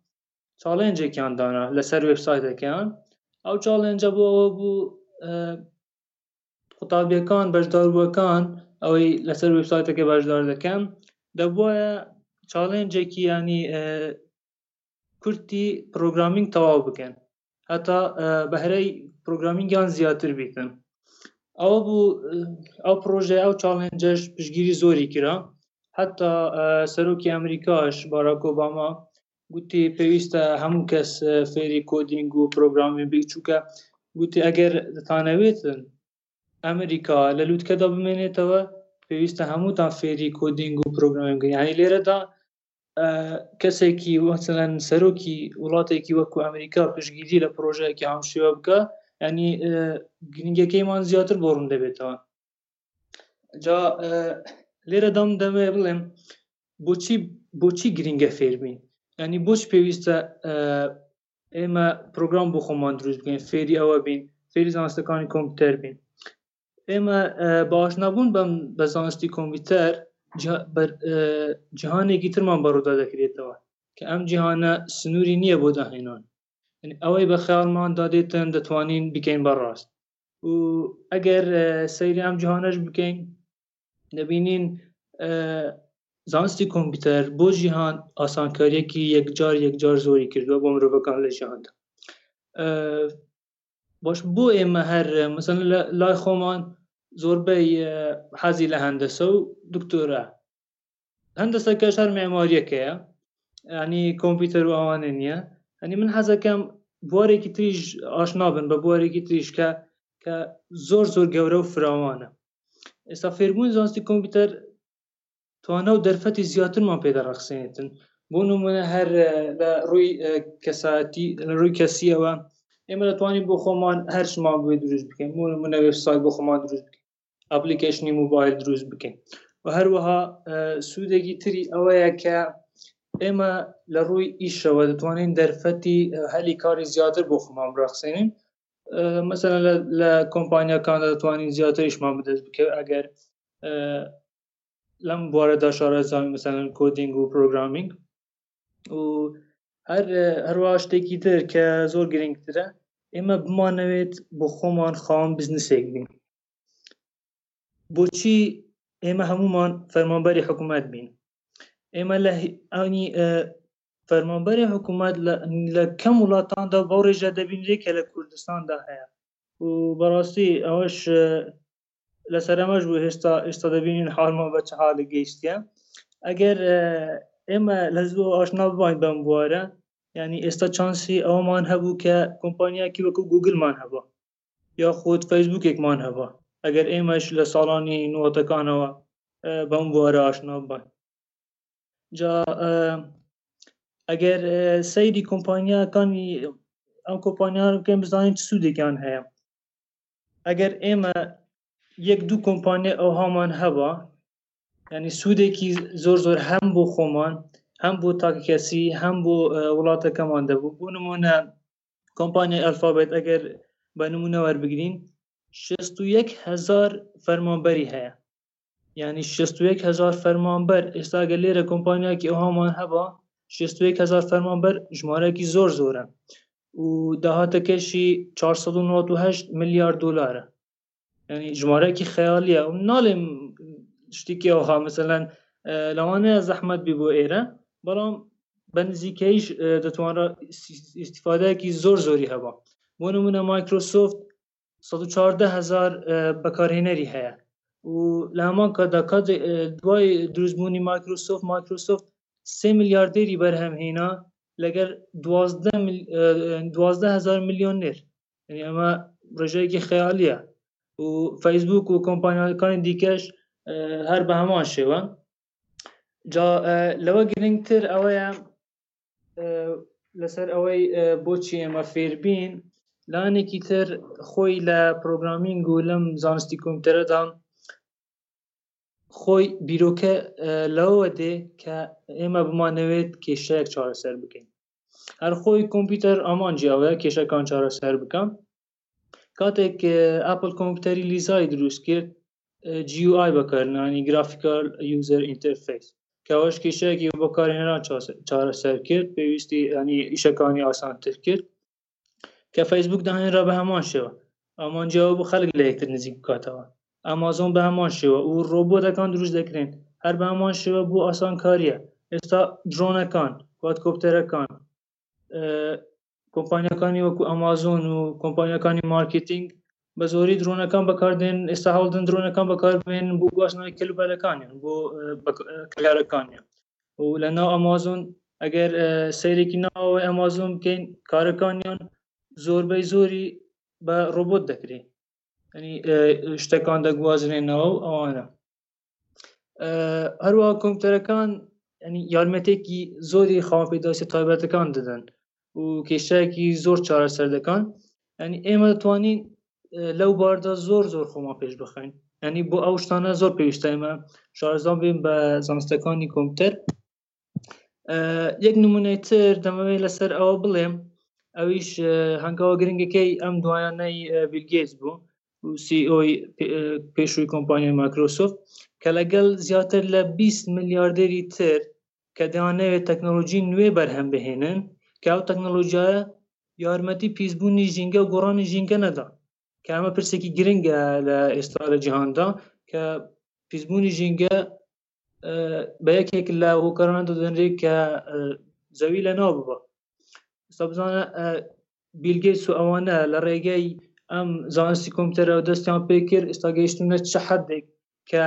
چالنجه کیان دانا لسر ویبسایت کیان او چالنجه بو خطابیکان بردار وکان اوی لسر وبسایت که بردار دکم دبوای چالنج کی یعنی کورتی پروگرامینگ تواو بکن حتی بهره پروگرامینگ آن زیاتر بیتن او پروژه او چالنجش پیشگیری زوری کرا حتی سروکی امریکاش باراک اوباما گوتی پیوسته همون کس فری کودینگ و پروگرامینگ بچوکه گوتی اگر تانویتن امریکا لود کدا بمینه تا پیوسته همو تا فری کودینگ و پروگرامینگ یعنی لره دا کسی کی مثلا سرو کی ولاته کی وک امریکا پیشگیری له پروژه کی هم شوب کا یعنی گینگه کی مان زیاتر بورونده بتا جا لره دم دمه بلم بوچی گینگه فرمی یعنی بوچ پیوسته اما پروگرام بو خماندروز بگین فری او بین فری زانستکان کمپیوتر بین اما باش نبون به زانستی کمپیوتر جهانی گیتر من برو داده کریتوا که ام جهان سنوری نیه بوده هنان یعنی اوی به خیال من داده تن دتوانین بکن بر راست و اگر سیری ام جهانش بکن نبینین زانستی کمپیوتر بو جهان آسانکاریه که یک جار زوری کرد و با مرو بکن جهان ده باش بو اما هر مثلا لای خومان زوربه حزی لهندسه و دکتوره هندسه کشار معماریه که یعنی کمپیوتر و آوانه نیه یعنی من حزکم بواری که تریش آشنا بن به بواری که تریش که زور گوره و فراوانه استا فرمون زانستی کمپیوتر توانه و درفتی زیاتر ما پیدا رخصینیتن بو نمونه هر روی کسیه و املا توانی بخوام هر شما باید دروز بکنیم مون وبسایت بخوام دروز بکنیم اپلیکیشنی موبایل دروز بکنیم و هر وها سودگی تری اوه که اما لروی ایش و دتوانین در فتی هلی کاری زیادر بخوام برخسینیم. مثلا لکمپانیا کاندا دتوانین زیادر ایش ما بدست بکر اگر لم باره داشاره زمین مثلا کودینگ و پروگرامینگ و هر واشتی که در که زور گرینگ داره اما بمانوید بخومان خواهم بزنس اگدیم. بوچی اما همومان فرمانبری حکومت بین. اما لانی فرمانبری حکومت لکم ولاتان دا باور جده بینده که لکردستان دا هیا و براستی اوش لسرمش بو هشتا بینین حال ما بچه حال گیشتیم. اگر اما لزو آشنا بباید بم بواره یعنی استا چانسی او مان هبو که کمپانیا کی وکو گوگل مان هبا یا خود فیسبوک یک مان هبا. اگر ایمش لسالانی نواتکان و بم بواره آشنا بباید جا اگر سیری کمپانیا کانی او کمپانیا رو که بزنین چه سودی کن هیا. اگر ایما یک دو کمپانیا او همان هبا یعنی سودی که زور هم بو خومان هم بو تاک کسی هم بو ولاته کمانده بو. بو نمونه کمپانیا الفابت اگر به نمونه ور بگیرین 61000 فرمانبری هیا یعنی 61000 فرمانبر. استا اگر لیره کمپانیا که او همان هبا 61000 فرمانبر جماره که زورن و دهات کشی 498 میلیارد دلاره یعنی جماره که خیالیه و نالیم شتی که اوها مثلا لوانه زحمت بی بو ایره برام بنزیکیش دتوانه استفاده که زوری هبا. بونمونه مایکروسوفت 114000 بکارهنری هیا و لهمان کدکد دوای دروزبونی مایکروسوفت 3 میلیاردری برهم هینا لگر 12000 میلیونر یعنی اما رجایی که خیالیه. و فیسبوک و کمپانیاکان دیکش هر به همان شوه جا لوا گرنگتر اویا لسر اوی بوچی اما فیربین لانه کی تر خوی لپروگرامینگ و لم زانستی کمپیوتر دام خوی بیروکه لوه ده که ایمه بمانوید کشک چاره سر بکن. هر خوی کمپیوتر آمان جاوه کشکان چاره سر بکن. کاته که اپل کمپیوتری لیزای دروست کرد جی او آی بکرن یعنی گرافیکال یوزر انترفیس که اوش کشکی بکار هنران چاره سر کرد پیوستی یعنی ایشکانی آسان تر کرد که فیسبوک دهن را به همان شوه آمان جاوه خلق لیکتر نزیگ کاتوان. آمازون به همان شوه و روبوت کان دروش دکرین هر به همان شوه بو آسان کاریه. استا درون کان کوادکوپتر کان کمپانیا کانی و آمازون و کمپانیا کانی مارکتینگ بزوری درون کان بکار دین. استا هولدن درون کان بکار بین بو آسان کلو بلکانیه بو کلار کانیه و لنا آمازون اگر سری کنا و آمازون کین کار کانیان زور به زوری با روبوت دکرین یعنی اشتکان دا گوازنه ناو آوانا. هر واقع کمپیوترکان یعنی یارمتی که زوری خواه پیدایسی تایبتکان دادن و کشتر که زور چاره سردکان یعنی ایمه توانین لو بارده زور خواه پیش بخواین یعنی با اوشتانه زور پیشتا ایمه شارزان بیم به زانستکانی کمپیوتر. یک نمونه تر دموی لسر او بلیم اویش هنگاو گرنگه که ام دوانه بیل گیتس بو سی اوی پیشوی کمپانی مایکروسوفت که لگل زیاتر ل20 میلیاردری تر که دیانه تکنولوژی نوی برهم بهینن که او تکنولوژی یارمتی پیزبونی جنگه و گران جنگه ندان که همه پرسه که گرنگه لإستال جهان دا که پیزبونی جنگه به یکی که لحوکران دادن ری که زوی لناب با سبزانه بیلگیتس و اوانه لرگه ام زانستی کمپیوتر او دستیان پیکر استا گیشتونه چه حدی که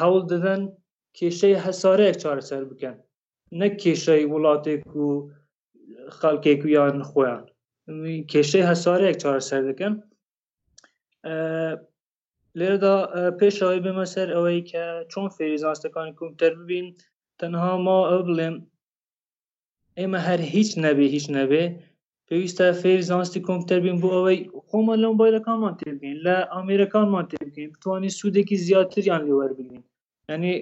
حول دادن کشی حساره یک چاره سر بکن نه کشی ولاتی کو خلقی کو یان خویان کشی حساره یک چاره سر بکن. لیر دا پیش آوی بمسر اوی که چون فیری زانستکان کمپیوتر ببین تنها ما او بلیم ایمه هر هیچ نبی پیوسته فیر زانستی کمپیوتر بین بو اوی خوما لنبایل کان مانتر بین لامریکان مانتر بین بتوانی سوده که زیادتر یعنی لور بگین یعنی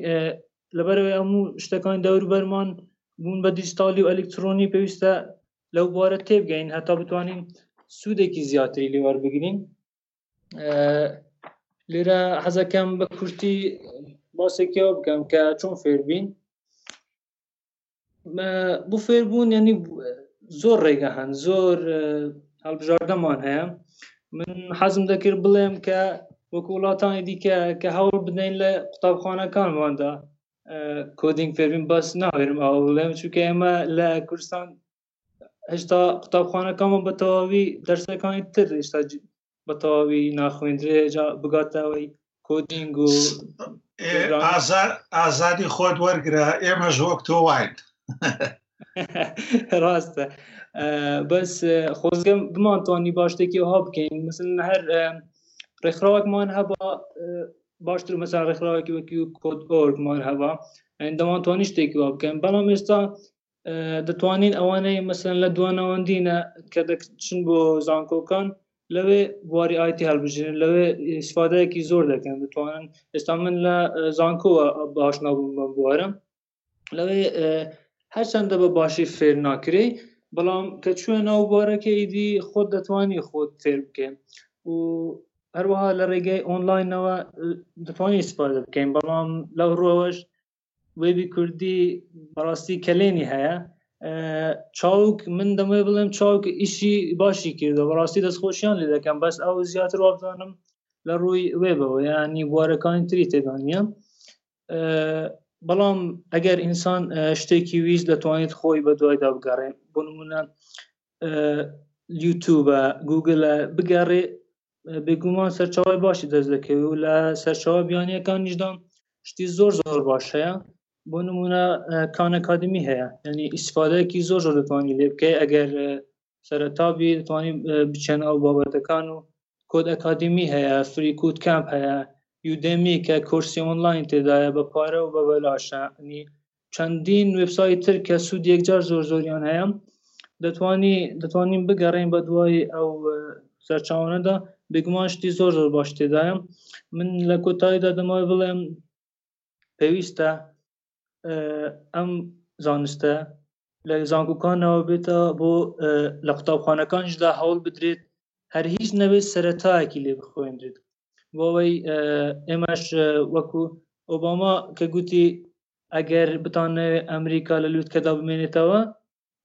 لبر اوی امو اشتکان دور برمان بون با دیجیتالی و الکترونی پیوسته لو باره تیب گین حتی بتوانیم سودێکی زیاتری لێوار بگرین. لێرە حەزەکەم بە کورتی باسێکەوە بکەم کە چۆن فێربین. بۆ فێربوون یعنی زۆر ڕێگە هەن، زۆر هەڵبژاردەمان هەیە. من حەزم دەکرد بڵێم کە وەکو وڵاتانی دیکە کە هەوڵ بدەین لە قوتابخانەکانماندا کۆدینگ فێربین باس ناوێرم ئەوە بڵێم، چونکە ئێمە لە کوردستان هشتا قوتابخانەکانمان بە تەواوی دەرسەکانی تر هشتا بە تەواوی ناخوێندرێ، جا بگاتەوەی کۆدینگ و ئازادی خۆت وەرگرە، ئێمە وەک تۆ وین. ڕاستە، بەس خۆزگەم بمانتوانی باشتێکیها بکەین. مەسەڵەن هەر ڕێکخراوێکمان هەبا باشتر، مەسەڵەن ڕێکخراوێکی وەکو کۆد ئۆرگمان هەبا، یعنی دەمانتوانی شتێکیوا بکەین. بەڵام ئێستا دەتوانین ئەوانەی مەسەڵەن لە دوانەوەندینە کە دەچن بۆ زانکۆکان لەوێ بواری ئایتی هەڵبژێن، لەوێ ئیسفادەیەکی زۆر دەکەن. دەتوانن ئێستا من لە زانکۆوە باشنا بووم بوارم، لەوێ هەرچەندە بە باشی فێر ناکرێ، بەڵام کە چووە ناو بارەکە ئیدی خۆت دەتوانی خۆت فێر بکەین و هەروەها لە ڕێگەی ئۆنلاینەوە دەتوانی ئیسفادە بکەین. بەڵام لەو ڕۆژ وێبی کوردی بەڕاستی کەلێنی هەیە. چاوگ من دەمەوێ بڵێم چاوگ ئیشی باشی کردەوە، بەڕاستی دەستخۆشیان لێ دەکەم، بەس ئەو زیاتر وابزانم لە ڕووی وێبەوە، یعنی بوارەکانی تری تێدانیە. بەڵام ئەگەر ئینسان شتێکی ویست دەتوانێت خۆی بە دوایدا بگەڕێ، بۆ نمونە یوتیوبە، گوگلە بگەڕێ، بێگومان سەرچاوای باشی دەست دەکەوێت و لە سەرچاوای بیانیەکان نیشدان شتی زۆر زۆر باش هەیە. بۆ نمونە کان ئەکادمی هەیە، یعنی ئیسفادەیەکی زۆر زۆر دەتوانی لێ بکەی ئەگەر سەرەتابی دەتوانی بچێن ئەو بابەتەکان. و کۆد ئەکادمی هەیە، فری کۆد کامپ هەیە، یودمی کە کورسی ئۆنلاین تێدایە بە پارە و بە بەلاشە، یعنی چەندین وێبسایت تر کە سوود یەکجار زۆر زۆریان هەیە، دەتوانین بگەڕین بە دوای ئەو سەرچاوانەدا. بێگومان شتی زۆر زۆر باش تێدایە. من لە کۆتاییدا دەمەوێت بڵێم پێویستە ئەم زانستە لە زانکۆکانەوە بێتە بۆ لە قوتابخانەکانشدا هەوڵ بدرێت، هەر هیچ نەبێت سەرەتایەکی لێ بخوێندرێت. بۆەوەی ئێمەش وەکو ئۆباما کە گوتی ئەگەر بتانەوێت ئەمریکا لە لووتکەدا بمێنێتەوە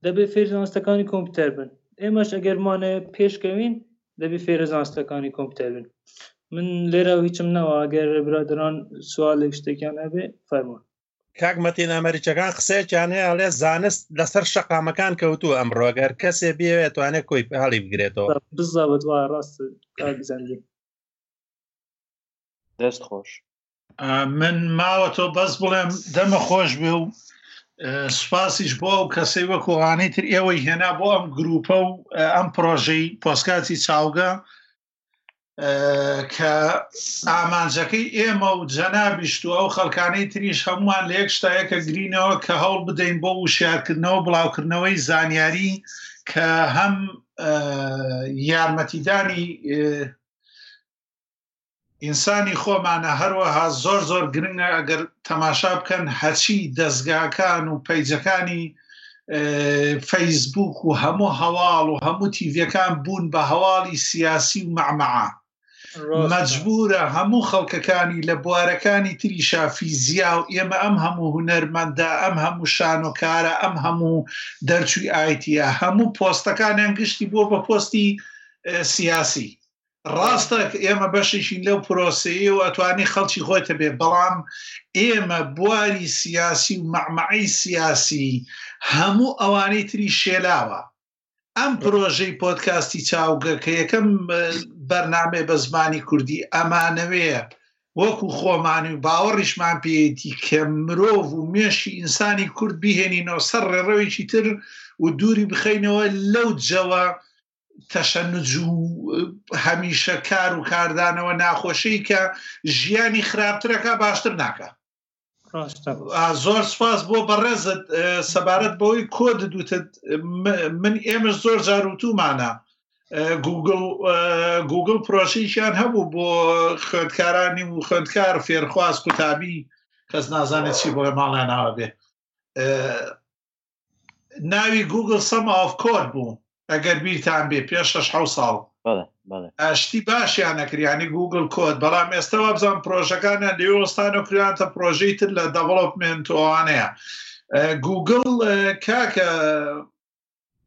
دەبێت فێر زانستەکانی کۆمپیوتەر بن، ئێمەش ئەگەرمانەوێت پێشکەوین دەبێت فێرە زانستەکانی کۆمپیوتەر بن. من لێرە هیچم نەوە، ئەگەر برادران سوالێک شتێکیان هەبێت فەرمان. کاک مەتین، ئەمریکەکان قسەیان هەیە، ئەڵێ زانست لەسەر شەقامەکان کەوتووە ئەمڕۆ، ئەگەر کەسێ بێوێت توانێت کۆی هەڵی بگرێتەوە. بزەبەت وایە، ڕاستە کاک زەندی، دەست خۆش. من ماوە تۆ بەس بڵێم دەمە خۆش بێ و سوپاسیش بۆ ئەو کەسەی وەکوغانەی تر ئێوەی هێنا بۆ ئەم گروپە و ئەم پرۆژەی پۆستکاستی چاوگە کە ئامانجەکەی ئێمە و جەنابیشت و ئەو خەڵکانەی تریش هەمووان لە یەک شتایەکە گرینەوە کە هەوڵ بدەین بۆ وشارکردنەوە بڵاوکردنەوەی زانیاری کە هەم یارمەتیدانی ئینسانی خۆمانە، هەروەها زۆر زۆر گرنگە ئەگەر تەماشا بکەن هەچی دەستگاکان و پەیجەکانی فەیسبوک و هەموو هەواڵ و هەموو تیڤەکان بوون بە هەواڵی سیاسی و مەعمەعە، مەجبورە هەموو خەڵکەکانی لە بوارەکانی تریشا فیزیا و ئێمە ئەم هەموو هونەرمەندە، ئەم هەموو شانۆکارە، ئەم هەموو دەرچووی ئایتیە، هەموو پۆستەکانیان گشتی بۆ بە پۆستی سیاسی. ڕاستە ئێمە بەشیشین لەو پرۆسەیە و ئەتوانی خەڵکی خۆیتە بێ، بەڵام ئێمە بواری سیاسی و مەعمەعی سیاسی هەموو ئەوانەی تری شێلاوە. ئەم پرۆژەی پۆدکاستی چاوگە کە یەکەم بەرنامێ بە زمانی کوردی ئەمانەوەیە وەکو خۆمانی و باوەڕیشمان پێیەتی کە مرۆڤ و مێشی ئینسانی کورد بیهێنینەوە سەر ڕێڕەوێکی تر و دووری بخەینەوە لەو جەوە تەشەنج و هەمیشە کار و کاردانەوە ناخۆشی کە ژیانی خراپترەکە باشتر ناکە. زۆر سپاس بۆ بەڕێزت، سەبارەت بەوەی کۆد دوتت. من ئێمەش زۆر جار وتومانە گوگل پرۆژەیەکیان هەبوو بۆ خوێندکارانی و خوێندکار فێرخواز قوتابی، کەس نازانێت چی بۆ ماڵیانەوە بێ. ناوی گوگل سم آف کۆر بوو ئەگەر بیرتان بێ پێش 6 ساڵ ئاشتی باشیان نەکریانی گوگل کۆد، بەڵام ئێستەوە بزان پرۆژەکانیان لێوەستان و کریانتە پرۆژەی تر لە دەڤڵۆپمێنت ئەوانەیە. گوگل کاکە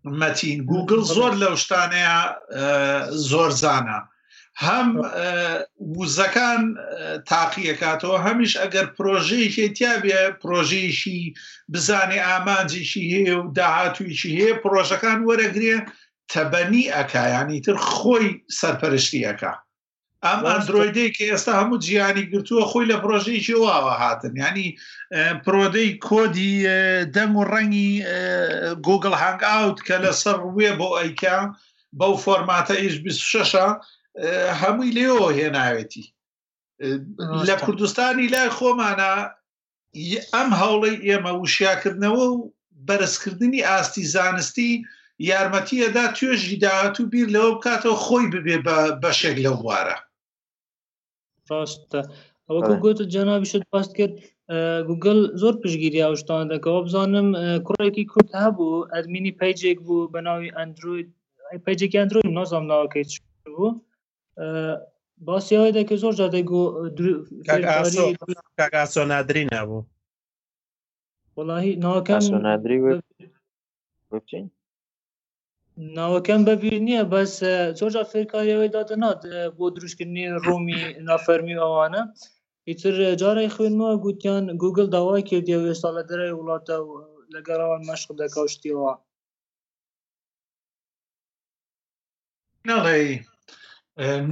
مەتین، گوگل زۆر لەو شتانەیە زۆر زانە، هەم وزەکان تاقیەکاتەوە، هەمیش ئەگەر پرۆژەیەکی تیابێ پرۆژەیەشی بزانێ ئامانجیشی هەیە و داهاتوویشی هەیە پرۆژەکان وەرەگرێ تەبەنی ئەکایانی تر خۆی سەرپەرشتیەکە. ئەم ئەندرۆیدەی کە ئێستا هەموو جیانی گرتووە خۆی لە پرۆژەیەکی واوە هاتن، ینی پرۆدەی کۆدی دەم و ڕەنگی گوگل هانگ ئاوت کە لەسەر وێ بۆ ئەیکا بەو فۆرماتە H26ە هەمووی لێەوە هێناوێتی. لە کوردستانی لای خۆمانە ئەم هەوڵی ئێمە وشیاکردنەوە و بەرزکردنی ئاستی زانستی یارمەتیەدا توێژی داهات و بیر لەوە بکاتەوە خۆی ببێ بەشێک لەو وارە. ڕاستە ئەوە گوتت جەنابیشت باس کرد، گوگل زۆر پشگیری ئەوشتان دەکەەوە. بزانم کوڕێکی کورد هەبوو ئەدمینی پەیجێک بوو بە ناوی ئەندروید، پەیجێکی ئەندروید نازانم ناوەکەی چ بوو، باسی ئەوەی دەکە زۆر جا دەیگو کاک ئاسۆ نادری نەبوو وەڵاهی ناوەکەم ناوەکەم بەبیرنیە، بەس زۆرجا فێرکاریەوەی دادەنات بۆ دروستکردنی ڕوومی نافەرمی ئەوانە. ئیتر جارێک خوێنمەوە گوتیان گوگل داوای کردیە ئێستا لە دەرەوەی وڵاتە و لەگەڵەوان مەشق دەکەوشتیەوە. نەڵێ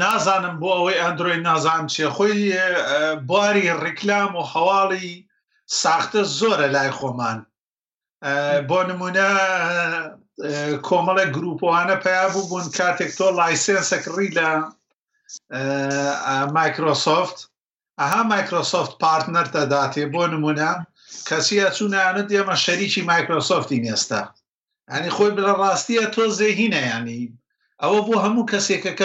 نازانم بۆ ئەوەی ئەندرۆید نازانم چێ، خۆی بواری ڕیکلام و هەواڵی ساختە زۆرە لای خۆمان. بۆ نمونە کۆمەڵێک گروپۆوانە پیا بوو بوون کاتێک تۆ لایسێنسەک ڕی لە مایکرۆسۆفت، ئەها مایکرۆسۆفت پارتنەر دەداتێ. بۆ نمونە کەسی ئەچوونانت ئێمە شەریکی مایکرۆسۆفتی نێستا، ئەنی خۆی بڵە ڕاستیە تۆ زێهینە، ینی ئەوە بۆ هەموو کەسێکە کە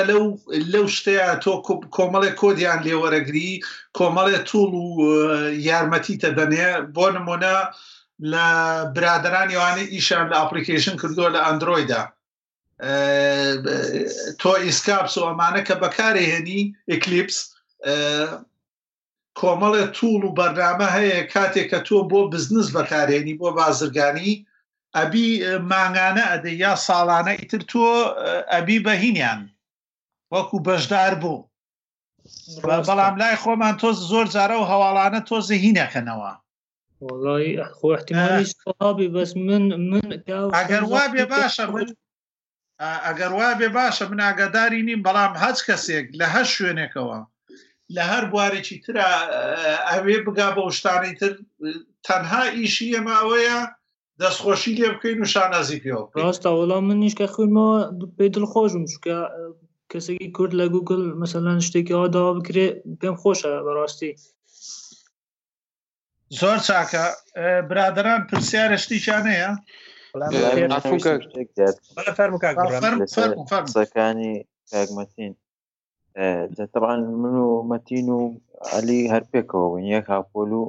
لەو شتەیە تۆ کۆمەڵێک کۆدیان لێوەرەگری کۆمەڵێ توول و یارمەتیتە دەنێ. بۆ نمونە لە برادران یوانە ئیشان لە ئاپلیکیشن کردووە لە ئەندرۆیدا تۆ ئیسکاپس و ئەمانە کە بەکارهێنی ئکلیپس کۆمەڵە توول و بەرنامە هەیە کاتێک کە تۆ بۆ بزنس بەکارهێنی بۆ بازرگانی ئەبی مانگانە ئەدە یا ساڵانە ئیتر تۆ ئەبی بەهینیان وەکو بەشدار بوو. بەڵام لای خۆمان تۆ زۆر جارە و هەواڵانە تۆ زەهینەکەنەوە. والله خو احتمالي صحابي بس من اگر وابه باشا من اقداري نيم، بلام هج كسيك لها شوينكوا لهر بواري چي ترا اوه بقا بوشتاني تر تنها ايشيه ما اوه دست خوشي ليه بكينو شانازي بيو راستا. والله من نيش كخوين ما بيدل خوشم شكا كسيكي كورد لگوگل مثلا شتيكي ها دوا بكري بهم خوشه براستي. زۆر چاکە برادران پرسیارە شتیشانەیە قسەکانی کاک مەتین. تەبعان من و مەتین و عەلی هەر پێکەوە بووین، یەک هاپۆل و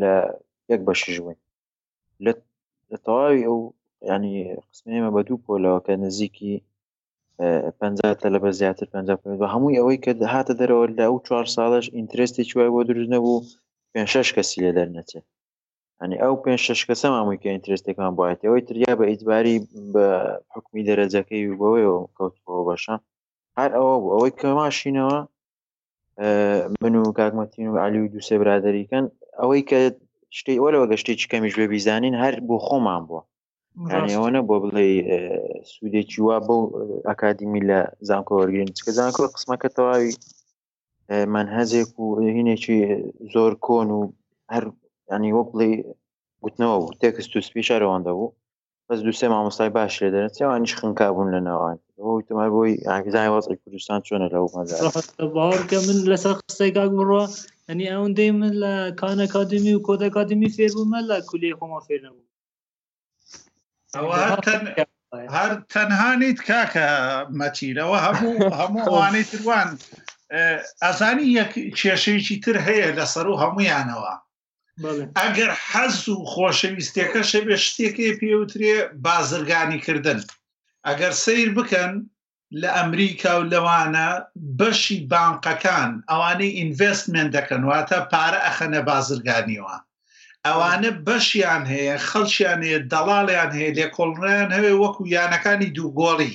لە یەک بەشیش بووین لە تەواوی ئەو ینی قسمێمە بە دوو پۆلەوە کە نزیکی 50 لە بە زیاتر 50 هەمووی ئەوەی کە هاتە دەرەوە لە ئەو 4 ساڵش ئینترێستێکی وای بۆ دروست نەبوو، 5-6 کەسی لە دەرنەچێت، ئەنی ئەو 5-6 کەسە ماموویکە ئینترێستێکمان بایێتەوەی تریا بە ئیتباری بە حکمی دەرەجەکەی و بەوەیەوە کەوتەوە بەشە. هەر ئەوە بوو ئەوەی کەماشینەوە من و کاک مەتین و عەلی و دووسێ برادەریکەن ئەوەی کە شتەی وەرەوە گەشتی کەمیش بێ بیزانین هەر بۆ خۆمان بووە، ینی ئەوە نەبووە بڵێ سوودێکی وا بەو ئەکادیمی لە زانکۆ وەرگین، چکە زانکۆ قسمەکە تەواوی منهەزێک و هینێکی زۆر کۆن و هەر ینی وە بڵێ گوتنەوە بوو تێکست و سپی شارەوەدا بوو، بەس دووسێ مامۆستای باش لێ دەرن چێوانیش خنکابوون لە ناوان تمای بۆی ئاگزای وەزعی کوردستان چۆنە لەو باوەڕکە من لەسەر قسەی کاک بڕوە، ئەنی ئەوەندەی من لە کان ئەکادمی و کۆد ئەکادمی فێر بوومە لە کولیەی خۆما فێر نەبوو. هەر تەنها نیت کاکە مەتیرەوە هەموو ئەوانەی تروان ئازانی یەک کێشەیەکی تر هەیە لەسەر و هەمویانەوە ئەگەر حەز و خۆشەویستیەکەشە بێ شتێکی پێوترێ بازرگانی کردن. ئەگەر سیر بکەن لە ئەمریکا و لەوانە بەشی بانقەکان ئەوانەی ئینڤستمنت دەکەن، واتە پارە ئەخەنە بازرگانیەوە. ئەوانە بەشیان هەیە، خەڵکیان هەیە، دەڵاڵیان هەیە، لێکۆڵینەیان هەیە، وەکو یانەکانی دووگۆڵی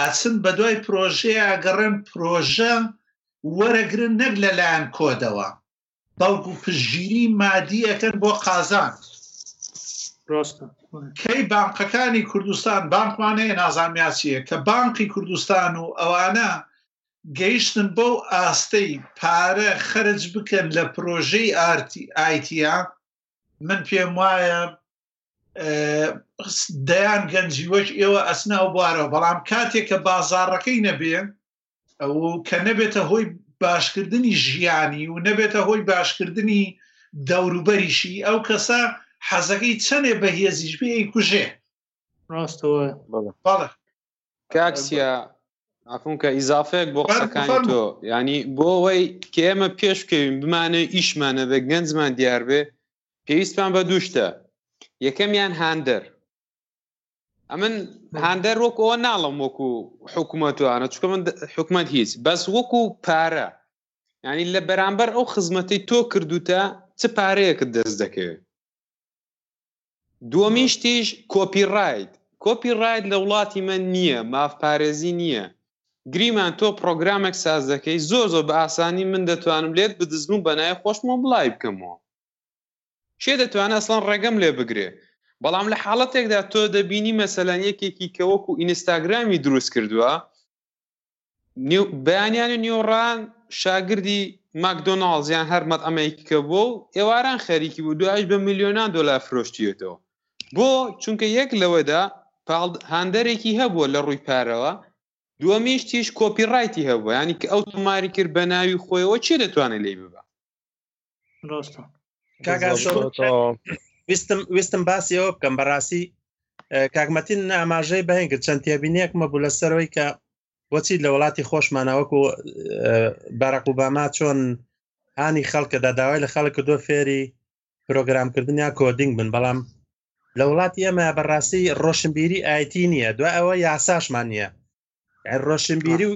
ئەچن بە دوای پرۆژەیە، ئەگەڕێن پرۆژە وەرەگرن نەک لەلایەن کۆدەوە، بەڵکو پشتگیری مادیەکەن بۆ قازان. کەی بانقەکانی کوردستان بانقمانەیە نازانیاچیە کە بانقی کوردستان و ئەوانە گەیشتن بەو ئاستەی پارە خەرج بکەن لە پرۆژەی ئایتیا. من پێم وایە دەیان گەنجیوەش ئێوە ئەسنا و بوارەوە، بەڵام کاتێک کە بازارەکەی نەبێ ئەو کە نەبێتە هۆی باشکردنی ژیانی و نەبێتە هۆی باشکردنی دەوروبەریشی، ئەو کەسە حەزەکەی چەندێ بەهێزیش بێ کوژێ. ڕاستەوە بەڵێ کاکسیە ئەفونکە ئیزافەیەک بۆ قسەکانی تۆ، یعنی بۆ ئەوەی کە ئێمە پێشکەوین بمانە ئیشمانە بە گەنجمان دیار بێ، پێویستمان بە دوو شتە. یەکەمیان هاندەر. ئەمن هاندەر وەک ئەوە ناڵم وەکو حکوومەتوانە، چکە من حکوومەت هیچ، بەس وەکو پارە، یعنی لە بەرامبەر ئەو خزمەتەی تۆ کردوتە چ پارەیەکت دەست دەکەوێت. دووەمیشتیش کۆپیڕایت. کۆپیڕایت لە وڵاتی من نییە، مافپارێزی نییە. گریمان تۆ پرۆگرامێک ساز دەکەی، زۆر زۆر بە ئاسانی من دەتوانم لێت بدزم و بەنایە خۆشمە بڵای بکەمەوە. شێ دەتوانە ئەسڵان ڕێگەم لێ بگرێ. بەڵام لە حاڵەتێکدا تۆ دەبینی مەسەلەن یەکێکی کە وەکو ئینستاگرامی دروست کردووە، بەیانیانی نیۆڕان شاگردی ماکدۆناڵز یان هەرمەت ئەمریکا بوو و ئێواران خەریکی بوو، دوایش بە میلیۆنان دۆلار فرۆشتیێتەوە. بۆ چونکە یەک لەوەدا هاندەرێکی هەبووە لە ڕووی پارەوە، دووەمیش تیش کۆپیڕایتی هەبووە، یانی کە ئەو تۆماری کرد بە ناوی خۆیەوە چی دەتوانێت لێی ببە. ڕاستە ویستم باسی ئەوە بکەم. بەڕاستی کاگمەتین ئاماژەی بەهێن کرد، چەند تێبینیەکمە بوو لەسەرەوەی کە بۆچی لە وڵاتی خۆشمانەوەکو باراک ئۆباما چۆن هانی خەڵکەدا داوای لە خەڵک کردووە فێری پرۆگرامکردنیان کۆدینگ بن، بەڵام لە وڵاتی ئەمە بەڕاستی ڕۆشنبیری ئایتی نییە، دوای ئەوە یاساشمان نییە، ڕۆشنبیری و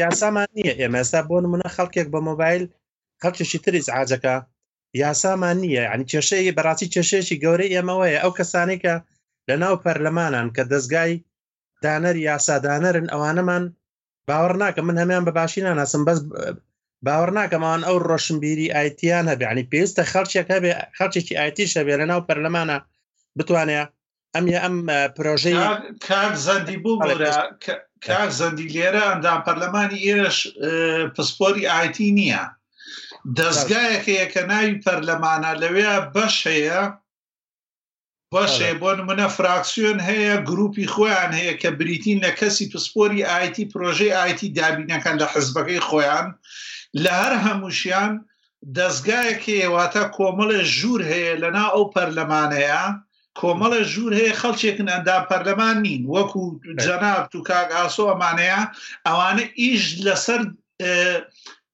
یاسامان نییە. ئێمە ئێستا بۆ نمونە خەڵکێک بە مۆبایل، خەڵکیشی تریز عاجەکە، یاسامان نییە. ینی کێشەیە بەڕاستی کێشەیەکی گەورەی ئێمەوەیە، ئەو کەسانی کە لە ناو پەرلەمانان کە دەستگای دانەر یاسادانەرن، ئەوانەمان باوەڕ ناکەم. من هەمیان بەباشی ناناسم، بەس باوەڕ ناکەمەوان ئەو ڕۆشنبیری ئایتیان هەبێ. ینی پێویستە خەڵکێک هەبێ، خەڵکێکی ئایتیش هەبێ لە ناو پەرلەمانە بتوانێت ئەم پرۆژەی کاک زەندی بوو. کاک زەندی لێرە ئەمدا پەرلەمانی ئێرەش پسپۆری ئایتی نییە، دەستگایەکەیە کە ناوی پەرلەمانە لەوێ بەش هەیە، بەشێ بۆ نمونە فراکسیۆن هەیە، گروپی خۆیان هەیە کە بریتین لە کەسی پسپۆری ئایتی پرۆژەی ئایتی دابینەکان لە حزبەکەی خۆیان. لە هەر هەمووشیان دەستگایەکەیە، واتە کۆمەڵە ژوور هەیە لەناو ئەو پەرلەمانەیە، کۆمەڵە ژوور هەیە، خەڵکێکن ئەندا پەرلەمان نین، وەکو جەناب و کاک ئاسۆ ئەمانەیە، ئەوانە ئیش لەسەر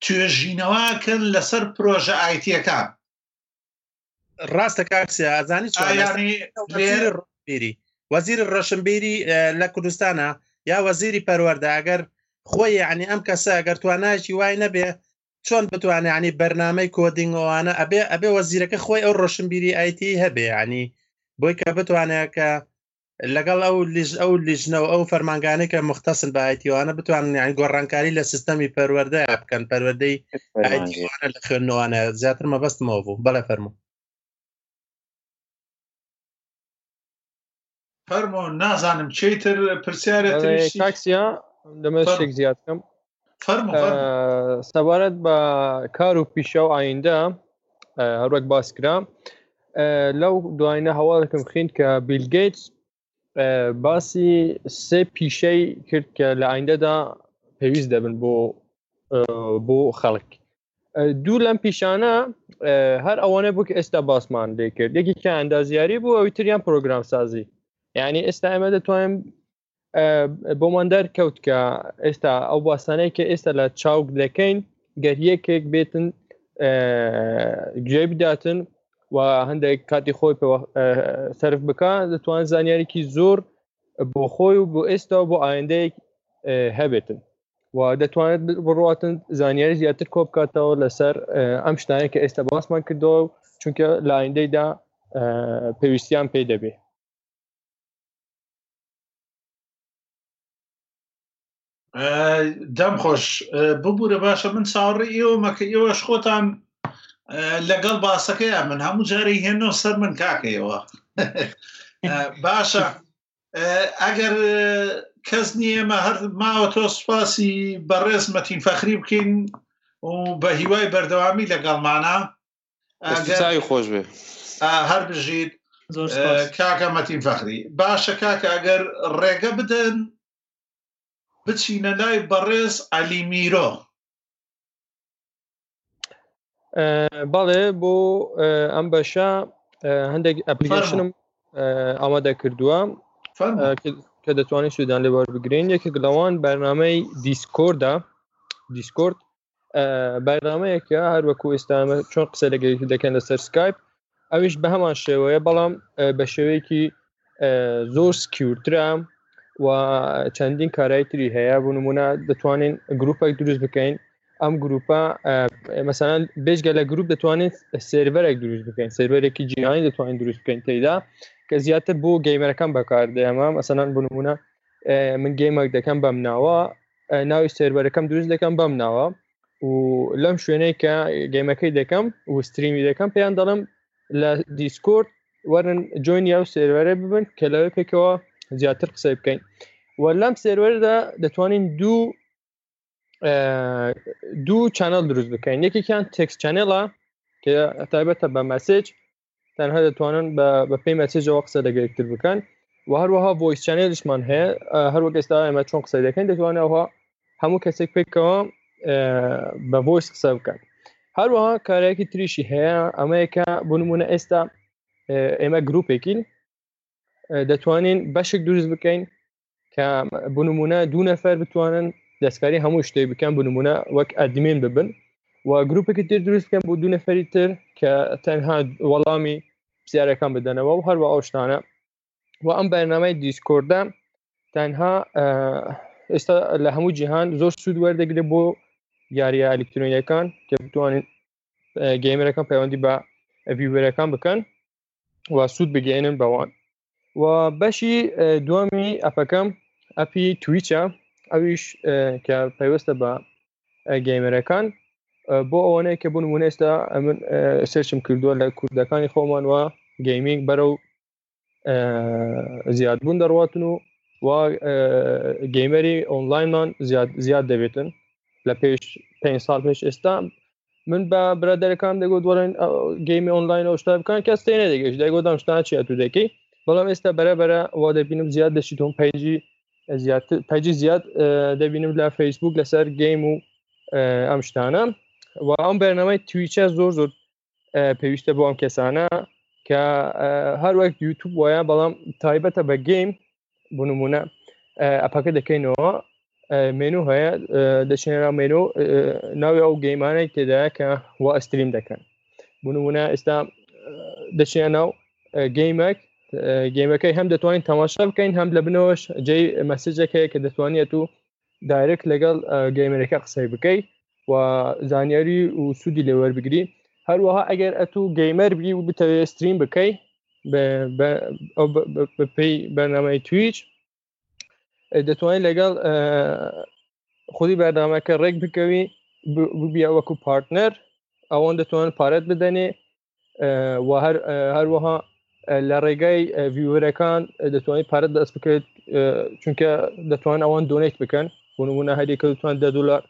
توێژینەوە کرد لەسەر پرۆژە ئایتیەکان. ڕاستە کاکسیا ئازانی وەزیری ڕەشنبیری لە کوردستانە یا وەزیری پەروەردە، ئەگەر خۆی یعنی ئەم کەسە ئەگەر توانایکی وای نەبێ چۆن بتوانێت ینی بەرنامەی کۆدینگەوانە ئەبێ وەزیرەکە خۆی ئەو ڕۆشنبیری ئایتی هەبێ، ینی بۆی کە بتوانێت کە لەگەڵ ئەو لیژنەوە ئەو فەرمانگانەی کە مختصن بە ئایتیوانە بتوانن ینی گۆڕانکاری لە سیستەمی پەروەردە بکەن، پەروەردەی ئایتیوانە لە خوێندنەوەوانە. زیاتر مەبەستمەوە بوو. بەڵێ فەرمو فەرمۆ نازانم چیتر پرسیارێت تاکسیە دەمەشتێک زیاد بکەم سەبارەت بە کار و پیشە و ئایندە هەروەک باسکرا. لەو دوایینە هەوا دەکەم خوێن کە بیل گەیتس باسی سێ پیشەی کرد کە لە ئایندەدا پێویست دەبن بۆ خەڵک. دوو لەم پیشانە هەر ئەوانە بوو کە ئێستا باسمان دەکرد، یەکێکیان ئەندازیاری بوو، ئەوی تریان پرۆگرام سازی. یعنی ئێستا ئەمە دەتوانم بۆمان دەرکەوت کە ئێستا ئەو باسانەیە کە ئێستا لە چاوگ دەکەین گەر یەکێک بێتن جێ بداتن و هەندێک کاتی خۆی سەرف بکەن دەتوان زانیاریکی زۆر بۆ خۆی و بۆ ئێستا و بۆ ئایندەیەک هەبێتن و دەتوانێت بڕاتن زانیاری زیاتر کۆ بکاتەوە لەسەر ئەم شتانەیە کە ئێستا باسمان کردەوە چونکە لە ئایندەیدا پێویستیان پێی دەبێ. دەم خۆش ببوورە باشە من چاوەڕێی ئێوەمە کە ئێوەش خۆتان لەگەڵ باسەکەیە من هەموو جارێک هێنەوە سەر من کاکەیەوە باشە ئەگەر کەس نییە ئێمە هەر ماوە تۆ سوپاسی بەڕێز مەتین فەخری بکەین و بە هیوای بەردەوامی لەگەڵمانە خۆش بێ هەر بژیت کاکە مەتین فەخری باشە کاکە ئەگەر ڕێگە بدەن بچینە لای بەڕێز عەلی میرۆ بەڵێ بۆ ئەم بەشە هەندێک ئەپلیکیشنم ئامادە کردووە کە دەتوانین سوودان لێ وەربگرین یەکێک لەوان بەرنامەی دیسکۆردە دیسکۆرد بەرنامەیەکە هەر وەکو ئێستا چۆن قسە لەگەری دەکەن لەسەر سکایپ ئەویش بە هەمان شێوەیە بەڵام بە شێوەیەکی زۆر سکیورترە و چەندین کارای تری هەیە بۆ نمونە دەتوانین گروپێک دروست بکەین ئەم گروپە مەسەڵەن بێژگە لە گروپ دەتوانین سێرڤەرێک دروست بکەین سێرڤەرێکی جیهانی دەتوانین دروست بکەین تێیدا کە زیاتر بۆ گەیمەرەکان بەکاردێنمە مەسەڵەن بۆ نمونە من گەیمێک دەکەم بەم ناوە ناوی سێرڤەرەکەم دروست دەکەم بەم ناوە و لەم شوێنەی کە گەیمەکەی دەکەم و ستریمی دەکەم پێیان دەڵم لە دیسکۆرد وەرن جۆین یاو سێرڤەرێ ببن کە لەوێ پێکەوە زیاتر قسەی بکەین و لەم سێرڤەردا دەتوانین دوو چانەڵ دروست بکەین یەکێکیان تێکس چانێڵە کە تایبەتە بە مەسێج تەنها دەتوانن بە پێی مەسێجەوە قسە لەگەرێکتر بکەن و هەروەها ڤۆیس چانێڵیشمان هەیە هەروەک ئێستا ئێمە چۆن قسە دەکەین دەتوانەوە هەموو کەسێک پێکەوە بە ڤۆیس قسە بکەن. هەروەها کارێکی تریشی هەیە ئەمەیەکە بۆ نمونە ئێستا ئێمە گروپێکین دەتوانین بەشێک دروست بکەین کە بۆ نمونە دوو نەفەر بتوانن دەستکاری هەموو شتێک بکەن بۆ نمونە وەک ئەدمین ببن و گروپێکی تر دروست بکەن بۆ دوو نەفەری تر کە تەنها وەڵامی پرسیارەکان بدەنەوە و هەروەها ئەو شتانە و ئەم بەرنامەی دیسکۆردە تەنها ئێستا لە هەموو جیهان زۆر سود وەردەگرێت بۆ یاریە ئەلکترۆنیەکان کە بتوانین گەیمەرەکان پەیوەندی بە ڤیوەرەکان بکەن و سود بگەێنن بەوان و بەشی دووەمی ئەپەکەم ئەپی تویچە ئەویش کە پەیوەستە بە گەیمەرەکان بۆ ئەوانەیە کە بوون وونێستا ئەمن سێرچم کردووە لە کوردەکانی خۆمان وە گەیمینگ بەرەو زیادبوون دەڕاتن و گەیمەری ئۆنلایمان زیاد دەبێتن لە پێش 5 ساڵ پێش ئێستا من بە برادەرەکان دەگوت وەڵێن گەیمی ئۆنلاین ئەو شتە بکەن کەس تێ نەدەگەیشت دەیگوتم شتانە چیە تو دەکەی بەڵام ئێستا بەرەبەرە وا دەبینم زیاد دەشیتۆم پەیجی زیاد دەبینم لە فەیسبوک لەسەر گەیم و ئەم شتانە و ئەم بەرنامەی تویچە زۆر پێویستە بۆ ئەم کەسانە کە هەروەک یوتیوب وایە بەڵام تایبەتە بە گەیم بۆ نمونە ئەپەکە دەکەینەوە مێنو هەیە دەچێنرا مێنۆ ناوی ئەو گەیمانەی تێدایە کە وا ئەستریم دەکەن بۆ نمونە ئێستا دەچێنە ناو گەیمێک گەیمەکەی هەم دەتوانین تەماشا بکەین هەم لە بنەوەش جێی مەسیجەکەی کە دەتوانێت و دایرێک لەگەڵ گەیمەرەکە قسەی بکەیت و زانیاری و سوودی لێوەربگری هەروەها ئەگەر ئەتوو گەیمەر بی و بتەوێت ستریم بکەیت پێی بەرنامەی تویچ دەتوانین لەگەڵ خودی بەرنامەکە ڕێک بکەوی ببیە وەکو پارتنەر ئەوان دەتوانن پارەت بدەنێ و هەروەها لە ڕێگای ڤیوەرەکان دەتوانین پارەت دەست بکەیت چونکە دەتوان ئەوان دۆنیت بکەن بۆ نمونە هەرێکە دەتوان $10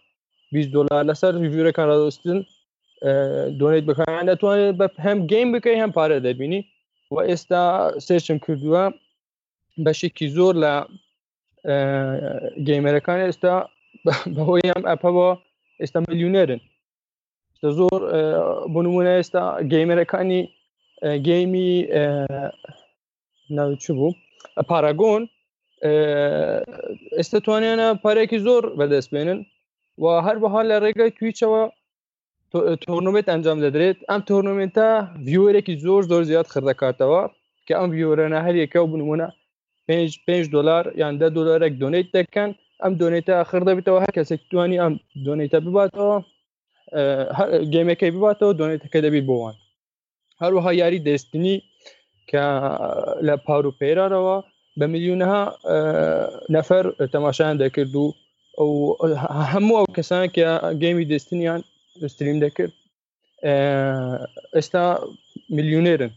$20 لەسەر ڤیوەرەکان ڕادستن دۆنیت بکەن دەتوانێت بە هەم گەیم بکەی هەم پارە دەبینی و ئێستا سێرچم کردووە بەشێکی زۆر لە گەیمەرەکان ئێستا بەهۆی ئەم ئەپەوە ئێستا ملیونێرن زۆر بۆ نمونە ئێستا گەیمەرەکانی گەیمی ناوی چ بوو پاراگۆن ئێستا توانیانە پارێکی زۆر بەدەستبێنن و هەروەها لە ڕێگای تویچەوە تورنمنت انجام دادرێت ئەم تورنمنتە ڤیۆرێکی زۆر زۆر زیاد خردەکاتەوە کە ئەم ڤیۆرانە هەر یەکەو بنمونە 5 دلار یان 10 دلارێک دۆنیت دەکەن ئەم دۆنیتە خردەبێتەوە هەر کەسێک توانی ئەم دۆنیتە بباتەوە هەر گەیمەکەی بباتەوە دۆنیتەکە دەبێت بۆوان هەروەها یاری دەستنی کە لە پاروپێرارەوە بە میلیونەها نەفەر تەماشایان دەکرد و ئەو هەموو ئەو کەسان کە گەیمی دەستنیان استریم دەکرد ئێستا میلیونێرن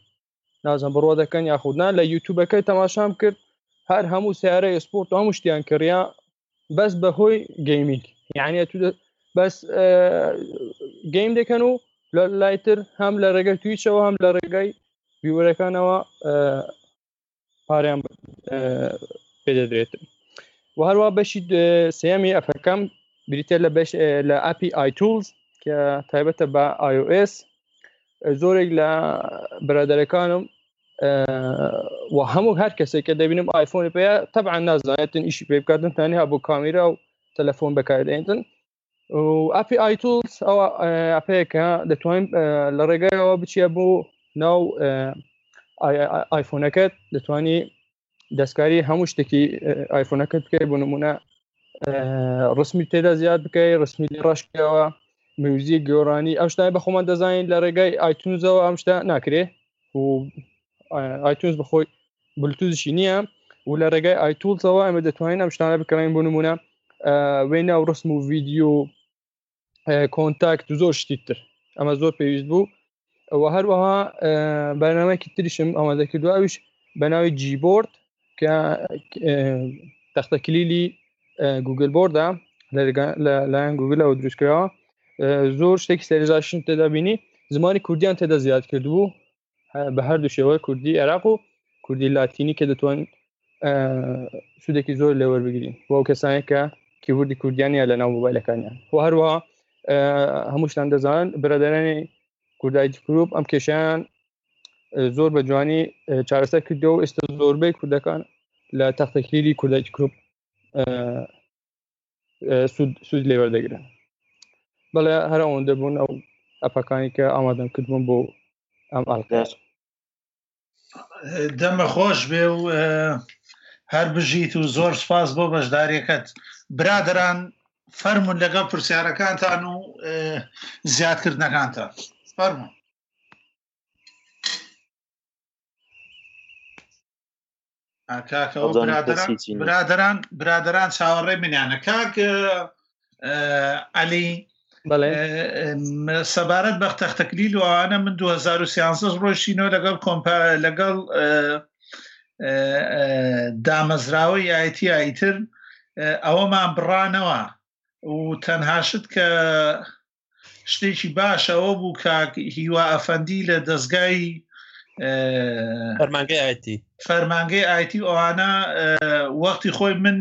نازم بڕوا دەکەن یاخودان لە یوتیوبەکەی تەماشام کرد هەر هەموو سیارە سپۆرت هەموو شتیان کڕیا بەس بەهۆی گەیمینگ یعنی بەس گەیم دەکەن و لایتر هەم لە ڕێگەی تویچەوە هەم لە ڕێگەی ڤیوەرەکانەوە پاریان پێدەدرێتن و هەروە بەشی سێمی ئەفەکەم بریتە لە ئاپی ئایتولز کە تایبەتە بە iOS زۆرێک لە برادەرەکانم و هەموو هەر کەسێک کە دەبینم ئایفۆنی پێەیە تەبعا نازانێتن ئیشی پێ بکاتن تەنها بۆ کامیرا و تەلەفۆن بەکاردێنتن و ئاپی ئایتولز ئەوە ئاپەیە کە دەتوانین لە ڕێگایەوە بچیە بۆ ناو ئایفۆنەکەت دەتوانی دەستکاری هەموو شتێکی ئایفۆنەکەت بکەی بۆ نمونە ڕسمی تێدا زیاد بکەی ڕسمی ڕاشکەوە موزیک گۆڕانی ئەم شتای بەخۆمان دەزانین لە ڕێگای ئایتونزەوە ئەم شتە ناکرێ و ئایتونز بخۆی بلوتوزشی نییە و لە ڕێگای ئایتولزەوە ئەمە دەتوانین ئەم شتانە بکڕین بۆ نمونە وێنە و ڕسم و ڤیدیۆ کۆنتاکت و زۆر شتی تر ئەمە زۆر پێویست بوو ئەوە هەروەها بەنامەیەکی تریشم ئەمادەکردواویش بە ناوی جیبۆرد کە تەختە کلیلی گوگل بۆردا لەلایەن گوگلەوە دروستکراوە زۆر شتێکی سەرژاشن تێدابینی زمانی کوردیان تێدا زیاد کردبوو بە هەردوو شێوە کوردی عێراق و کوردی لاتینی کە دەتوانین سوودێکی زۆر لێوەربگرین بۆ کەسانێک کە کیوردی کوردیانە لە ناو مۆبایلەکانیان و هەروەها هەموو شتان دەزانن برادەرانی کوردایت گروپ ئەم کێشیان زۆر بە جوانی چارەسەر کردەوە و ئێستا زۆربەی کوردەکان لە تەختەکلیلی کوردایت گروپ سود لێوەردەگرن بەڵێ هەر ئەوەندە بوون ئەو ئەپەکانی کە ئامادەم کردبوون بۆ ئەم ئەڵقەش دەمە خۆش بێ و هەر بژیت و زۆر سپاس بۆ بەشداریەکەت برادران فەرمون لەگەڵ پرسیارەکانتان و زیادکردنەکانتان فەرمون کاکەوە برادران چاوەڕێ منیانە کاک عەلی سەبارەت بە تەختەکلیل و ئەوانە من 2013 ڕۆیشینەوە لەگەڵ لەگەڵ دامەزراوەی یاەتی ئایتر ئەوەمان بڕانەوە و تەنهاشت کە شتێکی باش ئەوە بوو کاک هیوا ئەفەندی لە دەستگای فەرمانگەی ئایتی ئەوانە وەختی خۆی من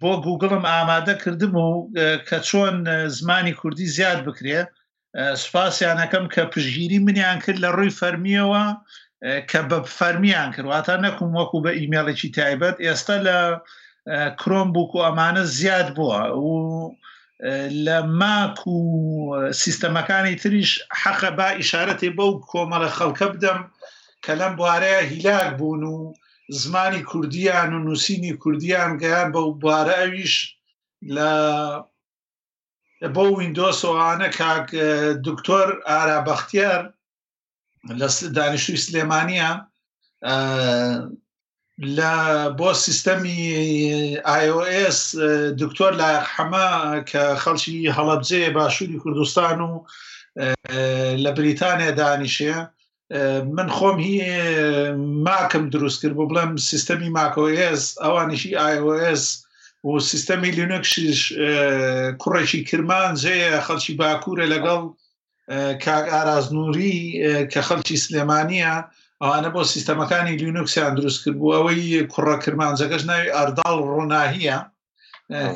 بۆ گوگڵم ئامادە کردم و کە چۆن زمانی کوردی زیاد بکرێ سوپاسیانەکەم کە پشگیری منیان کرد لە ڕووی فەرمیەوە کە بە فەرمیان کردواتە نەکوم وەکو بە ئیمێڵێکی تایبەت ئێستا لە کرۆمبوک و ئەمانە زیاد بووە و لە ماک و سیستەمەکانی تریش حەقە با ئیشارەتێ بەو کۆمەڵە خەڵکە بدەم کە لەم بوارەیە هیلاک بوون و زمانی کوردیان و نووسینی کوردیان گەیان بەو بارەویش لە بۆ ویندۆسۆوانە کاک دکتۆر ئارابەختیار لە دانیشتووی سلێمانیە لە بۆ سیستەمی iOS دکتۆر لایق حەمە کە خەڵکی هەڵەبجێ باشووری کوردستان و لە بریتانیا دانیشە من خۆم هی ماکم دروست کرد بۆ بڵێم سیستەمی ماکOS ئەوانیشی iOS و سیستەمی لینوکسیش کوڕێکی کرمانجەیە خەڵکی باکوورە لەگەڵ کاک ئارازنووری کە خەڵکی سلێمانیە ئەوانە بۆ سیستەمەکانی لینوکسیان دروست کرد بوو ئەوەی کوڕە کرمانجەکەش ناوی ئەرداڵ ڕۆناهیە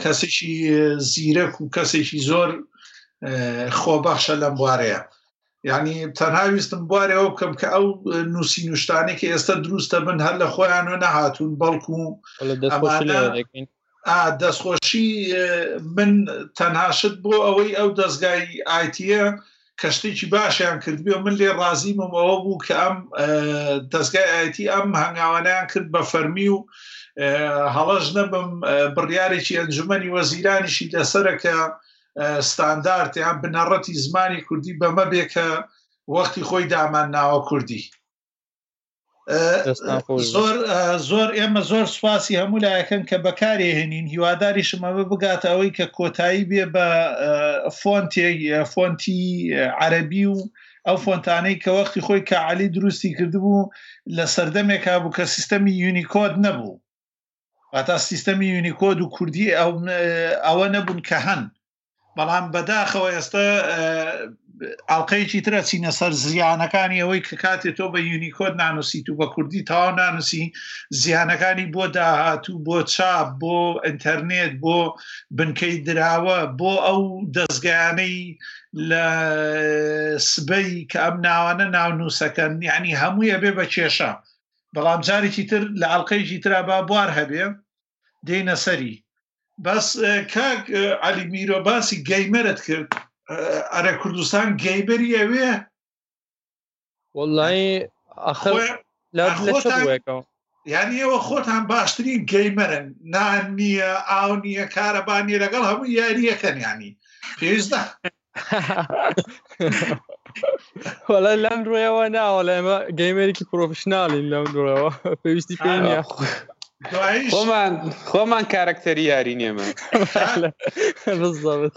کەسێکی زیرەک و کەسێکی زۆر خۆبەخشە لەم بوارەیە یعنی تەنهاویستم بوارەوە بکەم کە ئەو نووسی نوشتانێکی ئێستا دروستە بن هەر لە خۆیانەوە نەهاتوون بەڵکو دەستخۆشی من تەنهاشت بۆ ئەوەی ئەو دەستگای ئایتیە کەشتێکی باشیان کردبی و من لێ ڕازیمەوە بوو کە ئەم دەستگای ئایتی ئەم هەنگاوانیان کرد بە فەرمی و هەڵەش نەبم بڕیارێکی ئەنجومەنی وەزیرانیشی لەسەرە کە ستاندارتیان بنەڕەتی زمانی کوردی بەمە بێ کە وەختی خۆی دامان ناوە کوردی. ئێمە زۆر سواسی هەموو لایەکەن کە بەکارێهێنین، هیواداریشم ئەوە بگاتە ئەوەی کە کۆتایی بێ بە فۆنتی عەرەبی و ئەو فۆنتانەی کە وەختی خۆی کە عەلی دروستی کردبوو لە سەردەمێکا بوو کە سیستەمی یونیکۆد نەبوو، ئاتا سیستەمی یونیکۆد و کوردی ئەوە نەبوون کە هەن، بەڵام بەداخەوە ئێستا ئاڵلقەیەکی ترە چینە سەر زیانەکانی ئەوەی کە کاتێ تۆ بە یونیکۆد نانووسیت و بە کوردی تاوا نانووسی، زیانەکانی بۆ داهاتوو، بۆ چاپ، بۆ ئینتەرنێت، بۆ بنکەی دراوە، بۆ ئەو دەستگانەی لە سبەی کە ئەم ناوانە ناونووسەکەن، یعنی هەموویە بێ بە کێشە، بەڵام جارێکی تر لە ئاڵلقەیەکی ترا با بوار هەبێ دێنە سەری. بەس کاک عەلی میرۆ باسی گەیمەرت کرد، ئەرە کوردستان گەیبەری ئەوێ؟ وەڵڵای ئاخر لە چ بوویەکەوە؟ یعنی ئێوە خۆتان باشترین گەیمەرن، نان نییە، ئاو نییە، کارەبا نییە، لەگەڵ هەموو یاریەکەن، یعنی پێویستە؟ وەڵای لەم ڕۆیەوە ناوە، ئێمە گەیمەرێکی پرۆفشناڵین لەم ڕۆیەوە، پێویستی پێ نییە. خۆمان کارکتەری یاری نێمە،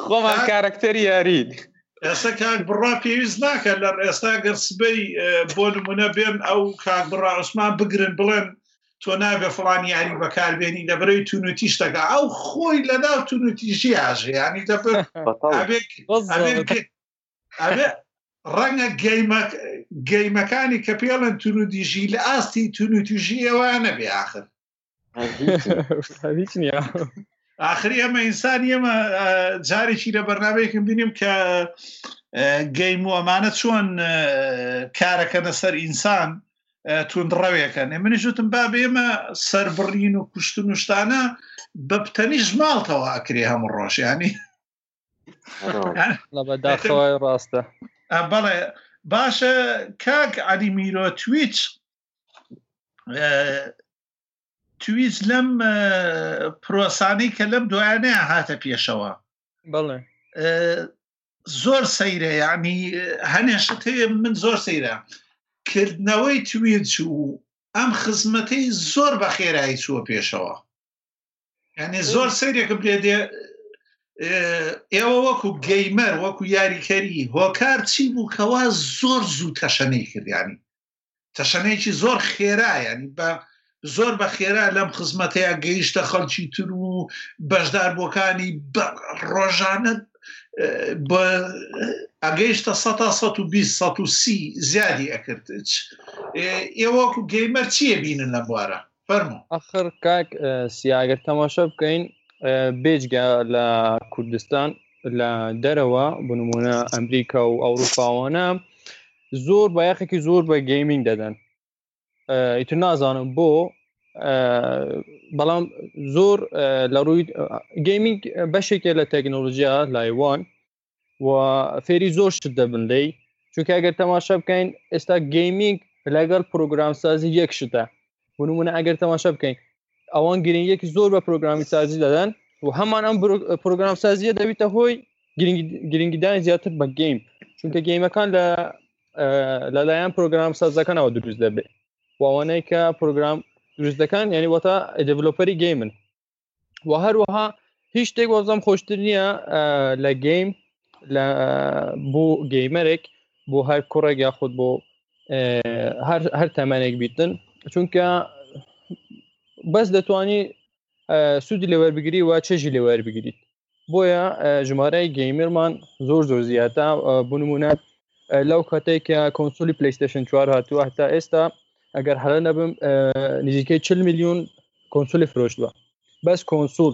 خۆمان کارکتەری یارین. ئێستا کاک بڕا پێویست ناکە لە ئێستا گەر سبەی بۆ نمونە بێن ئەو کاک بڕا عوسمان بگرن بڵێن تۆ نابێ فڵان یاری بەکاربێنی لەبەرەوەی توونوتی شتەکە، ئەو خۆی لەناو توونوتیژی ئاژێ، یانی ڕەنگە گەیمەکانی کە پێڵەن توونوتیژی لە ئاستی توونوتیژی ئەوانە بێ ئاخر. ئاخری ئەمە ئینسان ئێمە جارێکی لە بەرنامەیەکم بینیم کە گەیم و ئەمانە چۆن کارەکەنە سەر ئینسان توندڕەوێکەن، منیش وتم با ئێمە سەربڕین و کوشتن و شتانە بە پتەنیش ماڵتەوە ئاکرێ هەموو ڕۆژیانی بەداخەوەی ڕاستە. بەڵێ باشە کاک عەلی میرۆ، تویچ تویز لەم پرۆسانەی کە لەم دوایانەیە هاتە پێشەوە زۆر سەیرە، یعنی هەنێشت هەیە، من زۆر سەیرە کردنەوەی تویچ و ئەم خزمەتەی زۆر بە خێرایی چووە پێشەوە، یعنی زۆر سەیرێکم لێ دێ. ئێوە وەکو گەیمەر، وەکو یاریکەری هۆکار چی بوو کەوا زۆر زوو تەشەنەی کردیانی تەشەنەیەکی زۆر خێرا، یعنی بە زۆر بە خێرا لەم خزمەتەیە گەیشتە خەڵکی تر و بەشداربووەکانی ڕۆژانت ئەگەیشتە 120-130 زیادی ئەکرد. ئێوەکو گەیمەر چییە بینن لە بوارە فەرمو؟ ئەخر کاک سیاگەر تەماشە بکەین بێجگە لە کوردستان لە دەرەوە بنمونە ئەمریکا و ئەوروپاوانە زۆر بایەخێکی زۆر بە گەیمینگ دەدەن، ئیتر نازانم بۆ، بەڵام زۆر لە ڕووی گەیمینگ بەشێکە لە تەکنۆلۆژیا لایوان و فێری زۆر شت دەبن لێی، چونکە ئەگەر تەماشا بکەین ئێستا گەیمینگ لەگەڵ پرۆگرامسازی یەک شتە، بنمونە ئەگەر تەماشا بکەین ئەوان گرنگیەکی زۆر بە پرۆگرامی سازی دەدەن و هەمان ئەم پرۆگرامسازیە دەبیتە هۆی گرنگیدانی زیاتر بە گەیم، چونکە گەیمەکان لەلایەن پرۆگرامسازەکانەوە دروست دەبێت، وانەی کە پرۆگرام دروستەکان یعنی وەتە دڤلۆپەری گەیمن، و هەروەها هیچ شتێک وەزم خۆشتر نییە لە گەیم بۆ گەیمەرێک بۆ هەر کوڕێک یاخود بۆ هەر تەمانێک بیتن، چونکە بەس دەتوانی سوودی لێوەربگری و چێژی لێوەربگریت، بۆیە ژمارەی گەیمرمان زۆر زۆر زیاتە، بنمونەت لەو کاتێک کە کۆنسۆلی پلەیستەیشن 4 هاتووە هەتا ئێستا ئەگەر هەرە نەبم نزیکەی 40 میلیۆن کۆنسۆلی فرۆشتووە، بەس کۆنسۆل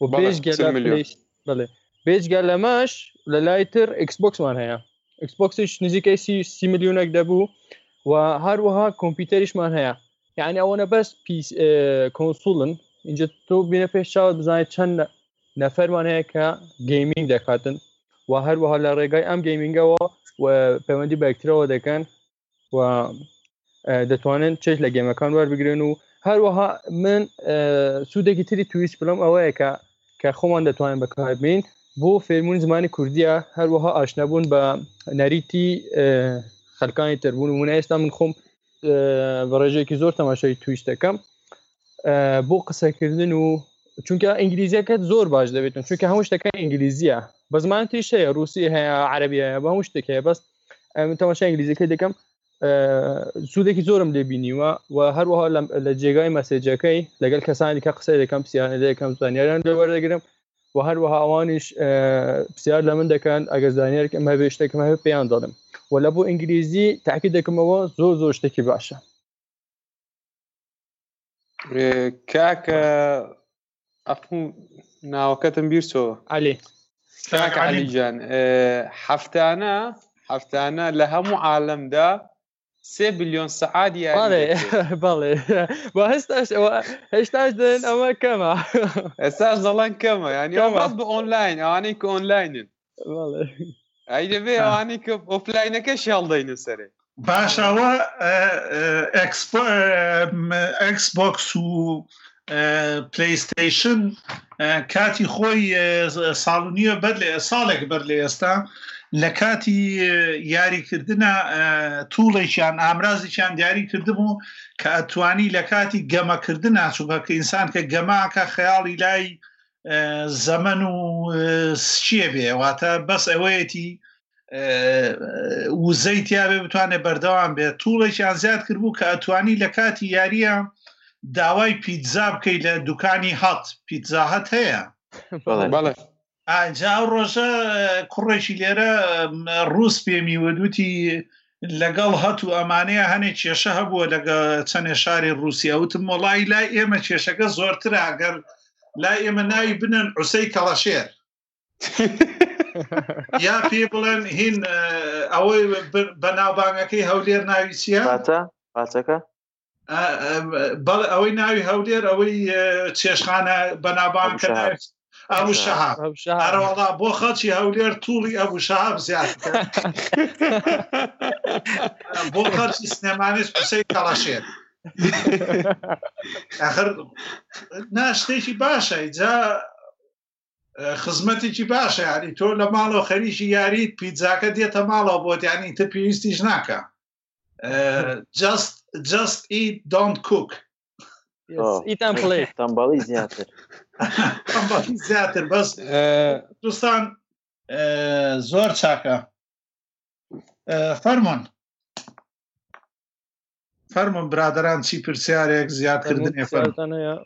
و بێجگە لەمەش لە لای تر ئەکسبۆکسمان هەیە، ئەکسبۆکسیش نزیکەی 30 میلیۆنێک دەبوو و هەروەها کۆمپیوتەریشمان هەیە، یعنی ئەوەنە بەس کۆنسۆڵن اینجا تو بینه پیش چاوت بزنید چند نفر وانه که گیمینگ دکاتن و هر و حالا رگای ام گیمینگ و پیوندی باکتریا و دکن و دتوانن چش لگیم مکان وار بگیرن و هر وها من سوده گیتری تویش بلام اوه که خوان دتوانن بکار بین بو فیلمون زمانی کردیه هر وها آشنا بون با نریتی خلقانی تربون و منعیستم من خوم برای که زور تماشای تویش دکم بو قصه کردن و چونکه انگلیزی که زور باج دبیتون چونکه همش تکه انگلیزیه بس من تویش هیا روسی هیا عربیه با همش تکه بس تماشای انگلیزی که دکم سوده که زورم لبینی و هر وها لجیگای مسیجه که لگل کسانی که قصه دکم سیانه دکم زانیاران دوباره دگرم و هر وها آوانش بسیار لمن دکن اگر زانیار که مه بیشتر که مه بیان دارم ولی بو انگلیزی تأکید دکم و زور شتکی باشه کاک افهم ناوکتم بیرسو علی کاک علی جان هفتانه لهم عالم دا 3 بليون ساعات يعني بالي وهستاش هاشتاج اما كما هساش ظلان كما يعني قصد اونلاين انيك اونلاين والله هيدا بي انيك اوفلاين كش يالدين سري باشا هو اكس بوكس و بلاي ستيشن كاتي خوي صالونيه بدل صالك برليستا لکاتی یاری کردنه طولشان امراضشان یاری کردمو که اتوانی لکاتی گما کردنه چونکه انسان که گما که خیالی لای زمن و چیه بیه واتا بس اویتی و زیتیابه بتوانه بردوام بیه طولشان زیاد کردبو که اتوانی لکاتی یاریه داوای پیتزا بکی لدکانی هات پیتزا هات هیا بله جاو روشا کوڕێکی لێرە ڕووس پێمی وەدوتی لەگەڵ هەتو ئەمانەیە هەنێک کێشە هەبووە لەگە چەندێ شاری رووسیا وتم وڵی لای ئێمە کێشەکە زۆرترە ئەگەر لای ئێمە ناوی بنن عوسەی کەڵەشێر یا پێ بڵێن هین ئەوەی بەناوبانگەکەی هەولێر ناوی چییە پاچەکە بەڵێ ئەوەی ناوی هەولێر ئەوەی چێشخانە بەناوبانگەکە ناوی ابو شهاب هر والله بو خاتي هولير طولي ابو شهاب زياد بو خاتي سنمانش بسي كلاشير اخر ناشتي شي باشا اذا خدمتي شي باشا يعني تو لما لو خريشي ياريت بيتزاك دي تمالا بوت يعني انت بيستي جناكا just eat don't cook eat and play تنبالي زياتر تنبالي زیاتر بس دوستان زور چاکا فرمون برادران چی پرسیارێک زیاد کردنی فرمون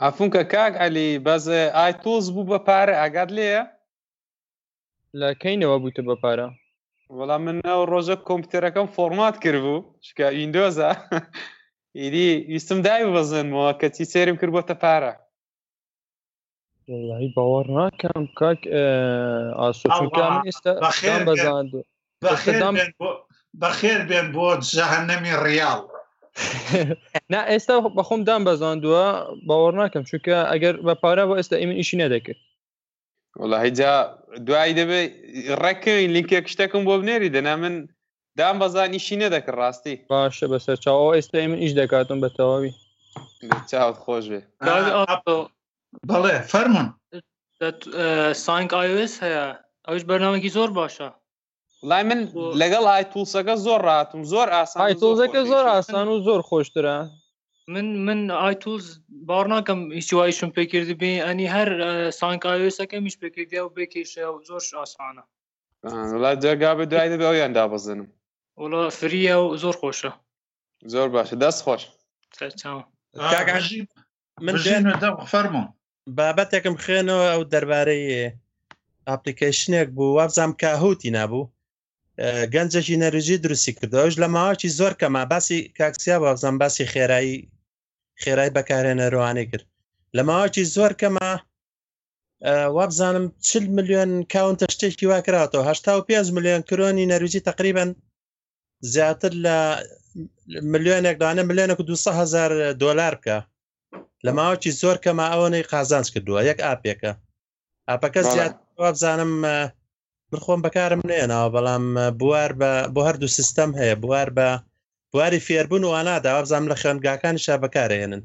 افون که کاک علی باز آی توز بو بپاره اگر لیه لکی نوا بو تو بپاره ولا من او روژه کمپیترکم فرمات کربو شکا ویندوزه ایدی یستم دایو بزن ما کتی سریم کرد بوده پاره. والله باور نکنم که آسوشون کم است. بخیر بزند. بخیر بین بود جهنمی ریال. نه است با خم دام بزند و باور نکنم چون که اگر با پاره و است این ایشی ندکه. والله اینجا دعایی دبی رکی لینکی کشتکم باب نرید نامن. دام بازان ایشی ندکر راستی باشه بسر چاو استا ایمن ایش دکاتون به تواوی چاوت خوش بی بله فرمون سانک آیو ایس هیا اوش برنامه کی زور باشه لای من لگل آی تولسکا زور راحتم زور آسان آی تولسکا زور آسان و زور خوش دره من آی تولز بارنا کم ایشی و ایشون پکردی بی انی هر سانک آیو ایس هکم ایش پکردی و بکیش زورش آسانه ولا جگابه دعایی دبی اویان دابازنم والله فريه وزور خوشه زور باشه دست خوش تمام كاك من جن دغ فرمو بابتكم خينو او درباري اپليكيشنك بو وابزم كاهوتي نابو گنجشي نرجي درسي كدوج لما هاچي زور كما باسي كاكسيا وابزم باسي خيراي بكارن رواني كر لما هاچي زور كما وابزم 40 مليون كاونت اشتكي واكراتو 85 مليون كروني نرويجي تقريبا زیاتر لە ملیۆنێک دانە ملیۆنێک و $200,000 بکە لما اوچی زور که ما اونی قازانس کردوه یک آپیکه آپکه زیاد بزنم من خۆم بەکارم نێناوە بەڵام بوار بۆ هەردوو سیستەم هەیە بوار بە بواری فێربوون و ئانادا وابزانم لە خوێندگاکانیشا بەکارهێنن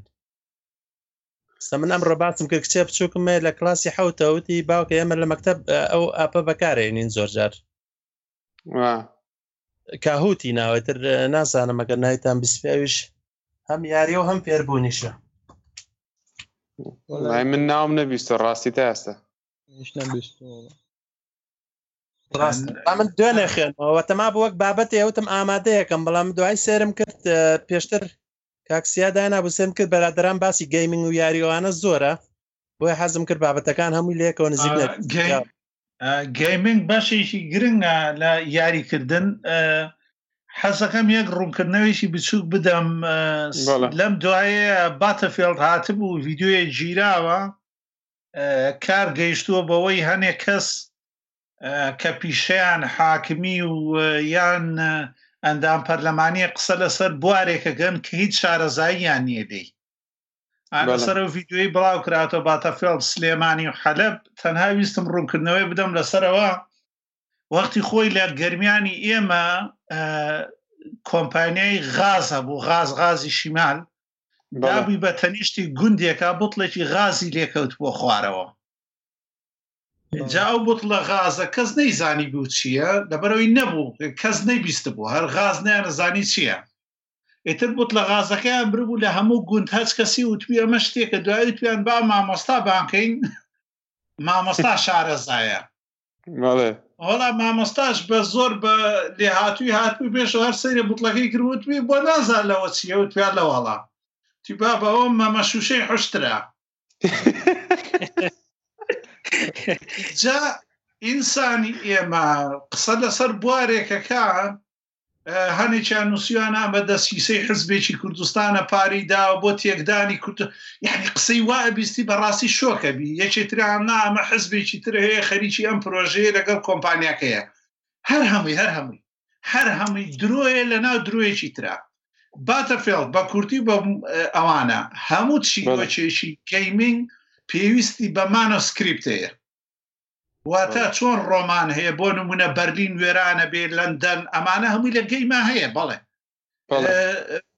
من ئەمڕۆ باسم کرد کچێ بچووکم مێ لە کلاسی حەوتە وتی باوکە ئێمە لە مەکتەب ئەو ئاپە بەکارهێنین زۆر جار کاهوتی ناوەتر نازانم ئەگەر نایتان بیسپێویش هەم یاری و هەم فێربوونیشە من ناوم نەبیستۆ ڕاستی تا ئێستا راست من دوێنێ خوێنەوە تەما بوو وەک بابەتی ئەوتم ئامادەیەکەم بەڵام دوای سێرم کرد پێشتر کاکسیا دانا بوسێم کرد بەرادەران باسی گەیمینگ و یاریوانە زۆرە بۆیە حەزم کرد بابەتەکان هەمووی لەیەکەوە نزیک نەبێت گەیمینگ بەشێکی گرنگە لە یاریکردن حەزەکەم یەک ڕوونکردنەوەیشی بچووک بدەم لەم دوایە باتەفێڵد هاتبوو ڤیدیۆیەک گیراوە کار گەیشتووە بەوەی هەنێک کەس کە پیشیان حاکمی و یان ئەندام پەرلەمانی قسە لەسەر بوارێکەکەن کە هیچ شارەزاییان نییە دەی لەسەر و ڤیدیۆی بڵاو کراتەوە باتەفێڵد سلێمانی و حەلەب تەنها ویستم ڕوونکردنەوەی بدەم لەسەرەوە وەختی خۆی لە گەرمیانی ئێمە کۆمپانیای غاز هەبوو غازی شیمال دابووی بە تەنیشتی گوندێکە بوتڵێکی غازی لێکەوت بۆ خوارەوە جاو بوتڵە غازە کەس نەیزانی بوو چییە دەبەرەوەی نەبوو کەس نەیبیست بوو هەر غاز نەیانەزانی چییە ئیتر بوتڵە غازەکەیان بڕبوو لە هەموو گوند هەچ کەسی وتوی ئەمە شتێککە دوایی تویان با مامۆستا بانکەین مامۆستا شارەزایە وەڵا مامۆستاش بە زۆر بە لێهاتووی هاتووی پێشەوە هەر سەیرە بوتڵەکەی کردوتوی بۆ نازان لەوە چییە وتویان لە وەڵا توی با بەوە مەمەشوشەی حوشترە جا ئینسانی ئێمە قسە لەسەر بوارێکەکە هەنێکیان نووسیوانە بە دەستکیسەی حزبێکی کوردستانە پارەی داوە بۆ تێکدانی کورد یعنی قسەی وایە بیستی بەڕاستی شۆکەبی یەکێتریان نامە حزبێکی تر هەیە خەریکی ئەم پرۆژەیە لەگەڵ کۆمپانیاکەیە هەر هەمووی درۆیە لەناو درۆیەکی ترا باتەفێڵد بە کورتی بە ئەوانە هەموو چی بۆچێشی گەیمینگ پێویستی بە مانۆسکریپت هەیە واتە چۆن ڕۆمان هەیە بۆ نمونە بەرلین وێرانە بێ لەندەن ئەمانە هەمووی لە گەیما هەیە بەڵێ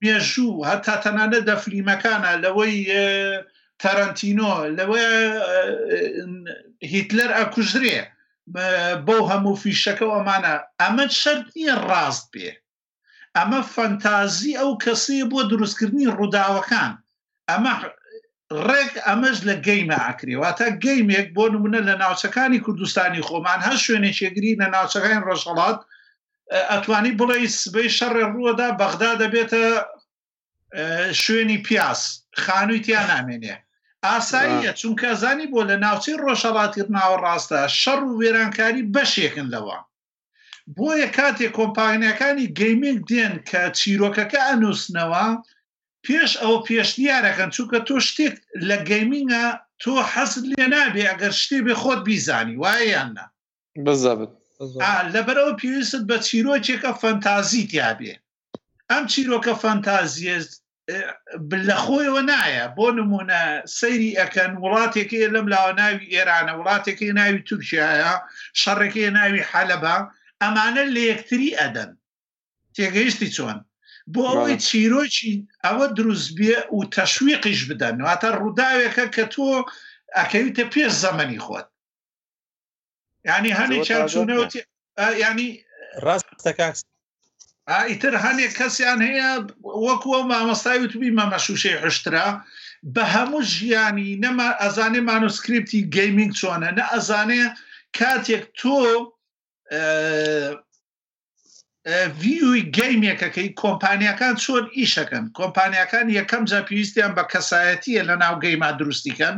مێژوو هەتا تەنانەت لە فلیمەکانە لەوەی تارانتینۆ لەوەی هیتلەر ئەکوژرێ بەو هەموو فیشەکە ئەمانە ئەمە شەرت نییە ڕاست بێ ئەمە فەنتازی ئەو کەسەیە بۆ دروستکردنی ڕووداوەکان ئەمە ڕێک ئەمەش لە گەیمە ئاکرێ واتە گەیمێک بۆ نمونە لە ناوچەکانی کوردستانی خۆمان هەر شوێنێکێگری لە ناوچەکانی ڕۆژهەڵات ئەتوانی بڵێ سبەی شەڕێ ڕووەدا بەغدا دەبێتە شوێنی پیاس خانووی تیان نامێنێ ئاساییە چونکە زانی بۆ لە ناوچەی ڕۆژهەڵاتی ناوەڕاستە شەڕ و وێرانکاری بەشێکن لەوە بۆیە کاتێک کۆمپانیەکانی گەیمێک دێن کە چیرۆکەکە ئەنووسنەوە پێش ئەو پێشنیارەکەن چووکە تۆ شتێک لە گەیمینگە تۆ حەزت لێ نابێ ئەگەر شتێ بێ خۆت بیزانی وایە یاننا بزبت لەبەرەوە پێویستت بە چیرۆکێکە فەنتازی تیابێ ئەم چیرۆکە فەنتازیە لە خۆیەوە نایە بۆ نمونە سەیری ئەکەن وڵاتێکی لەم لاوە ناوی ئێرانە وڵاتێکی ناوی تورکیایە شەڕێکی ناوی حەلەبە ئەمانە لە یەکتری ئەدەن تێگەیشتی چۆن بۆ ئەوەی چیرۆکی ئەوە دروست بێ و تەشویقیش بدەن واتە ڕووداوێکە کە تۆ ئەکەویتە پێش زەمەنی خۆت یعنی هەنێکیان چوونەوەتی یعنی ئیتر هەنێک کەسیان هەیە وەکووە مامەستاوی توی مەمەشوشەی حشترا بە هەموو ژیانی نەما ئەزانێ مانوسکریپتی گەیمینگ چۆنە نە ئەزانێ کاتێک تۆ ویوی گەیمێکەکەی کۆمپانیەکان چۆن ئیشەکەن کۆمپانیەکان یەکەم جا پێویستیان بە کەسایەتیە لە ناو گەیما دروستیکەن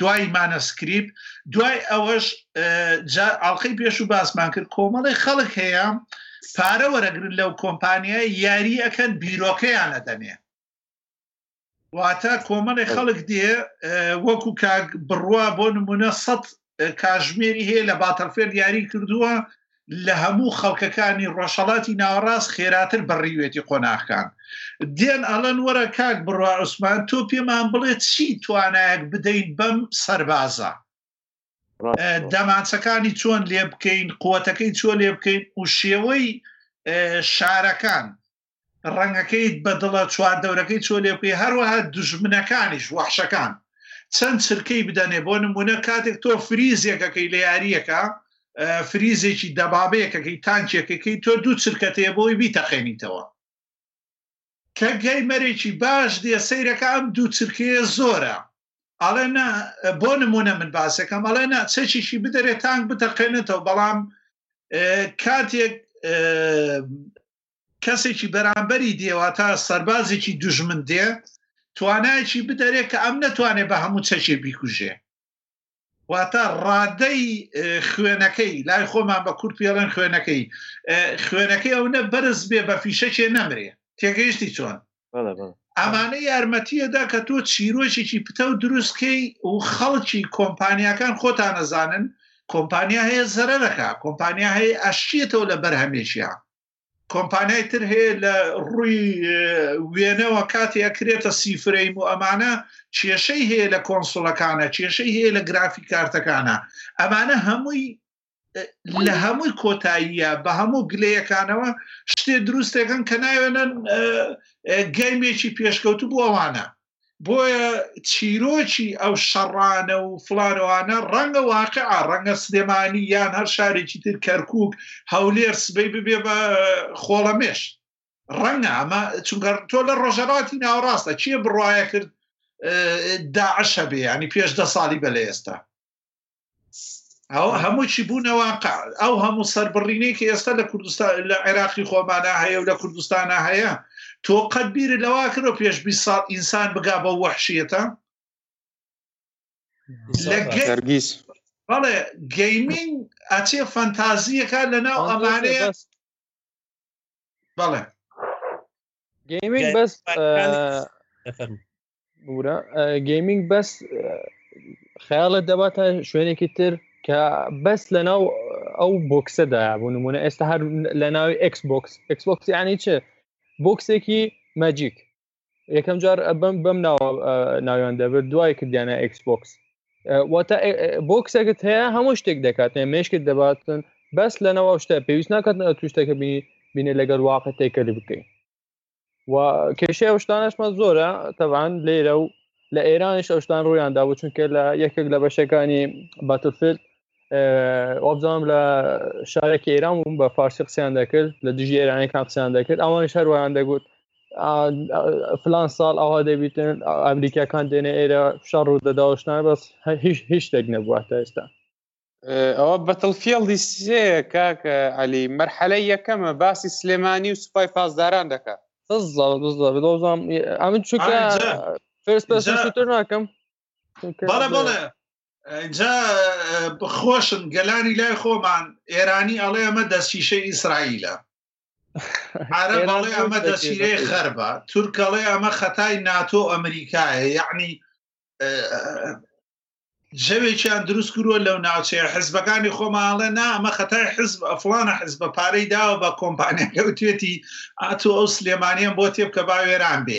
دوای مانەسکریپ دوای ئەوەش ئاڵلقەی پێش و باسمان کرد کۆمەڵی خەڵک هەیە پارە وەرەگرن لەو کۆمپانیای یاری ئەەکەن بیرۆکەیان ئەدەنێ واتە کۆمەڵی خەڵک دێ وەکو کاک بڕوا بۆ نمونە 100 کاژمێری هەیە لە باتەفێر یاری کردووە لهمو خەڵکەکانی ڕۆژهەڵاتی ناوەڕاست خێراتر بڕیوێتی قۆناغەکان دێن ئەڵەن وەرە کاک بڕوا عوسمان تۆ پێمان بڵێ چی توانایەک بدەیت بەم سەربازە دەمانچەکانی چۆن لێ بکەین قووەتەکەی چۆن لێ بکەین و شێوەی شارەکان ڕەنگەکەیت بەدڵە چواردەورەکەی چۆن لێ بکەی هەروەها دوژمنەکانیش وەحشەکان چەند چرکەی بدەنێ بۆ نمونە کاتێک تۆ فریزیەکەکەی لە یاریەکە فریزێکی دەبابەیەکەکەی تانکێکەکەی تۆ دوو چرکەتەیە بۆی بیتەقێنیتەوە کە گەیمەرێکی باش دێ سەیرەکە ئەم دوو چرکەیە زۆرە ئەڵێنە بۆ نمونە من باسەکەم ئەڵێنە چەکیشی بدەرێت تانک بتەقێنێتەوە بەڵام کاتێک کەسێکی بەرامبەری دێواتە سەربازێکی دوژمن دێ توانایکی بدەرێت کە ئەم نەتوانێت بە هەموو چەکێ بیکوژێ واتە ڕادەی خوێنەکەی لای خۆمان بە کورد پێڵێن خوێنەکەی ئەوەنە بەرز بێ بە فیشەکێ نەمرێ تێگەیشتی چۆن ئەمانە یارمەتیەدا کە تۆ چیرۆشێکی پتە و دروستکەی و خەڵکی کۆمپانیاکان خۆتان نەزانن کۆمپانیا هەیە زەرەرەکە کۆمپانیا هەیە ئەشیێتەوە لە بەرهەمێشیە کۆمپانیای تر هەیە لە ڕووی وێنەوە کاتێکرێتە سیفرەیم و ئەمانە کێشەی هەیە لە کۆنسڵەکانە کێشەی هەیە لە گرافی کارتەکانە ئەمانە هەمووی لە هەمووی کۆتاییە بە هەموو گلەیەکانەوە شتێ دروستەکەن کە ناوێنن گەیمێکی پێشکەوتوو بۆ ئەوانە بۆیە چیرۆکی ئەو شەڕانە و فلانەوانە ڕەنگە واقعە ڕەنگە سلێمانی یان هەر شارێکی تر کەرکووک هەولێر سبەی ببێ بە خۆڵەمێش ڕەنگە ئەمە چونگەر تۆ لە ڕۆژهەڵاتی ناوەڕاستە چیە بڕایە کرد داعشە بێ ینی پێش دە ساڵی بەلێ ئێستا هەمووچی بوونەوە ئەو هەموو سەربڕینەی کە ئێستا لە کوردستان لە عێراقی خۆمانە هەیە و لە کوردستانە هەیە تۆ قەت بیر لەوا کردەوە پێش 20 ساڵ ئینسان بگا بە وەحشیەتە بەڵێ گەیمینگ ئەچێ فەنتازیەکە لەناو ئەمانەیە بەڵێ گەیمینگ بەس گەیمینگ بەس خەیاڵت دەباتە شوێنێکی تر کە بەس لەناو ئەو بۆکسەدایە بۆ نمونە ئێستا هەر لە ناوی ئەکس بۆکس ئەکس بۆکس یعنی چی بۆکسێکی ماجیک یەکەم جار بەم ناویان دەبێت دوای کردیانە ئەکس بۆکس واتە بۆکسێکت هەیە هەموو شتێک دەکاتێ مێشکت دەباتن بەس لەنەوە شتە پێویست ناکاتنەوە توو شتێکە بینێ لەگەر واقع تێکەلی بکەین و کێشەیە شتانەشمە زۆرە تەوان لێرە و لە ئێرانیش ئەو شتان ڕوویاندا بوو چونکە لە یەکێک لە بەشەکانی باتلفیلد ئۆبزانم لە شارێکی ئێران بووم بە فارسی قسەیان دەکرد لە دژی ئێرانیەکان قسەیان دەکرد ئەوانیش هەروەیان دەگوت فلان ساڵ ئەوها دەبیتن ئەمریکاکان دێنێ ئێرە شەڕ ڕوو دەداوە شتانە بەس هیچ شتێک نەبووە تا ئێستا ئەوە بەتڵفیڵدی سێیە کاکە عەلی مەرحەلەی یەکەمە باسی سلێمانی و سوپای پاسداران دەکات بزڵام ئەمن چونکە فێرست پەرسن شوتر ناکەم بەڵێ بەڵێ اینجا بخۆشن گەلانی لای خۆمان ئێرانی ئەڵێ ئەمە دەستشیشەی ئیسرائیلە عەرەب ئەڵێ ئەمە دەستشیرەی غەربە تورک ئەڵێ ئەمە خەتای ناتۆ ئەمریکایە یعنی جەوێکیان دروست کردووە لەو ناوچەیە حزبەکانی خۆمان ئەڵێ نا ئەمە خەتای حزب فڵانە حزبە پارەی داوە بە کۆمپانیاکە وتوێتی ئاتۆ ئەو سلێمانیان بۆ تێ بکە با وێران بێ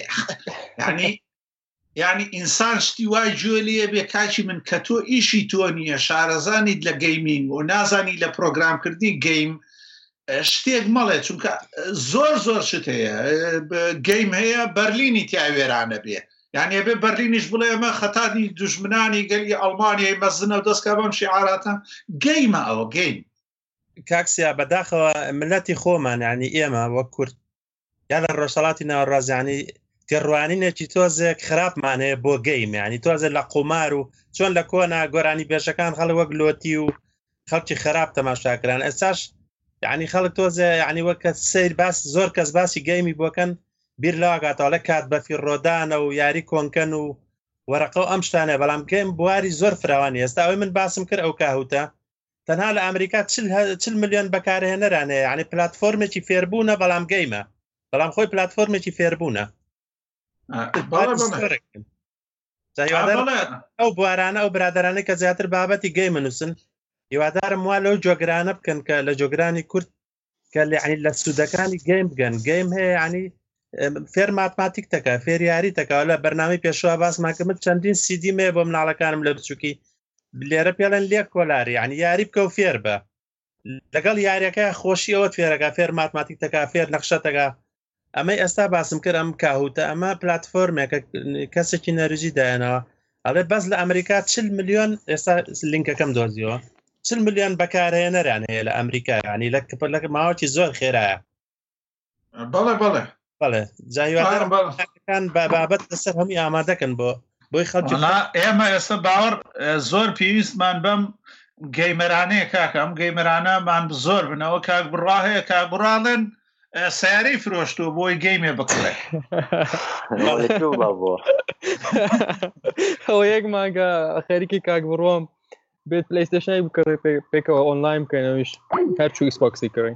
یعنی ئینسان شتی وای جوێلێ بێ کاکی من کە تۆ ئیشی تۆ نییە شارەزانیت لە گەیمینگ و نازانی لە پرۆگرامکردنی گەیم شتێک مەڵێ چونکە زۆر شت هەیە گەیم هەیە بەرلینی تیاوێرانە بێ یعنی ئەبێ بەرلینیش بڵێ ئەمە خەتاتی دوژمنانی گەلی ئەڵمانیای مەزنە و دەستکە بەم شیعاراتە گەیمە ئەوە گەیم کاکسیا بەداخەوە ملەتی خۆمان یعنی ئێمە وەک کورد یا لە ڕۆژهەڵاتی ناوەڕاستیانی گەڕوانینێکی تۆزێک خراپمانەیە بۆ گەیم یعنی تۆزە لە قومار و چۆن لە کۆنا گۆرانی بێژەکان خەڵک وەک لۆتی و خەڵکی خراپ تەماشاکران ئێستاش یعنی خەڵک تۆزە یعنی وەکە سیر باس زۆر کەس باسی گەیمی بۆکەن بیر لەواگاتەوە لە کات بەفیڕۆدانە و یاری کۆنکەن و وەرەقە و ئەم شتانە بەڵام گەیم بواری زۆر فراوانی ئێستا ئەوەی من باسم کرد ئەو کاهوتە تەنها لە ئەمریکا 40 ملیۆن بەکارهێنەرانەیە یعنی پلاتفۆرمێکی فێربوونە بەڵام گەیمە بەڵام خۆی پلاتفۆرمێکی فێربوونە ئەو بوارانە ئەو برادرانەی کە زیاتر بابەتی گەیمنووسن هیوادارم وا لەو جۆگرانە بکەن کە لە جۆگرانی کورد کە یعنی لە سوودەکانی گەیم بگەن. گەیم هەیە یعنی فێر ماتماتیک تەکا، فێر یاری تەکاوە. لە بەرنامەی پێشوە باسمان کرد چەندین سیدی مێ بۆ مناڵەکانم لە بچووکی لێرە پێڵێن لێک کۆلاری، یعنی یاری بکە و فێر بە. لەگەڵ یاریەکە خۆشی ئەوە فێرەکە، فێر ماتماتیک تەکا، فێر نەخشە تەکا. ئەمەی ئێستا باسم کرد ئەم کاهوتە، ئەمە پلاتفۆرمێکە کەسێکی نەروژی دایەنەوە. ئەڵێ بەس لە ئەمریکا 40 ملیۆن، ئێستا لینکەکەم دۆزیەوە، 40 ملیۆن بەکارهێنەران هەیە لە ئەمریکا، یعنی لە ماوەی زۆر خێرایە. بەڵێ بەڵێ بەڵێ جاهیوەکان بابەت لەسەر هەمووی ئامادەکەن بۆ بۆی خەڵکی. ئێمە ئێستا باوەڕ زۆر پێویستمان بەم گەیمەرانەیە کاکە، ئەم گەیمەرانەمان زۆر بنەوە. کاک بڕا هەیە، کاک بڕاڵێن سیارەی فرۆشتووە بۆی گەیمێ بکڕێ. ئەوە یەک مانگە خەریکی کاک بڕۆم بێت پلەیستێشنی بکڕێ پێکەوە ئۆنلاین بکەینەوەیش هەرچوو ئیکسبۆکسی کڕین.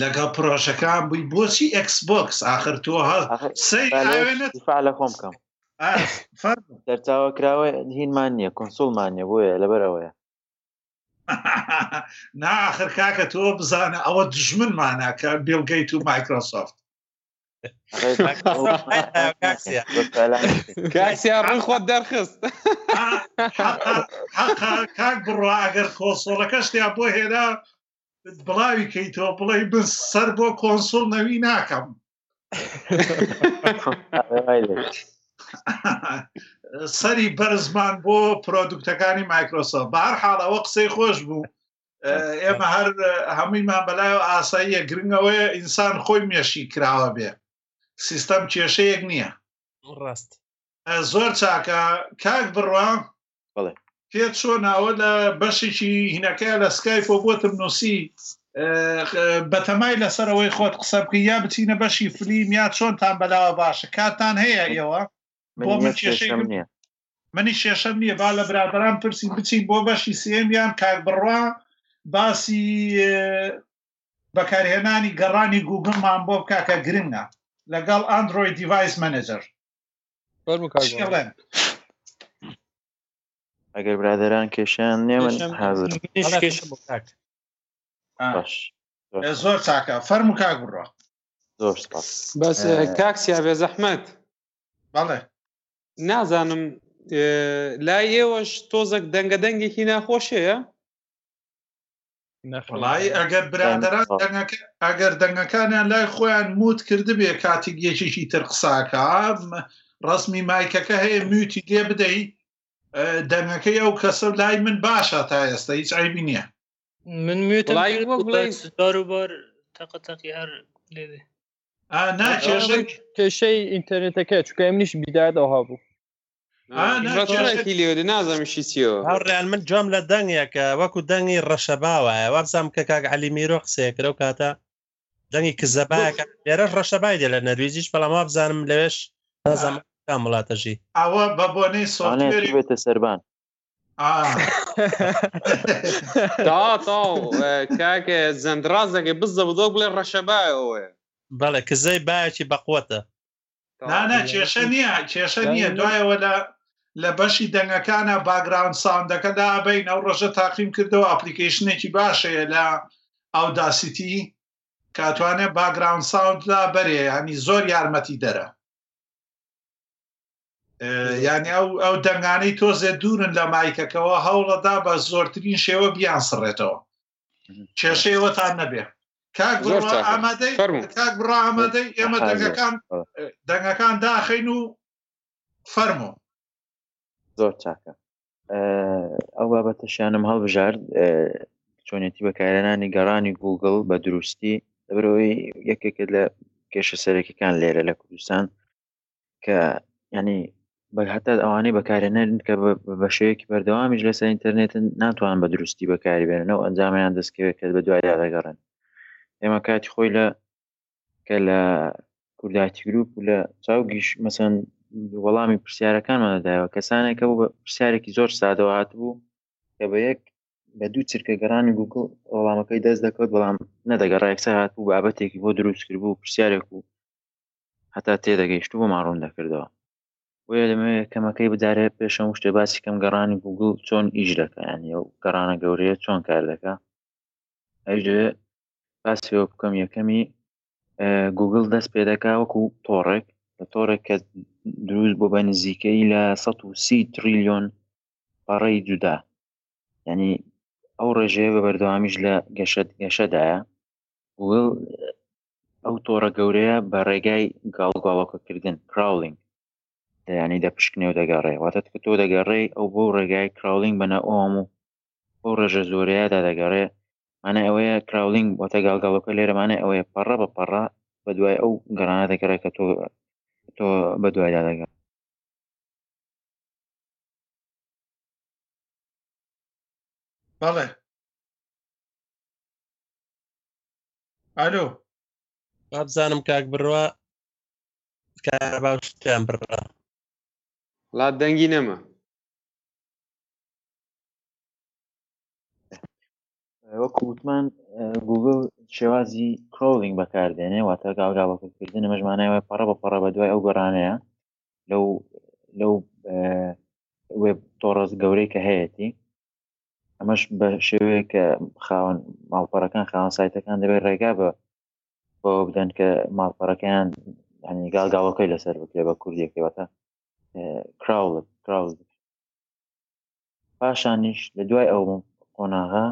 لەگەڵ پرۆژەکان بووی، بۆچی ئیکس بۆکس ئاخر تۆ سەیخۆم دەرچاوەکراوە هینمان نییە، کۆنسڵمان نیە، بۆیە لەبەرەوەیە. ناخر کاکە تۆ بزانە ئەوە دژمنمانەکە بیل گەیت و مایکرۆسۆفت. کاکسیا ڕووی خۆت دەرخست. کاک بڕوا ئەگەر کۆنسۆڵەکە شتیا بۆ هێنا بڵاوی کەیتەوە بڵێ من سەر بۆ کۆنسۆڵ نەوی ناکەم. سەری بەرزمان بۆ پرۆدوکتەکانی مایکرۆسۆفت. بەهەرحاڵ ئەوە قسەی خۆش بوو. ئێمە هەر هەموویمان بەلایەوە ئاساییە، گرنگەوەیە ئینسان خۆی مێشی کراوە بێ. سیستەم کێشەیەک نییە. ڕاست زۆر چاکە. کاک بڕوا پێت چۆناوە لە بەشێکی هینەکەی لە سکایفۆ بۆتم نووسی بەتەمای لەسەرەوەی خۆت قسە بکەی یا بچینە بەشی فلیم یا چۆنتان بەلاوە باشە؟ کاتان هەیە ئێوە بۆ من کێشەی نییە، منی شێشەم نییە. با لە برادران پرسی بچین بۆ بەشی سێم یان کاک بڕوا باسی بەکارهێنانی گەڕانی گوگڵمان بۆ بکاکە، گرنگە لەگەڵ ئەندروید دیڤایس مەنێجەر. ئەگەر برادران کێشیان نییە من حازرم. زۆر چاکە، فەرموو کاک بڕۆ. زۆر سپاس. بەس کاکسیا بێزەحمەت. بەڵێ نازانم لای ئێوەش تۆزێک دەنگەدەنگێکی ناخۆشەیە؟ وڵای ئەگەر برادران ئەگەر دەنگەکانیان لای خۆیان موت کردبێ کاتێک یەکێکی تر قساکە، ڕسمی مایکەکە هەیە موتی دێ بدەیت دەنگەکەی ئەو کەسە لای من باشە تا ئێستا هیچ عیبی نییە. من موتەوەبار تەقەتەقی هەر لێدێ کێشەی ئینتەرنێتەکە چکە منیش بیدادەوها بوو. هەڕیان من جۆم لە دەنگێکە وەکو دەنگی ڕەشەباوایە، وابزانم کە کاک عەلی میرۆ قسەیەکرە و کاتە دەنگی کزەبایەکە لێرەش ڕەشەبای دێ لە نەرویزیش، بەڵام وابزانم لەوێش نازانم کام وڵاتەژی ئەوە بە بۆنەی سۆفتوێری بێتە سەربان. تاتاو کاکە زەندرازەکە بزدە بۆ بڵێ ڕەشەبایەوەیە. بەڵێ کزەی بایەکی بەقوەتە. نانە کێشە نییە، کێشە نییە. دوایەوە لە بەشی دەنگەکانە باگراوند ساوندەکەدا بین. ئەو ڕۆژە تاقیم کردەوە ئەپلیکیشنێکی باشەیە لە ئاوداسیتی کاتوانێت باگراوند ساونددا بەرێ، ینی زۆر یارمەتی دەرە. یعنی ئەو دەنگانەی تۆزێ دوورن لە مایکەکەەوە هەوڵەدا بە زۆرترین شێوە بیان سڕێتەوە، کێشەیەوەتان نەبێ. کاک بڕا ئامادەی؟ ئێمە دەنگەکان داخین و فەرمو. زۆر چاکە. ئەو بابەتەشیانم هەڵبژارد، چۆنێتی بەکارهێنانی گەڕانی گوگڵ بە دروستی لەبەرەوەی یەکێکت لە کێشە سەرەکیەکان لێرە لە کوردستان کە ینی حتى اواني بكارهنن که بشوی که بردوامیش لسه اینترنت ناتوان بە دروستی بەکاری بێنن و ئەنجامیان دەستکەوێت کە بەدوایدا دەگەڕێن. ئێمە کاتی خۆی لە کە لە کورداتی گروپ و لە چاوگیش مەسەن وەڵامی پرسیارەکانمان دەدایەوە، کەسانێک کە بوو بە پرسیارێکی زۆر سادە هاتبوو کە بە یەک بە دوو چرکە گەڕانی گوگڵ وەڵامەکەی دەست دەکەوت، بەڵام نەدەگەڕا. یەکسەر هاتبوو بابەتێکی بۆ دروستکرد بوو، پرسیارێک و هەتا تێدەگەیشتوو بۆ ماڕوون دەکردەوە. وی لەمەوێ کەمەکەی بدارێت پێشەم شتێ باسی کەم گەڕانی گوگڵ چۆن ئیش دەکەیان یە و گەڕانە گەورەیە چۆن کار دەکە. ئەیجێ باسیەوە بکەم. یەکەمی گوگڵ دەست پێ دەکا وەکو تۆڕێک، لە تۆڕێک کە دروست بۆ بە نزیکەی لە 130 تریلیۆن پەڕەی جودا، یعنی ئەو ڕێژەیە بە بەردەوامیش لە گەشەدایە. گوگڵ ئەو تۆڕە گەورەیە بە ڕێگای گاڵگواڵۆکەکردن کراولینگ، یعنی دەپشکنێ و دەگەڕێ. واتەت کە تۆ دەگەڕێی ئەو بۆ ڕێگای کراولینگ بەنە ئۆم و بۆ ڕێژە زۆرەیەدا دەگەڕێ. مانە ئەوەیە کراولینگ واتە گاڵگەڵۆکە لێرەمانە ئەوەیە پەڕە بە پەڕە بەدوای ئەو گەڕانە دەگەڕێت کە تۆ بەدوایدا دەگەڕێت. بەڵێ ئالۆ، با بزانم کاک بڕوا کارە باشتیان بڕا لا دەنگی نەما. وەکو وتمان گوگڵ شێوازی کراولینگ بەکاردێنێ، واتە گاڵگاڵۆکردنە مەژمانایەوە پەڕە بە پەڕە بەدوای ئەو گەڕانەیە لەو وێب تۆڕەز گەورەی کە هەیەی. ئەمەش بە شێوەیە کە خاوەن ماڵپەڕەکان خاوەن سایتەکان دەبێت ڕێگا بۆ بدەن کە ماڵپەڕەکەیان هەنی گاڵگاڵۆکەی لەسەر بکرێ بە کوردیەکەی، واتە کراول. پاشانیش لە دوای ئەو قۆناغا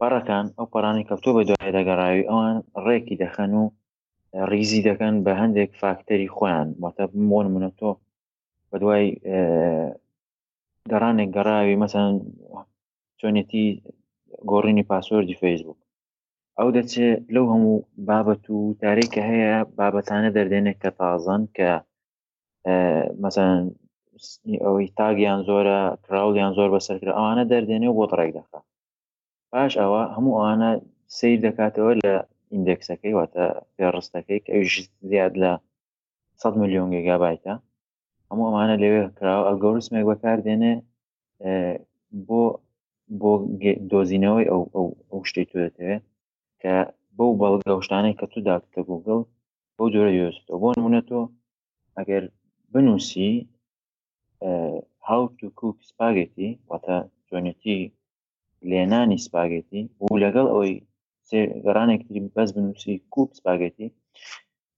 پەڕەکان، ئەو پەڕانی کەوتۆ بە دوای دەگەڕاوی ئەوان ڕێکی دەخەن و ریزی دەکەن بە هەندێک فاکتەری خۆیان. واتە بۆ نمونە تۆ بە دوای گەڕانێک گەڕاوی مەسەن چۆنێتی گۆڕینی پاسۆردی فەیسبوک، ئەو دەچێت لەو هەموو بابەت و تارێککە هەیە بابەتانە دەردێنێک کە تازان کە مەسەن ئەوەی تاگیان زۆرە، کراوڵیان زۆر بەسەرکرا، ئەوانە دەردێنێ و بۆ ڕێک دەخات. پاش ئەوە هەموو ئەوانە سیر دەکاتەوە لە ئیندێکسەکەی، واتە پێڕستەکەی کە ئەویش زیاد لە 100 ملیۆن گیگابایتە. هەموو ئەمانە لەوێ کراوە ئەلگۆریتمێک بەکاردێنێ بۆ دۆزینەوەی ئەو شتەی تۆ دەتەوێت کە بەو بەڵگە شتانەی کە تۆ داکتە گوگڵ بەو جۆرە یۆستەوە. بۆ نمونە تۆ ئەگەر بنووسی how to cook spaghetti، واتە چۆنێتی لێنانی سپاگێتی، و لەگەڵ ئەوەی گەڕانێکتری بەس بنووسی کوک سپاگێتی،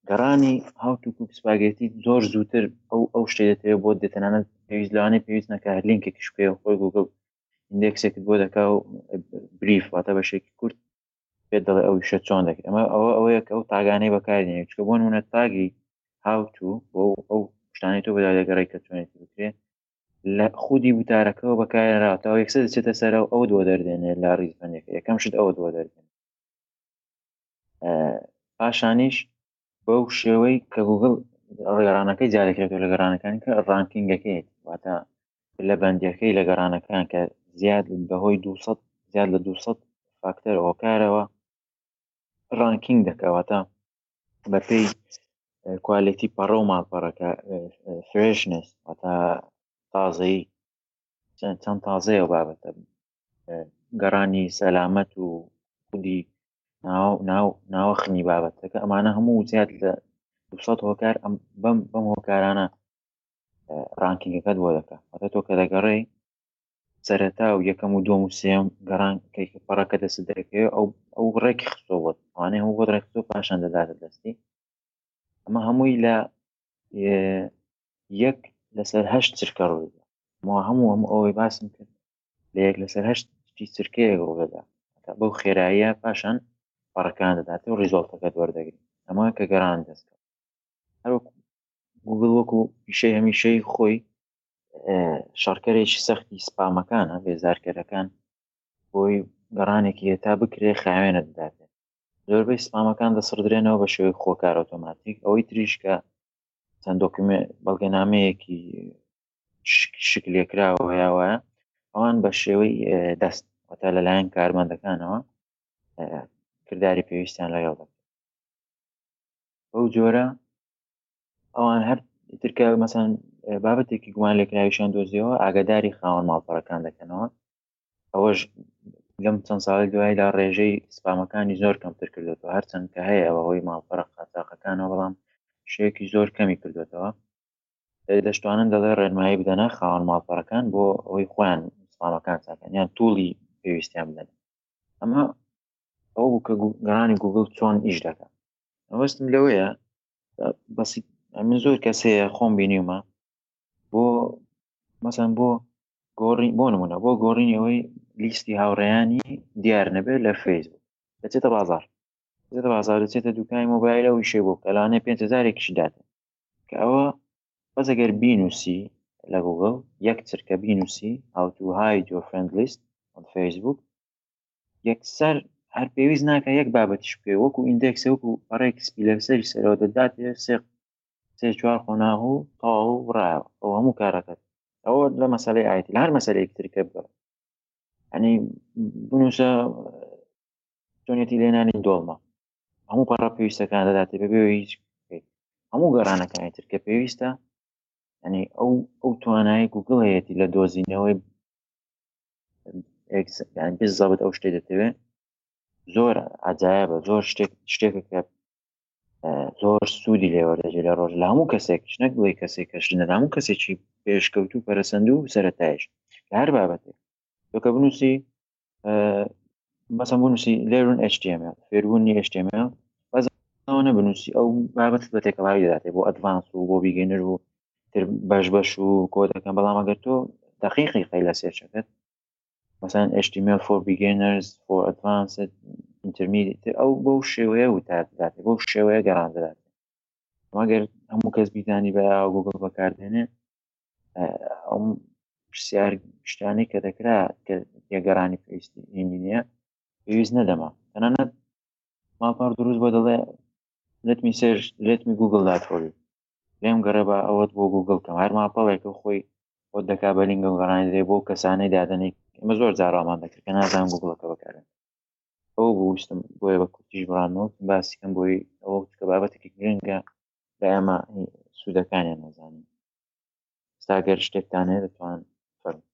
گەڕانی how to cook spaghetti زۆر زووتر ئەو شتێ دەتەوێت بۆ دێتەنانەت پێویست لەوانەیە پێویست نەکە هەر لینکێکیش پێ خۆی گوگڵ ئیندێکسێکت بۆ دەکا و بریف، واتە بەشێکی کورد پێت دەڵێ ئەو شتە چۆن دەکەیت. ئەمە ئەوەیە کە ئەو تاگانەی بەکاردێنێت، چکە بۆ نمونە تاگی how to بۆ ئەو شتانەی تۆ بەدوای دەگەڕێت کە چۆنێتی بکرێت لە خودی بوتارەکەەوە بەکارێنراوەتەوە. یەکسە دەچێتە سەرەوە ئەو دووە دەردێنێت لە ڕیزبەندێک، یەکەم شت ئەوە دووە دەردێنێت. پاشانیش بەو شێوەی کە گوگڵ گەڕانەکەی جارێکێتەوە لە گەڕانەکانی کە ڕانکینگەکەیت، واتە لە بەندیەکەی لە گەڕانەکان کە زیاد بەهۆی 200 زیاد لە 200 فاکتەر ئۆکارەوە ڕانکینگ دەکەواتە بەپێی کوالیتی پەڕە و ماڵپەڕەکە، فرێشنس واتە تازەی چەند تازەیە بابەتە گەڕانی سەلامەت و خودی ناوەخنی بابەتەکە. ئەمانە هەموو زیاد لە 200 هۆکار بەم هۆکارانە ڕانکینگەکەت بۆ دەکات. واتە تۆ کە دەگەڕێی سەرەتا و یەکەم و دووەم و سێم گەڕان کەیکە پەڕەکە دەست دەکەوێت ئەو ڕێکی خستۆ بۆت، ئەوانەیە هەموو بۆت ڕێکخستۆ پاشان دەداتە دەستی. ئەمە هەمووی لە یەک لەسەر هەشت چرکە ڕوودا. هەموو ئەوەی باسم کرد لە یەک لەسەر هەشتی چرکەیەک ڕوودەدا، بەو خێراییە پاشان پەڕەکان دەداتێ و ریزۆڵتەکەت وەردەگری. ئەمە کە گەڕان دەستکەوت. هەروەکو گوگڵ وەکو پیشەی هەمیشەی خۆی شارکەرێکی سەختی سپامەکانە، بێزارکەرەکان بۆی گەڕانێکی هێتا بکرێ خاوێنە دەداتێ. زۆربەی سپامەکان دەسڕدرێنەوە بە شێوەی خۆکار ئۆتۆماتیک. ئەوەی تریشکە چەند بەڵگەنامەیەکی شکلێکراوە هەیەوە ئەوان بە شێوەی دەست وەتا لەلایەن کارمەندەکانەوە کرداری پێویستیان لەگەڵ دەکرێت بەو جۆرە ئەوان هەر ترکە مەسەڵەن بابەتێکی گومان لێکراویشان دۆزیەوە ئاگاداری خاوەن ماڵپەڕەکان دەکەنەوە ئەوەش لەم چەند ساڵی دوای لە ڕێژەی سپامەکانی زۆر کەمتر کردوەوە هەرچەند کە هەیە ئەوەی ماڵپەڕە قاچاقەکانەوە بەڵام شێوەیەکی زۆر کەمی کردوەوە دەشتوانن دەڵێ ڕێنمایی بدەنە خاوەن ماڵپەڕەکان بۆ ئەوەی خۆیان سپامەکان چاکەن یان توڵی پێویستیان بدەن ئەمە ئەو بوو کە گەڕانی گوگڵ چۆن ئیش دەکات هەستم لەوەیە بەسیت من زۆر کەسەیە خۆم بینیومە بۆ مەسەن بۆ گۆڕین بۆ نمونە بۆ گۆڕینەوەی لیستی هاوڕێیانی دیار نەبێت لە فەیسبوک دەچێتە بازار دەچێتە بازار دەچێتە دوکانی مۆبایل ئەوی شێ بۆ کەلانێ 5,000 داتێ کە ئەوە بەس ئەگەر بینووسی لە گوگڵ یەک چرکە بینووسی how to hide your friend list on Facebook یەکسەر هەر پێویست ناکە یەک بابەتیش پێ وەکو ئیندێکسێ وەکو پەڕێکسپی لەسەری سەرەوە دەداتێ سێ چوار خۆناغو تاو ڕایەوە ئەو هەموو کارەکەت ئەوە لە مەسەلەی ئایتی لە هەر مەسەلەیەک ترکە بگەڕێ یعنی بنووسە چۆنیەتی لێنانی دۆڵمە هەموو پەڕە پێویستەکان دەداتێ بەبێ هیچ هەموو گەڕانەکانی ترکە پێویستە یعنی ئەو توانایی گوگڵ هەیەتی لە دۆزینەوەی بزابێت ئەو شتێ دەتەوێت زۆر عجایبە زۆر شتێکەکە زۆر سوودی لێوەدەجێ لە ڕۆژ لە هەموو کەسێک شنەک بڵێ کەسێک کەشتنە لە هەموو کەسێکی پێشکەوت و پەرەسەند و سەرەتایش لە هەر بابەتێک تۆکە بنووسی مەسەڵەن بنووسی لێرون HTML فێربوونی HTML بەزانەوە نەبنووسی ئەو بابەت بە تێکەڵاوی دەداتێت بۆ ئەدڤانس و بۆ بیگێنەر و تر بەشبەش و کۆدەکەن بەڵام ئەگەر تۆ دەقیقی قەی لە سێرچەکەت مەسەڵەن HTML for beginners for advanced intermediate ئەو بەو شێوەیە وتار دەداتێت بەو شێوەیە گەڕان دەداتێت مەگەر هەموو کەس بیزانی بە گوگڵ بەکاردێنێ ئەم پرسیار شتانی کە دەکرا کە یەگەڕانی پێویستی نییە پێویست نەدەما تەنانەت ماپەڕ دروست بۆ دەڵێ let me google that for you لێم گەڕە بە ئەوەت بۆ گوگڵ کەم هەر ماپەڵێکە خۆی خۆت دەکا بە لینگەم گەڕانی دەدێ بۆ کەسانەی دادەنێک ئێمە زۆر جار ڕامان دەکرد کە نازانم گوگڵەکە بەکارێنێ ئەو بوشتم بۆیە بە کورتیش بڕانەوە باسیکەم بۆی ئەوە کە بابەتێکی گرنگە بە ئەمە سوودەکانیان نەزانین ئێستاگەر شتێکتانێ دەتوان فەرموو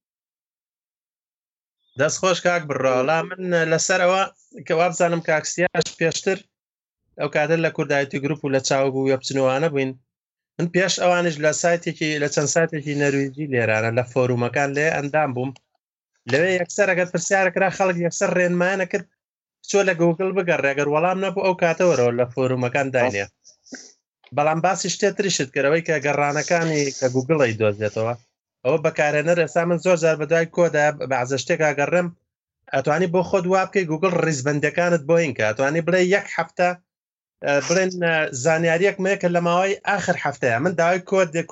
دەستخۆش کاک بڕۆڵا من لەسەرەوە کە وا بزانم کاکسیاش پێشتر ئەو کاتر لە کوردایەتی گروپ و لە چاوگ و وێبچنەوانە بووین من پێش ئەوانش لە چەند سایتێکی نەرویجی لێرانە لە فۆرومەکان لێ ئەندام بووم لەوێ یەکسەر ئەگەر پرسیارەکرا خەڵک یەکسەر ڕێنمایانە کرد چۆن لە گوگڵ بگەڕێ ئەگەر وەڵام نەبوو ئەو کاتەوەرەوە لە فۆرومەکان داینێ بەڵام باسی شتێتریشت کردەوەی کە گەڕانەکانی کە گوگڵی دۆزێتەوە ئەوە بەکارێنەر ئێستا من زۆر جار بەدوای کۆدا بەعزە شتێک ئاگەڕێم ئەتوانی بۆ خۆت وا بکەی گوگڵ ڕیزبندەکانت بۆ ئینکە ئەتوانی بڵێ یەک هەفتە بڵێن زانیاریەکمەیەکە لە ماوەی آخر هەفتەیە من داوای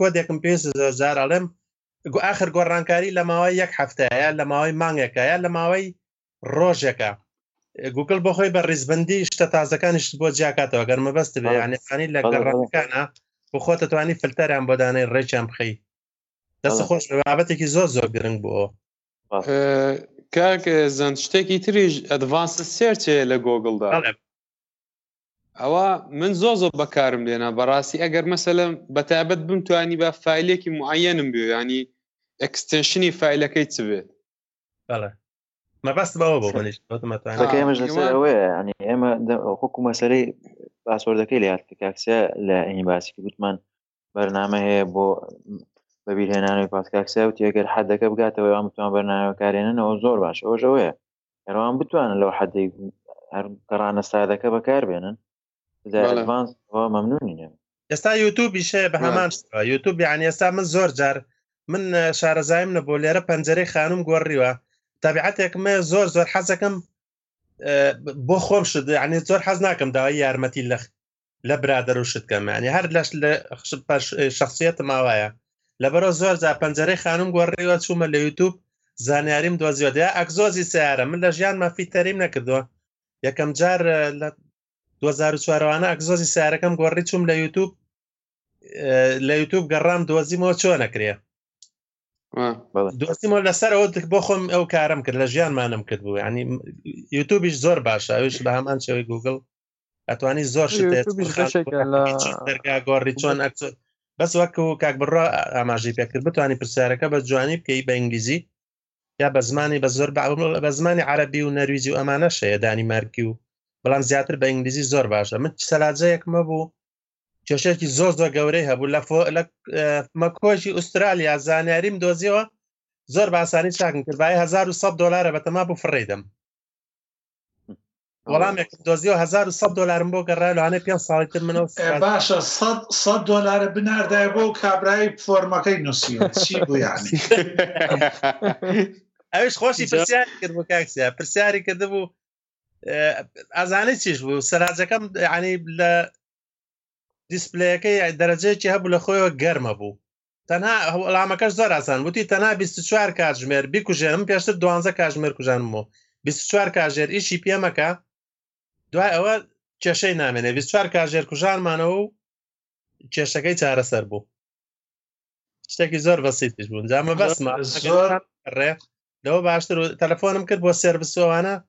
کۆدێکم پێویستە زۆر جار ئەڵێم ئاخر گۆڕانکاری لە ماوەی یەک هەفتەیە لە ماوەی مانگێکە لە ماوەی ڕۆژێکە گوگل بۆ خۆی بە ڕیزبندی شتە تازەکانیشت بۆ جیاکاتەوە گەرممە بەستە بێیانانی لە گەڕانەکانە بۆ خۆتتوانی فلتەریان بۆ دانەی ڕێکیان بخی دەست خۆش بابەتێکی زۆر زۆر گرنگ بووە کاک زەند شتێکی تریش ئەدڤانس سێرچێ لە گۆگڵدا ئەوە من زۆر زۆر بەکارم لێنە بەڕاستی ئەگەر مەسەلەم بەتابەت بمتوانی بە فیلێکی معەنم بێ ینی ئەکستنشنی فیلەکەی چ بێت مەبەست بەوە بۆ منیشمەش لەسەرەوەە ینی ئێمە خۆکو مەسەرەی پاسۆردەکەی لە یاکسە لە ئەنی باسیکی گوتمان بەرنامە هەیە بۆ بەبیرهێنانەوەی پاسکاکسە و تێگەر حەدەکە بگاتەوە ئەوان بتوان بەرنامەوە کارێنەوە زۆر باش ئەوژەوەە هەروان بتوانن لەو حەدەی گەڕانە سادەکە بەکار بێنن ئەدڤانس مەمنونینە ئێستا یوتیوبیشێ بە هەمان یوتیوب یعنی ئێستا من زۆر جار من شارەزایم نە بۆ لێرە پەنجەرەی خانوم گۆڕیوە تابعاتێکمە زۆر زۆر حەزەکەم بۆ خۆم شد عنی زۆر حەز ناکەم داوای یارمەتی لە برادر و شتکەم ینی هەر لەش لە شخصیت ماوایە لەبەرەوە زۆر جا پەنجەرەی خانوم گۆڕیوە چوومە لە یوتیوب زانیاریم دۆزیوە دەیە ئەکزۆزی سیارە من لە ژیانمە فیلتەریم نەکردووە یەکەم جار لە 2004 ئەکزۆزی سیارەکەم گۆڕی چووم لە یوتیوب لە یوتیوب گەڕام دۆزیمەوە چۆنە کرێ دۆستیمەوە لەسەر ئەوە بۆ خۆم ئەو کارم کرد لە ژیانمانم کرد بوو ینی یوتیوبیش زۆر باشە ئەوش بە هەمان شێوەی گوگڵ ئەتوانی زۆر شت دەرگا گۆڕی چۆن بەس وەکو کاک بڕۆ ئاماژەی پێکرد بتوانی پرسیارەکە بە جوانی بکەی بە ئینگلیزی یا بە زمانی بە زۆر بە زمانی عەرەبی و نەرویجی و ئەمانە شەیە دانیمارکی و بەڵام زیاتر بە ئینگلیزی زۆر باشە من سەلاجەیەکمە بوو کێشەیەکی زۆر زۆر گەورەی هەبوو لە مەکۆژی ئوسترالیا زانیاریم دۆزیەوە زۆر باسانی چاکم کرد بای 1100 دلارە بەتەما بوو فڕیدم وەڵامێک دۆزیەوە 1100 دلارم بۆ گەڕای لەوانەیە 5 ساڵی تر منەوە باشە 100 دلارە بناردایە بۆ و کابرای فۆرمەکەی نووسیوە چی بوو یانی ئەوش خۆشی پرسیاری کرد بوو کاکسیا پرسیاری کرده بوو ئازانەی چیش بوو سەراجەکەم یعنی لە دیسپلەکەی دەرەجەیەکی هەبوو لە خۆیەوە گەرمە بوو تەنها وەڵامەکەش زۆر ئاسان وتی تەنها 24 کاتژمێر بیکوژێنم پێشتر 12 کاتژمێر کوژانمەوە 24 کاتژێر ئیشی پێمەکە دوای ئەوە کێشەی نامێنێ 24 کاتژێر کوژانمانەوە و کێشەکەی چارەسەر بوو شتێکی زۆر بەسیتیش بوو جا مەبەسمە لەوە باشتر تەلەفۆنم کرد بۆ سێرڤیسەوانە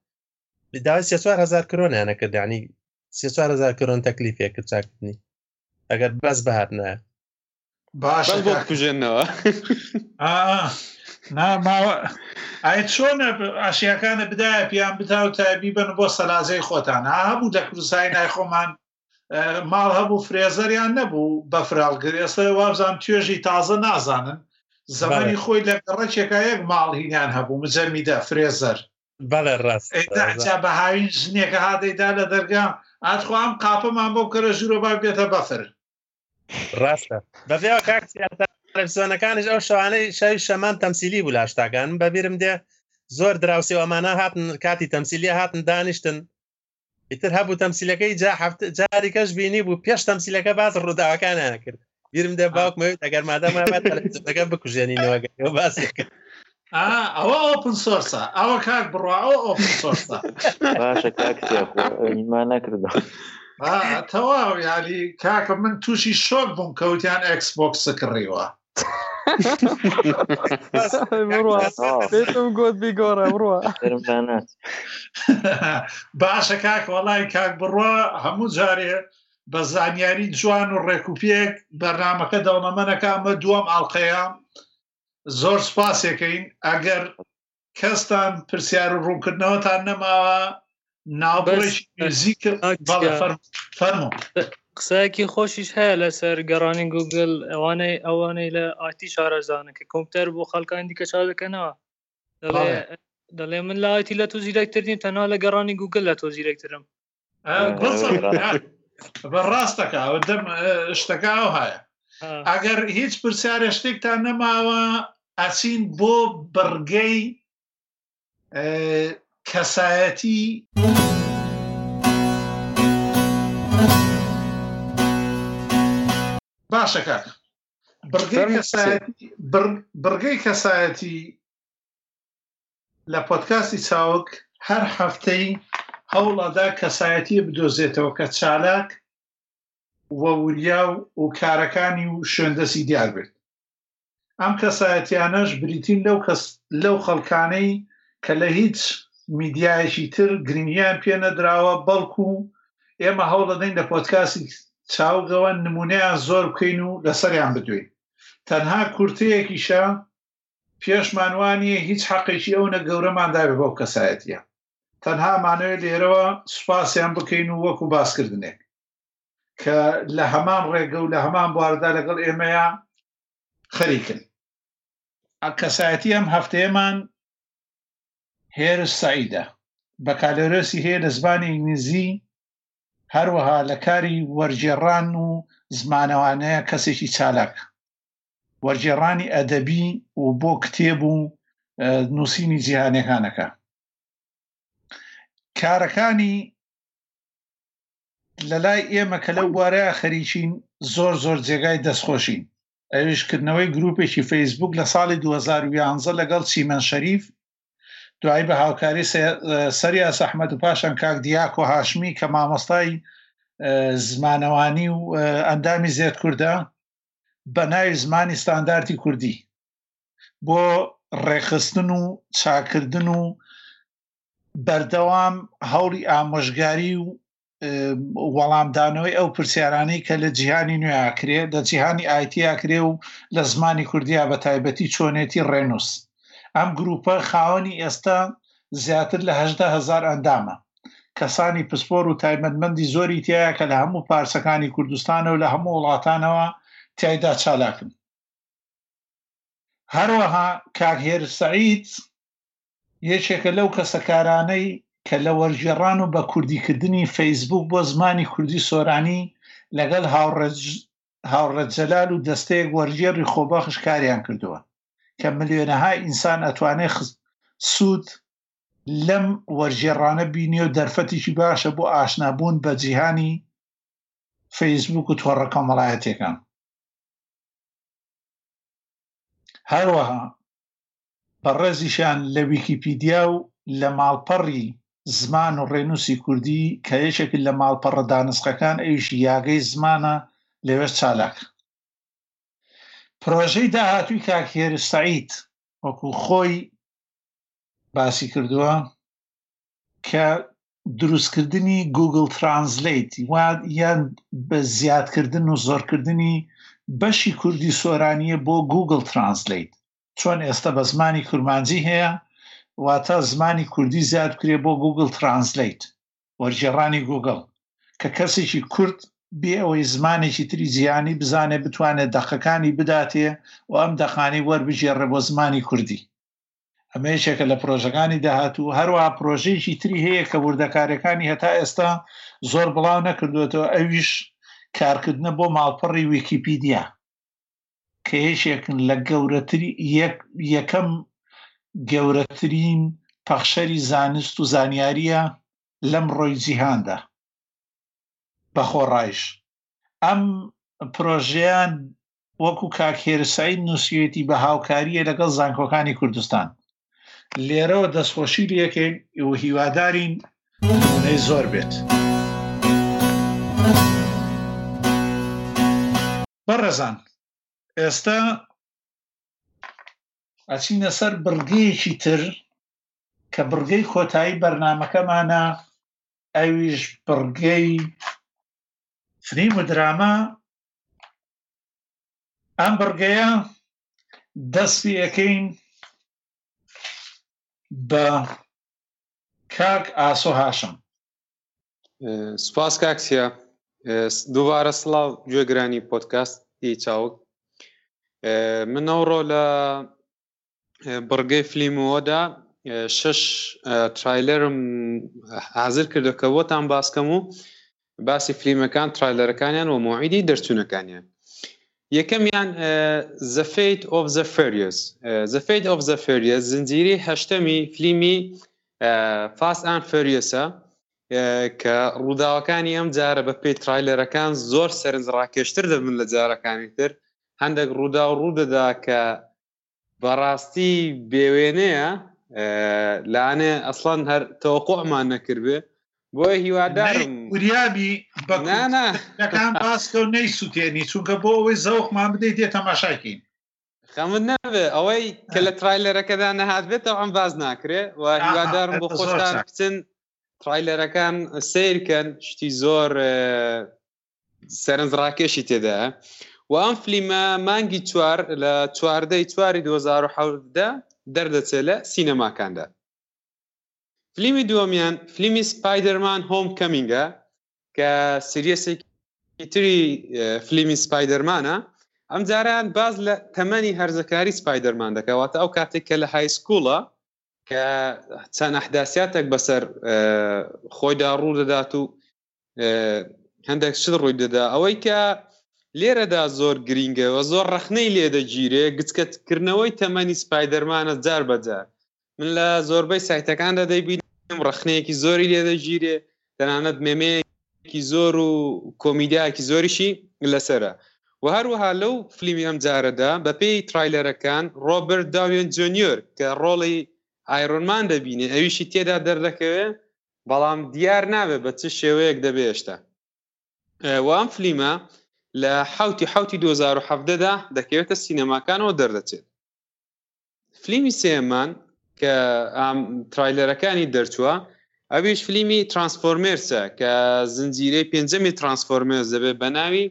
داوای 34,000 کرۆنیانە کرد یعنی 34,000 کرۆن تەکلیفیە کرد چاکردنی اگر بس بهات نه باشه بس بود کجا نه نه ما ایت شون اشیا کنه بدای پیام بتاو طبیبن با سلازه خودان ها بود کروسای نه خو من مال ها بو فریزر یا نه بو بفرال گریسه وابزم توجی تازه نازنن زمانی خو لقره چکایک مال هینان ها بو مزمیده فریزر بله راست تا به همین زنی که هادی دل درگام ئات خۆم قاپەمان بۆ بکەرە ژوورۆ با بێتە بەفر ڕاستە بەفێەوە کاکسیەکانش ئەو شەوانەی شەوی شەمان تەمسیلی بوو لاشتاکان بەبیرم دێ زۆر دراوسی ئەمانە هاتن کاتی تەمسیلیە هاتن دانیشتن ئیتر هەبوو تەمسیلەکەی جاری کەش بینی بوو پێش تەمسیلەکە باز ڕووداوەکانیانە کرد بیرم دێ باوکمەوێت ئەگەر مادەمابێت تەلەڤیزۆنەکە بکوژێنینەوە ئەوە باسی کرد ئەوە ئۆپن سۆرسە ئەوە کاک بڕواوە ئۆپن سۆرسە باشە کاکسیمان نەکردم تەواو یاری کاکە من تووشی شۆک بووم کەوتیان ئەکس بۆکسە کڕیوە پێتم گوت بیگۆڕە بڕوە باشە کاک وەڵای کاک بڕوە هەموو جارێ بە زانیاری جوان و ڕێکوپێک بەرنامەکە دەوڵەمەنەکە ئەمە دووەم ئاڵلقەیە زۆر سپاسێکەین ئەگەر کەستان پرسیار و ڕوونکردنەوەتان نەماوە ناوبڕێکی نزیکە فەرمو قسەیەکی خۆشیش هەیە لەسەر گەڕانی گوگل ئەوانەی لە ئایتی شارەزانە کە کۆمپیوتەر بۆ خەڵکان دیکە چاو دەکەنەوە دەڵێ من لە ئایتی لە تۆ زیرەکتر نیم تەنها لە گەڕانی گوگل لە تۆ زیرەکترم بەڕاستەکە دەم شتەکە ئەو هەیە ئەگەر هیچ پرسیارە شتێکتان نەماوە ئەچین بۆ بەرگەی کەسایەتی باشە کاک بەرگەی کەسایەتی لە پۆدکاستی چاوگ هەر هەفتەی هەوڵەدا کەسایەتی بدۆزێتەوە کە چالاک ووریا و کارەکانی و شوێندەسی دیار بێت ئەم کەسایەتیانەش بریتین لەو خەڵکانەی کە لە هیچ میدیایەکی تر گرنگیان پێ نەدراوە بەڵکو ئێمە هەوڵ دەدەین لە پۆدکاسی چاوگەوە نمونەیان زۆر بکەین و لەسەریان بدوین تەنها کورتەیەکیشە پێشمانوانیە هیچ حەقێکی ئەو نەگەورەماندابێ بەو کەسایەتیە تەنها مانەوێت لێرەوە سوپاسیان بکەین و وەکو باسکردنێک کە لە هەمان ڕێگە و لە هەمان بواردا لەگەڵ ئێمەیە خەریکن کەسایەتی ئەم هەفتەیەمان هێرش سەعیدە بە کالۆرەسی هەیە لە زمانی ئینگلیزی هەروەها لە کاری وەرگێڕان و زمانەوانەیە کەسێکی چالاک وەرگێڕانی ئەدەبی و بۆ کتێب و نووسینی جیهانیەکانەکە کارەکانی لەلای ئێمە کە لەو بوارەیە خەریکین زۆر زۆر جێگای دەستخۆشین ئەوێشکردنەوەی گروپێکی فەیسبوک لە ساڵی 2011 لەگەڵ چیمەن شەریف دوای بە هاوکاری سەریا سەحمەد و پاشان کاک دیاکۆ هاشمی کە مامۆستای زمانەوانی و ئەندامی زێدکووردە بە ناوی زمانی ستانداردی کوردی بۆ ڕێخستن و چاکردن و بەردەوام هەوڵی ئامۆژگاری و وەڵامدانەوەی ئەو پرسیارانەی کە لە جیهانی نوێ کرێ لە جیهانی ئایتیا کرێ و لە زمانی کوردیا بە تایبەتی چۆنێتی ڕێنووس ئەم گروپە خاوەنی ئێستا زیاتر لە 18,000 ئەندامە کەسانی پسپۆر و تایبەتمەندی زۆری تایە کە لە هەموو پارچەکانی کوردستانەوە لە هەموو وڵاتانەوە تایدا چالاکن. هەروەها کاکهێر سەعید یەکێکە لەو کەسەکارانەی کە لە وەرگێڕان و بە کوردیکردنی فەیسبوک بۆ زمانی کوردی سۆرانی لەگەڵ هاوڕەت جەلال و دەستەیەک وەرگێڕی خۆبەخش کاریان کردووە کە ملیۆنەهای ئینسان ئەتوانێت سوود لەم وەرگێڕانە بینێ و دەرفەتێکی باشە بۆ ئاشنابوون بە جیهانی فەیسبوک و تۆڕە کۆمەڵایەتیەکان. هەروەها بەڕێزیشان لە ویکیپیدیا و لە ماڵپەڕی زمان و ڕێنووسی کوردی کە یەکێکن لە ماڵپەڕە دانسخەکان ئەویشی یاگەی زمانە لەوێ چالاک. پرۆژەی داهاتووی کاکهێر سەعید وەکو خۆی باسی کردووە کە دروستکردنی گوگل ترانسلیت یان بە زیادکردن و زۆرکردنی بەشی کوردی سۆرانیە بۆ گوگل ترانسلیت، چۆن ئێستا بە زمانی کورمانجی هەیە واتە زمانی کوردی زیاد بکرێ بۆ گوگل ترانسلیت وەرگێڕانی گوگل کە کەسێکی کورد بێ ئەوەی زمانێکی تری جیهانی بزانێ بتوانێت دەقەکانی بداتێ و ئەم دەخانەی وەربژێڕێ بۆ زمانی کوردی. ئەمە یەکێکە لە پرۆژەکانی داهاتوو. هەروەها پرۆژێکی تری هەیە کە وردەکارەکانی هەتا ئێستا زۆر بڵاو نەکردوێتەوە، ئەویش کارکردنە بۆ ماڵپەڕی ویکیپیدیا کە یەکێکن لە یەکەم گەورەترین پەخشەری زانست و زانیاریە لەم ڕۆی جیهاندا بەخۆڕایش. ئەم پرۆژیان وەکو کاکهێر سەعید نووسویەتی بە هاوکاریە لەگەڵ زانکۆکانی کوردستان لێرەوە دەستخۆشی لەکەین و هیوادارین نمونەی زۆر بێت. بەڕێزان ئێستا ئەچینە سەر بڕگەیەکی تر کە بڕگەی کۆتایی بەرنمەکەمانە، ئەویش بڕگەی فلیم و درامە. ئەم بڕگەیە دەستی ئەەکەین بە کاک ئاسۆ هاشم. سوپاس کاکسیە، دووبارە سڵاو گوێگرانی پۆدکاستی چاوگ. من ئەوڕۆ لە بڕگەی فلیمەوەدا 6 ترایلەرم حازر کردوکە بۆتان باسکەم و باسی فلیمەکان ترایلەرەکانیان و موعیدی دەرچوونەکانیان. یەکەمیان The Fate of the Furious. The Fate of the Furious زنجیری هەشتەمی فلیمی Fast and Furiousە کە ڕووداوەکانی ئەم جارە بە پێی ترایلەرەکان زۆر سەرنجڕاکێشتر دەبن لە جارەکانی تر. هەندێک ڕوودا و ڕوودەدا کە بەڕاستی بێوێنەیە لانێ ئەسڵان هەر تەوەقوعمان نەکردێ. بۆ هیوادارم وریابی بەکان پاسکە و نەی سووتێنی چونکە بۆ ئەوەی زەوقمان بدەیت دێتە ماشاکین خەمت نەبێ ئەوەی کە لە ترایلەرەکەدا نەهات بێتەوە ئەم باز ناکرێ و هیوادارم بۆ خۆشتان بچن ترایلەرەکان سیرکەن، شتی زۆر سەرنجڕاکێشی تێدا. و ئەم فلیمە مانگی چوار لە 14 چواری 2017 دەردەچێت لە سینەماکاندا. فلیمی دووەمیان فلیمی سپایدەرمان هۆم کەمینگە کە سریەسێکی تری فلیمی سپایدەرمانە. ئەم جاریان باز لە تەمەنی هەرزەکاری سپایدەرمان دەکەواتە ئەو کاتێک کە لە هایسکوڵە کە چەند ئەحداسیاتێک بەسەر خۆیدا ڕوو دەدات و هەندێک شت ڕووی دەدا. ئەوەی کە لێرەدا زۆر گرینگە و زۆر ڕەخنەی لێدەگیرێ گچکەتکردنەوەی تەمەنی سپایدەرمانە جار بەجار. من لە زۆربەی سایتەکاندا دەیبینم ڕخنەیەکی زۆری لێدەگیرێ، تەنانەت مێمەیەکی زۆر و کۆمیدیایەکی زۆریشی لەسرە. و هەروەها لەو فلیمی ئەم جارەدا بە پێی ترایلەرەکان ڕۆبرت داوین جۆنیۆر کە ڕۆڵی ئایرۆنمان دەبینێ ئەویشی تێدا دەردەکەوێ، بەڵام دیار ناوێ بە چ شێوەیەک دەبێشتا. و ئەم فلیمە لە حوتی 2017دا دەکەوێتە سینەماکانەوە دەردەچێت. فلیمی سێمان کە ترایلەرەکانی دەرچووە، ئەویش فلیمی ترانسفۆرمێرسە کە زنجیرەی پێنجەمی ترانسفۆرمێرس دەبێت بە ناوی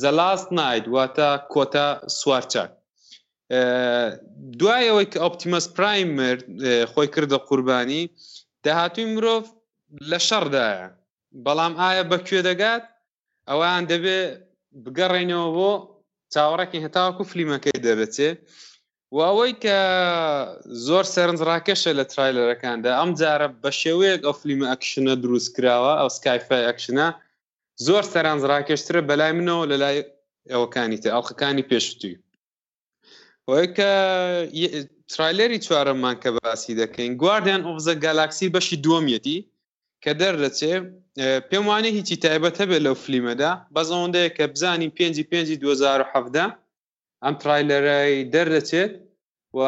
زە لاست نایت، واتە کۆتە سوارچاک. دوای ئەوەی کە ئۆپتیمەس پرایم مرد، خۆی کردە قوربانی، داهاتووی مرۆڤ لە شەڕدایە، بەڵام ئایا بەکوێ دەگات؟ ئەوەیان دەبێت بگەڕێنەوە بۆ چاوەڕێکی هەتاوەکو فلیمەکەی دەبێتێ و ئەوەی کە زۆر سەرنجڕاکێشە لە ترایلەرەکاندا ئەم جارە بە شێوەیەک ئەو فلیمە ئەکشنە دروست کراوە، ئەو سکایفای ئەکشنە زۆر سەرنجڕاکێشترە بەلای منەوە لە لای ئەوەکانی تر، ئەڵخەکانی پێشووی. ئەوەی کە ترایلەری چوارەممان کە باسی دەکەین، گواردیان ئۆف زە گالاکسی بەشی دووەمەتی کە دەردەچێ، پێم وانێ هیچی تایبەت هەبێت لەو فلیمەدا، بەس ئەوەندەیە کە بزانین 5/5/2017 ئەم ترایلەرەی دەردەچێت و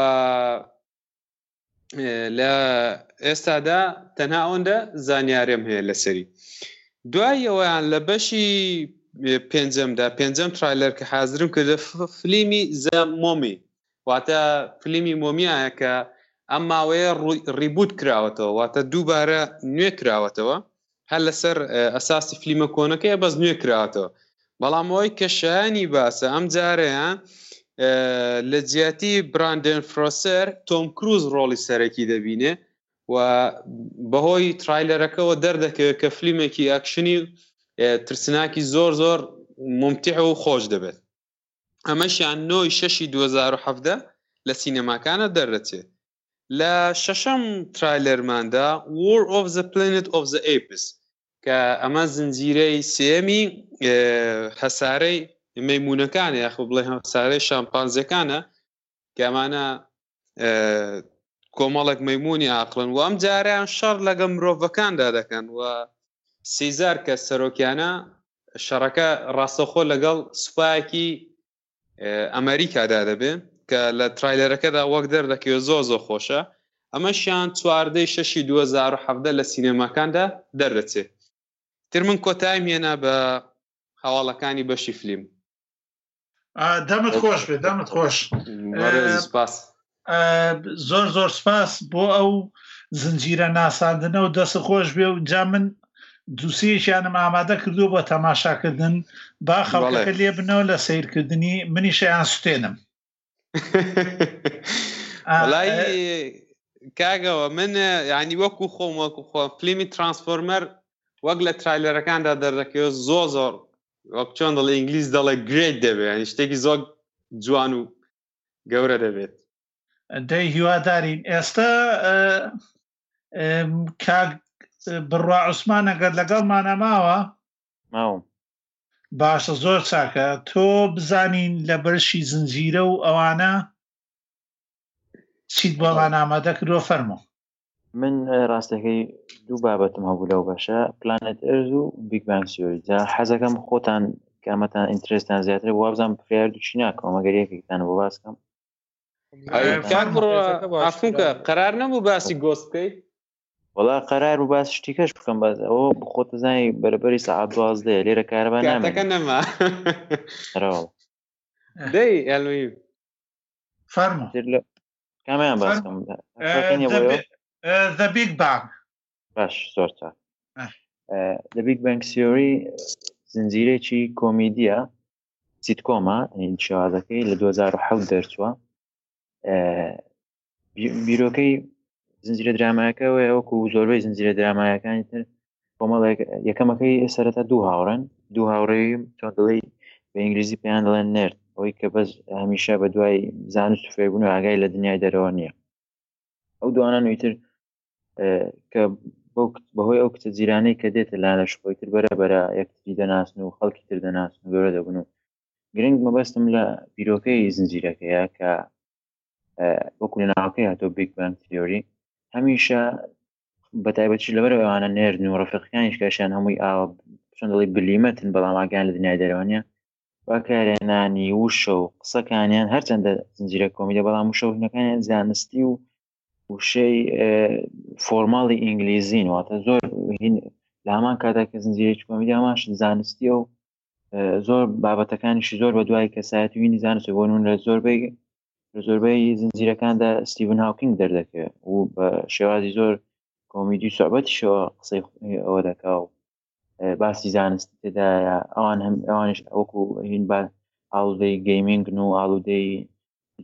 لە ئێستادا تەنها ئەوەندە زانیارێم هەیە لەسەری. دوایەوەیان لە بەشی پێنجەمدا، پێنجەم ترایلەر کە حازرم کردە فلیمی زە مۆمی، واتە فلیمی مۆمیایە کە ئەم ماوەیە ڕیبوت کراوەتەوە، واتە دووبارە نوێ کراوەتەوە، هەر لەسەر ئەساسی فلیمە کۆنەکەی بەس نوێ کراوەتەوە. بەڵام ئەوەی کە شایانی باسە ئەم جارەیان لە جیاتی براندن فرۆسەر تۆم کروز ڕۆڵی سەرەکی دەبینێ و بەهۆی ترایلەرەکەەوە دەردەکەوێت کە فلیمێکی ئەکشنی ترسناکی زۆر زۆر ممتع و خۆش دەبێت. ئەمەشیان 9/6/2017 لە سینەماکانە دەردەچێت. لە ششم ترایلەرماندا War of the Planet of the Apes کە ئەمە زنجیرەی سێمی هەسارەی مەیمونەکانە، یاخو بڵێ هەسارەی شامپانزەکانە کە ئەمانە کۆمەڵێک مەیمونی عاقڵن و ئەم جاریان شەڕ لەگە مرۆڤەکاندا دەکەن و سیزار کە سەرۆکیانە شەڕەکە ڕاستەخۆ لەگەڵ سوپایەکی ئەمریکادا دەبێت کە لە ترایلەرەکەدا وەک دەردەکەوێ زۆ خۆشە. ئەمەشیان 14/6/2017 لە سینەماکاندا دەردەچێت. تر من کۆتایم هێنا بە هەواڵەکانی بەشی فلیم. دەمت خۆش بێ، دەمت خۆش. زۆر سپاس بۆ ئەو زنجیرە ناساندنە و دەست خۆش بێ و جا من دووسێشیانم ئامادە کردو بۆ تەماشاکردن، با خەڵکەکە لێ بنەوە لە سیرکردنی، منیشیان سوتێنم. والله كاغا من يعني وكو خوم وكو خوم فيلم ترانسفورمر وقله تريلر كان دردكيو زوزور وقت شلون بالانجليز داله جريد دبي، يعني شتيكي زوج جوانو جوره دبي داي هوا دارين استا كاغ بروا عثمان قد لقال معنا ماو باشە زۆر چاکە تۆ بزانین لە بەرشی زنجیرە و ئەوانە چیت بۆڵان ئامادە کردۆ فەرمۆ. من ڕاستەکەی دوو بابەتم هەبوو لەو بەشە پلانێت ئەرز و بیگ بانگ تیۆری. جا حەزەکەم خۆتان کامەتان ئینترێستان زیاتر وابزانم پرار دوچی ناکەم، ئەگەر یەکێکتان بۆ باسکەم ئافونکە قەرار نەبوو باسی گۆست بکەیت؟ وڵا قەرار و باس شتی کەش بکەم، باز ئەوە خۆتە زانی بەرەبەری سەعات 12 لێرە کارەبان نامێنێ. دەی ئەلوی فەرمو کامیان باسکەم The Big Bang. باش زۆر چاک. The Big Bang Theory زنجیرێکی کۆمیدیە سیتکۆمە، شێوازەکەی لە 2007 دەرچووە. بیرۆکەی زنجیرە درامایەکەەوە وەکو زۆربەی زنجیرە درامایەکانی تر کۆمەڵێک یەکەمەکەی سەرەتا دوو هاوڕن، دوو هاوڕێ چۆن دڵی بە ئینگلیزی پێیان دەڵێن نێرد، ئەوەی کە بەس هەمیشە بە دوای زانست و فێربوون و ئاگای لە دنیای دەرەوە نییە. ئەو دوانە نوێتر کە بەهۆی ئەو کچە جیرانەی کە دێتە لانەش خۆی تر بەرەبەرە یەکتری دەناسن و خەڵکی تر دەناسن و گەورە دەبن و گرنگ مەبەستم لە بیرۆکەی زنجیرەکەیە کە وەکو لەناوەکەی هاتۆ بیگ بانگ تیۆری هەمیشە بەتایبەتی لەبەرەوەوانە نێردن و ڕفقیانیش کەشیان هەمووی ئاوە چۆن دەڵی بلیمەتن، بەڵاماگیان لە دنیای دەرەوەنیە، بەکارێنانی وشە و قسەکانیان هەرچەندە زنجیرە کۆمیدە، بەڵام وشەونەکانیان زانستی و وشەی فۆرماڵی ئینگلیزین، واتە زۆر لە هەمان کاتاکە زنجیرێکی کۆمیدە هەماشن زانستی و زۆر بابەتەکانیشی زۆر بە دوای کەسایەتی وینی زانست و بۆنون لە زۆربەی زنجیرەکاندا ستیڤن هاوکینگ دەردەکەوێت و بە شێوازی زۆر کۆمیدی سوحبەتیشەوە قسەی ئەوە دەکا و باسی زانست تێدایە. ئەوان هەم ئەوانش وەکو هین بە ئاڵودەی گەیمینگ و ئاڵودەی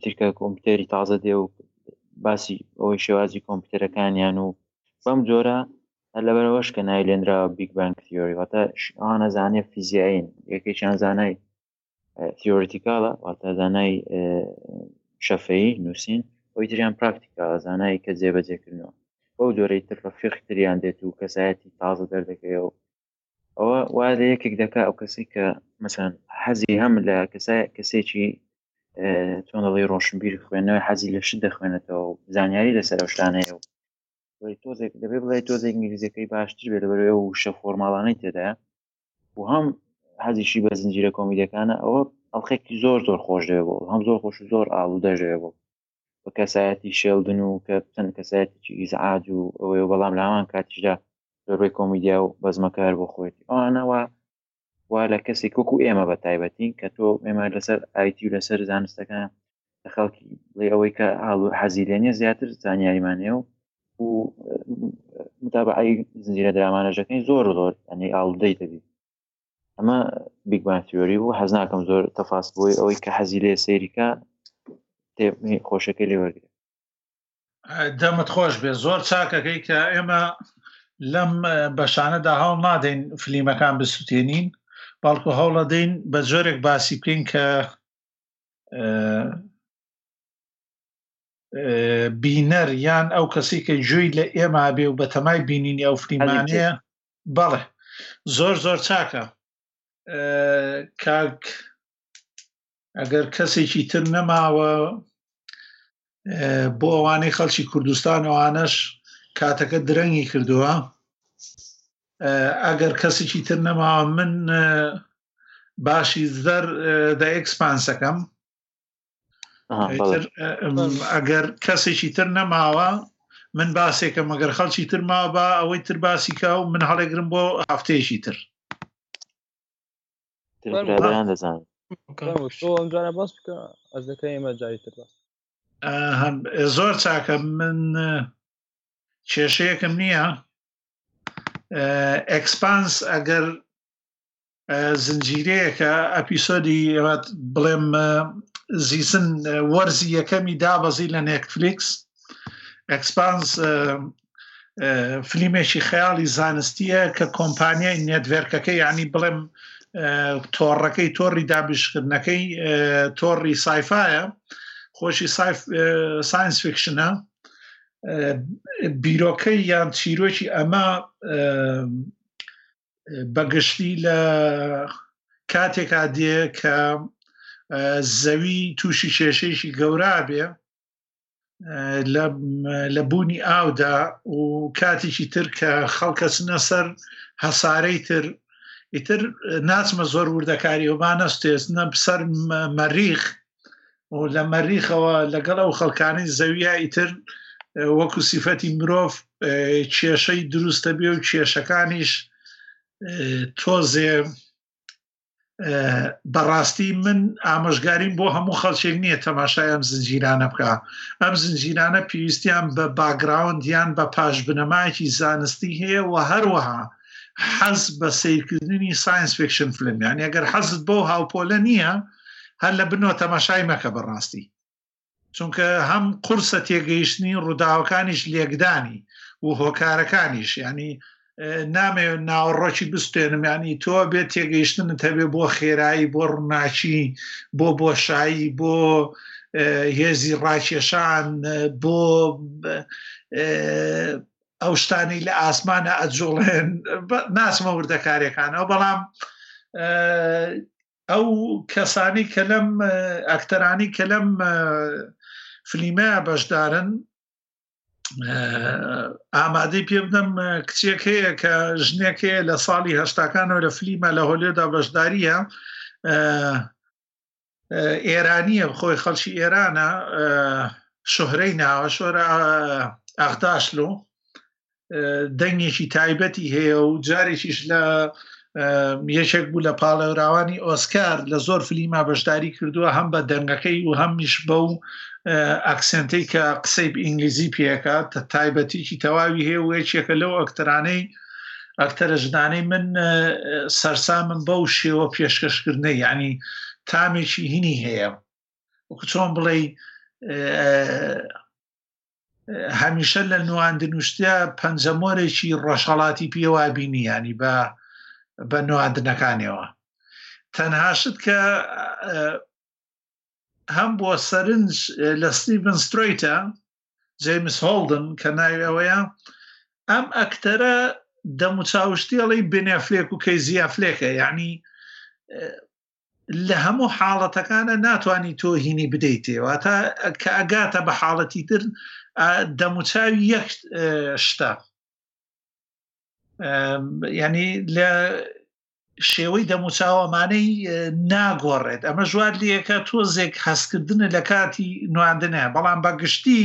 ترکە کۆمپیوتەری تازە دێ و باسی ئەوەی شێوازی کۆمپیوتەرەکانیان و بەم جۆرە لەبەرەوەش کە نایلێنرا بیگ بانگ تیۆری، واتە ئەوانە زانێ فیزیایین، یەکێکیان زانای تیۆریتیکاڵە واتە زانای شەفەیی نووسین، ئەوەی تریان پراکتیکاڵە زانایی کە جێبەجێکردنەوە. بەو جۆرەی تر فیقتریان دێت و کەسایەتی تازە دەردەکەیەوە. ئەوە وا لە یەکێک دەکا ئەو کەسێک کە مەسەن حەزی هەم لە کەسێکی تۆنەڵی ڕۆشنبیر خوێنەوەی حەزی لە شت دەخوێنێتەوە و زانیاری لەسەر ئەو شتانەیە و دەبێ بڵای تۆزە ئینگلیزیەکەی باشتر بێت لەبەرەوەی ئەو وشە فۆرماڵانەی تێدایە و هەم حەزیشی بە زنجیرە کۆمیدیەکانە. ئەوە ئەڵخێکی زۆر زۆر خۆش دەوێت بۆ هەم زۆر خۆش و زۆر ئاڵوودە دەژێت بۆ بە کەسایەتی شێڵدن و کە چەند کەسایەتێکی ئیزعاج و ئەوەی بەڵام لە هەمان کاتیشدا زۆربەی کۆمیدیا و بەزمەکار بۆ خۆیەتی ئەوانەوە وا لە کەسێک وەکو ئێمە بە تایبەتی کە تۆ ئێمە لەسەر ئایتی و لەسەر زانستەکان لە خەڵکی لێ ئەوەی کە حەزیلێنە زیاتر زانیاریمانەیە و متابعەی زنجیرە درامانەژەکەی زۆر زۆر ئەنی ئاڵودەی دەبیت. ئەمە بیگ بانگ تیۆری بوو، حەز ناکەم زۆر تەفاست بۆی ئەوەی کە حەزی لێ سەیریکە خۆشەکەی لێ وەرگرێت. دەمت خۆش بێ، زۆر چاکەکەی کە ئێمە لەم بەشانەدا هەڵ نادەین فلیمەکان بسووتێنین، بەڵکو هەوڵە دەین بە جۆرێک باسی بکەین کە بینەر یان ئەو کەسی کە جوێی لە ئێمە بێ و بە تەمای بینینی ئەو فلیمانەیە. بەڵێ زۆر زۆر چاکە کاک، ئەگەر کەسێکی تر نەماوە بۆ ئەوانەی خەڵکی کوردستان ئەوانەش کاتەکە درەنگی کردووە، ئەگەر کەسێکی تر نەماوە من باشی زەر دا ئێکسپانسەکەم. ئەگەر کەسێکی تر نەماوە من باسێکم، ئەگەر خەڵکی تر ماوە با ئەوەی تر باسی کا و من هەڵێگرم بۆ هەفتەیەکی تر. زۆر چاکە، من کێشەیەکم نییە. ئەکسپانس ئەگەر زنجیرەیەکە ئەپیسۆدی بڵێم زیسن وەرزی یەکەمی دابەزی لە نێتفلیکس، ئەکسپانس فلیمێکی خەیاڵی زانستیە کە کۆمپانیای نێتڤێرکەکەی یعنی بڵێم تۆڕەکەی تۆڕی دابشکردنەکەی تۆڕی سایفایە، خۆشی ساینس فیکشنە. بیرۆکەی یان چیرۆکی ئەمە بەگشتی لە کاتێکا دێ کە زەوی تووشی کێشەیەکی گەورە بێ لە بوونی ئاودا و کاتێکی تر کە خەڵکەچنە سەر هەسارەی تر ناچمە زۆر وردەکاری ومانەستێستە سەر مەریخ و لە مەریخەوە لەگەڵ ئەو خەڵکانی زەویە ئیتر وەکو سیفەتی مرۆڤ کێشەی دروستە بێ و کێشەکانیش تۆزێ. بەڕاستی من ئاماژگاریم بۆ هەموو خەڵکێک نییە تەماشای ئەم زنجیرانە بکە. ئەم زنجیرانە پێویستیان بە باگراوندیان بە پاشبنەمایکی زانستی هەیە و هەروەها حەز بە سیرکردنی ساینس فیکشن فلمیان. ئەگەر حەزت بۆ هاوپۆلە نییە هەر لە بنەوە تەماشای مەکە بەڕاستی، چونکە هەم قورسە تێگەیشتنی ڕووداوەکانیش لێکدانی و هۆکارەکانیش، ینی نامێ ناوەڕۆکی بستێنمانی تۆ بێت تێگەیشتنت هەبێ بۆ خێرایی، بۆ ڕووناچی، بۆ بۆشایی، بۆ هێزی ڕاکێشان، بۆ ئەو شتانی لە ئاسمانە ئەجوڵێن ناسمە وردەکارێکانەوە. بەڵام ئەو کەسانی کە لەم ئەکتەرانی کە لەم فلیمەیە بەشدارن ئامادەی پێ بدەم کچێک هەیە کە ژنێک هەیە لە ساڵی هەشتاکانەوە لە فلیمە لە هۆلێدا بەشداریە، ئێرانیە، خۆی خەڵکی ئێرانە، شوهرەی ناوە شۆرە ئاغداشلو، دەنگێکی تایبەتی هەیە و جارێکیش لە یەکێک بوو لە پاڵێوراوانی ئۆسکار لە زۆر فلیما بەشداری کردووە، هەم بە دەنگەکەی و هەمیش بە و ئەکسنتەی کە قسەی ئینگلیزی پێکات تایبەتیکی تەواوی هەیە و یەکێکە لەو ئەکتەرانەی ئەکتەرە ژنانەی من سەرسامن بەو شێوە پێشکەشکردنە، یعنی تامێکی هینی هەیە. چۆن بڵێ هەمیشە لە نواندنوشتیا پەنجەمۆرێکی ڕۆژهەڵاتی پێوابینی، ینی بە نواندنەکانەوە تەنهاشت کە هەم بۆ سەرنج لە ستیڤن سترۆیتە جەیمس هۆڵدن کە ناوەیە، ئەم ئەکتەرە دەموچاوشتی ئەڵی بنێفلێک و کەیزی ئەفلێکە، یعنی لە هەموو حاڵەتەکانە ناتوانانی تۆ هینی بدەیتەوە تا کە ئەگاتە بە حاڵەتی تر دەموچاوی یەک شتە، یعنی لە شێوەی دەموچاوەمانەی ناگۆڕێت. ئەمە ژوار لەکە تۆزێک هەستکردنە لە کاتی نواندنە، بەڵام بەگشتی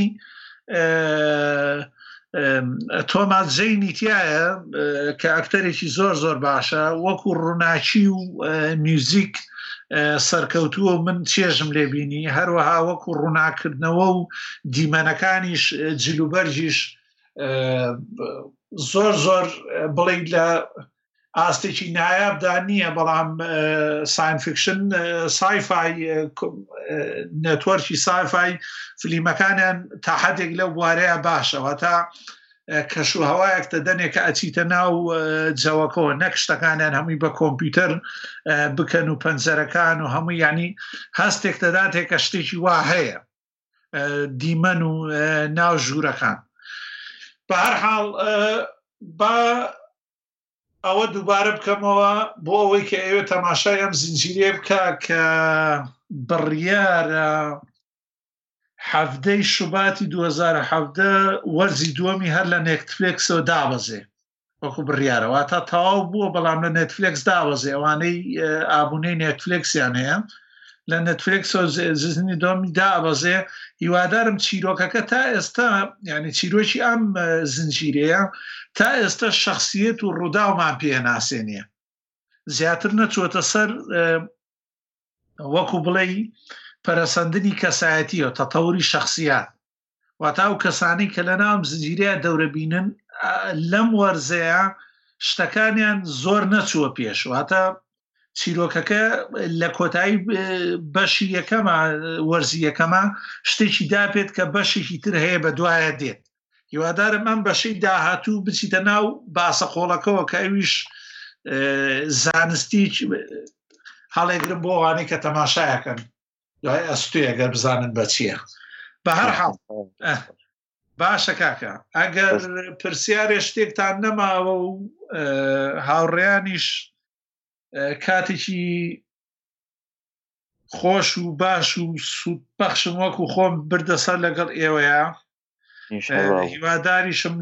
تۆماس جەینی تایە کە ئەکتەرێکی زۆر زۆر باشە، وەکو ڕووناچی و میوزیک سەرکەوتووە من چێژم لێبینی، هەروەها وەکو ڕووناکردنەوە و دیمەنەکانیش جلوبەرژیش زۆر زۆر بڵێ لە ئاستێکی نایابدا نییە، بەڵام ساینفکشن سایفای نەتوەرکی سایفای فلیمەکانیان تا حدێک لەو بوارەیە باشەوە تا کەشوهەوایەک دەنێکە ئەچیتە ناو جەوەکەوە، نەکشتەکانیان هەمووی بە کۆمپیوتەر بکەن و پەنجەرەکان و هەمووی، ینی هەستێک دەداتێکە شتێکی وا هەیە دیمەن و ناو ژوورەکان. بە هەرحاڵ بە ئەوە دووبارە بکەمەوە بۆ ئەوەی کە ئێوە تەماشای ئەم زنجیرێ بکە کە بڕیارە حەفتەی شوباتی 2017 وەرزی دووەمی هەر لە نێتفلێکسەوە دابەزێ وەکو بڕیارەوە تا تەواو بووە، بەڵام لە نێتفلێکس دابەزێ، ئەوانەی ئابوونەی نێتفلێکسیان هەیە لە نێتفلێکسەوە زنی دووەمی دابەزێ. هیوادارم چیرۆکەکە تا ئێستا، یعنی چیرۆکی ئەم زنجیرەیە تا ئێستا شخصیت و ڕووداومان پێناسێنە، زیاتر نەچۆتە سەر وەکو بڵێ پەرەسەندنی کەسایەتیەوە تەتەوری شخصیات، واتا و کەسانی کە لە ناو زنجیرەیە دەورەبینن لەم وەرزەیە شتەکانیان زۆر نەچووە پێش، واتە چیرۆکەکە لە کۆتایی بەشی یەکەمە وەرزی یەکەمە شتێکی داپێت کە بەشێکی تر هەیە بە دوایە دێت. هیوادارم ئەم بەشەی داهاتوو بچیتە ناو باسە خۆڵەکەەوە کە ئەویش زانستی هەڵێگرم بۆ ئەوانەی کە تەماشایەکەن دوای ئەستوی ئەگەر بزانن بە چییە. بە هەرحاڵ باشە کاکە، ئەگەر پرسیارێ شتێکتان نەماوە و هاوڕێیانیش کاتێکی خۆش و باش و سوودبەخشم وەکو خۆم بردەسەر لەگەڵ ئێوەیە، هیواداریشم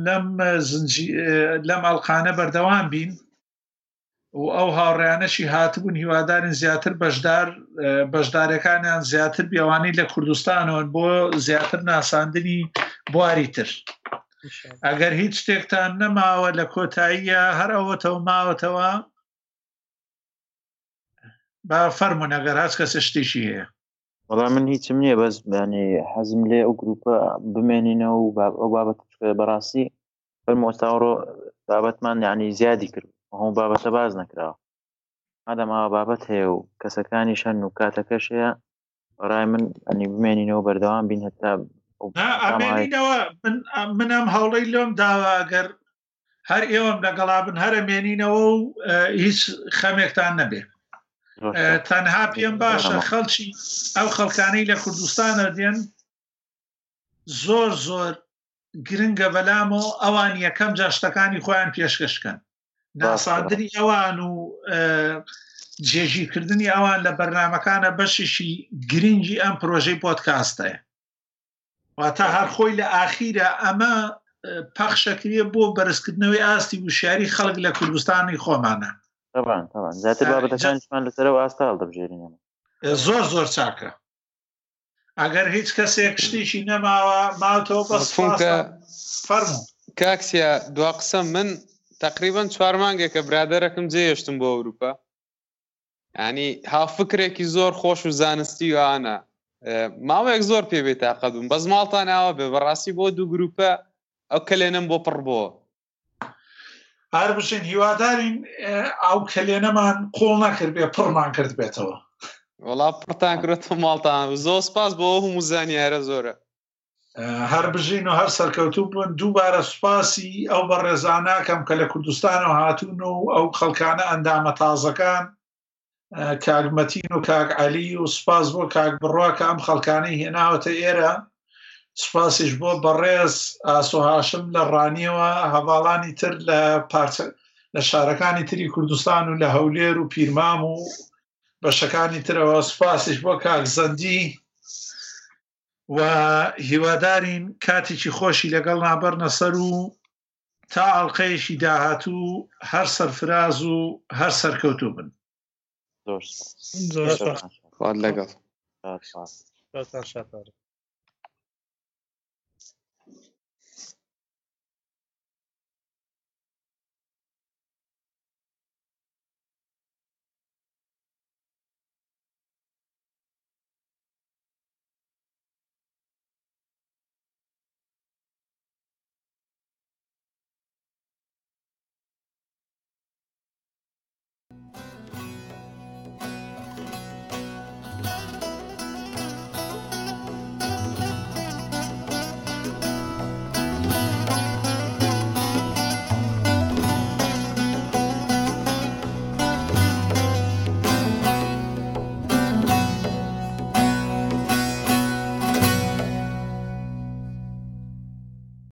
لەم ئەڵقانە بەردەوام بین و ئەو هاوڕێیانەشی هاتبوون هیوادارن زیاتر بەشدارەکانیان زیاتر بیاوانەی لە کوردستانەوەن بۆ زیاتر ناساندنی بواری تر. ئەگەر هیچ شتێکتان نەماوە لە کۆتاییە هەر ئەوەتەوە ماوەتەوە بە فەرمون ئەگەر هەچ کەسە شتێکی هەیە. وەڵام من هیچم نییە، بەس بەێ حەزم لێ ئەو گروپە بمێنینەوە و ئەو بابەت بەڕاستی فەرمۆستاڕۆ بابەتمان یعنی زیادی کرد، هەوو بابەتە باز نەکراوە ئادەماوە بابەت هەیە و کەسەکانی شەن و کاتەکەشەیە بەڕای من ئەنی بمێنینەوە بەردەوام بین هەتا منم هەوڵی لۆم داواگەر هەر ئێوەم لەگەڵا بن هەرە مێنینەوە و هیچ خەمێکتان نەبێت. تەنها پێم باشە خەڵکی ئەو خەڵکانەی لە کوردستانە دێن زۆر زۆر گرنگە بەلامەوە ئەوان یەکەم جا شتەکانی خۆیان پێشکەشکەن، ناساندنی ئەوان و جێژیرکردنی ئەوان لە بەرنمەکانە بەشیشی گرنگی ئەم پرۆژەی پۆتکاستەیە، واتە هەرخۆی لە ئاخیرە ئەمە پەخشەکرێ بۆ بەرزکردنەوەی ئاستی وشیاری خەڵک لە کوردستانی خۆمانە. طبعا زیاتر بابەتەکانمان لەسەرەوە ئاستاڵ دەبژێرینەوە. زۆر زۆر چاکە. ئەگەر هیچ کەسێک شتێکی نەماوە ماوەتەوە بەسفونکە فەرموو. کاکسیا دوا قسە من تقریبا چوار مانگێکە برادەرەکەم جێهێشتم بۆ ئەوروپا. یعنی هاوفکرێکی زۆر خۆش و زانستی وانە، ماوەیەک زۆر پێ بێ تاقەت بووم، بەس ماڵتان ئاوە بێ بەڕاستی بۆ دوو گروپە ئەو کەلێنم بۆ پڕ بووە. هەر بشین هیوادارین ئەو کەلێنەمان قۆڵ نەکرد بێ پڕمان کرد بێتەوە. وەڵا پڕتان کرێتەوە ماڵتان، زۆر سپاس بۆ ئەو هەموو زانیارە زۆرە. هەر بژین و هەر سەرکەوتوو بوون، دووبارە سوپاسی ئەو بەڕێزاناکەم کە لە کوردستانەوە هاتوون و ئەو خەڵکانە ئەندامە تازەکان، کاک مەتین و کاک عەلی، و سوپاس بۆ کاک بڕوا کە ئەم خەڵکانەی هێناوەتە ئێرە. سوپاسیش بۆ بەڕێز ئاسۆ هاشم لە ڕانیەوە، هەواڵانی تر لە شارەکانی تری کوردستان و لە هەولێر و پیرمام و بەشەکانی ترەوە. سوپاسیش بۆ کاک زەندی و هیوادارین کاتێکی خۆشی لەگەڵ نابەرنەسەر و تا ئەڵلقەیەشی داهاتوو هەر سەرفراز و هەر سەرکەوتوو بن. زۆر لەگەڵ.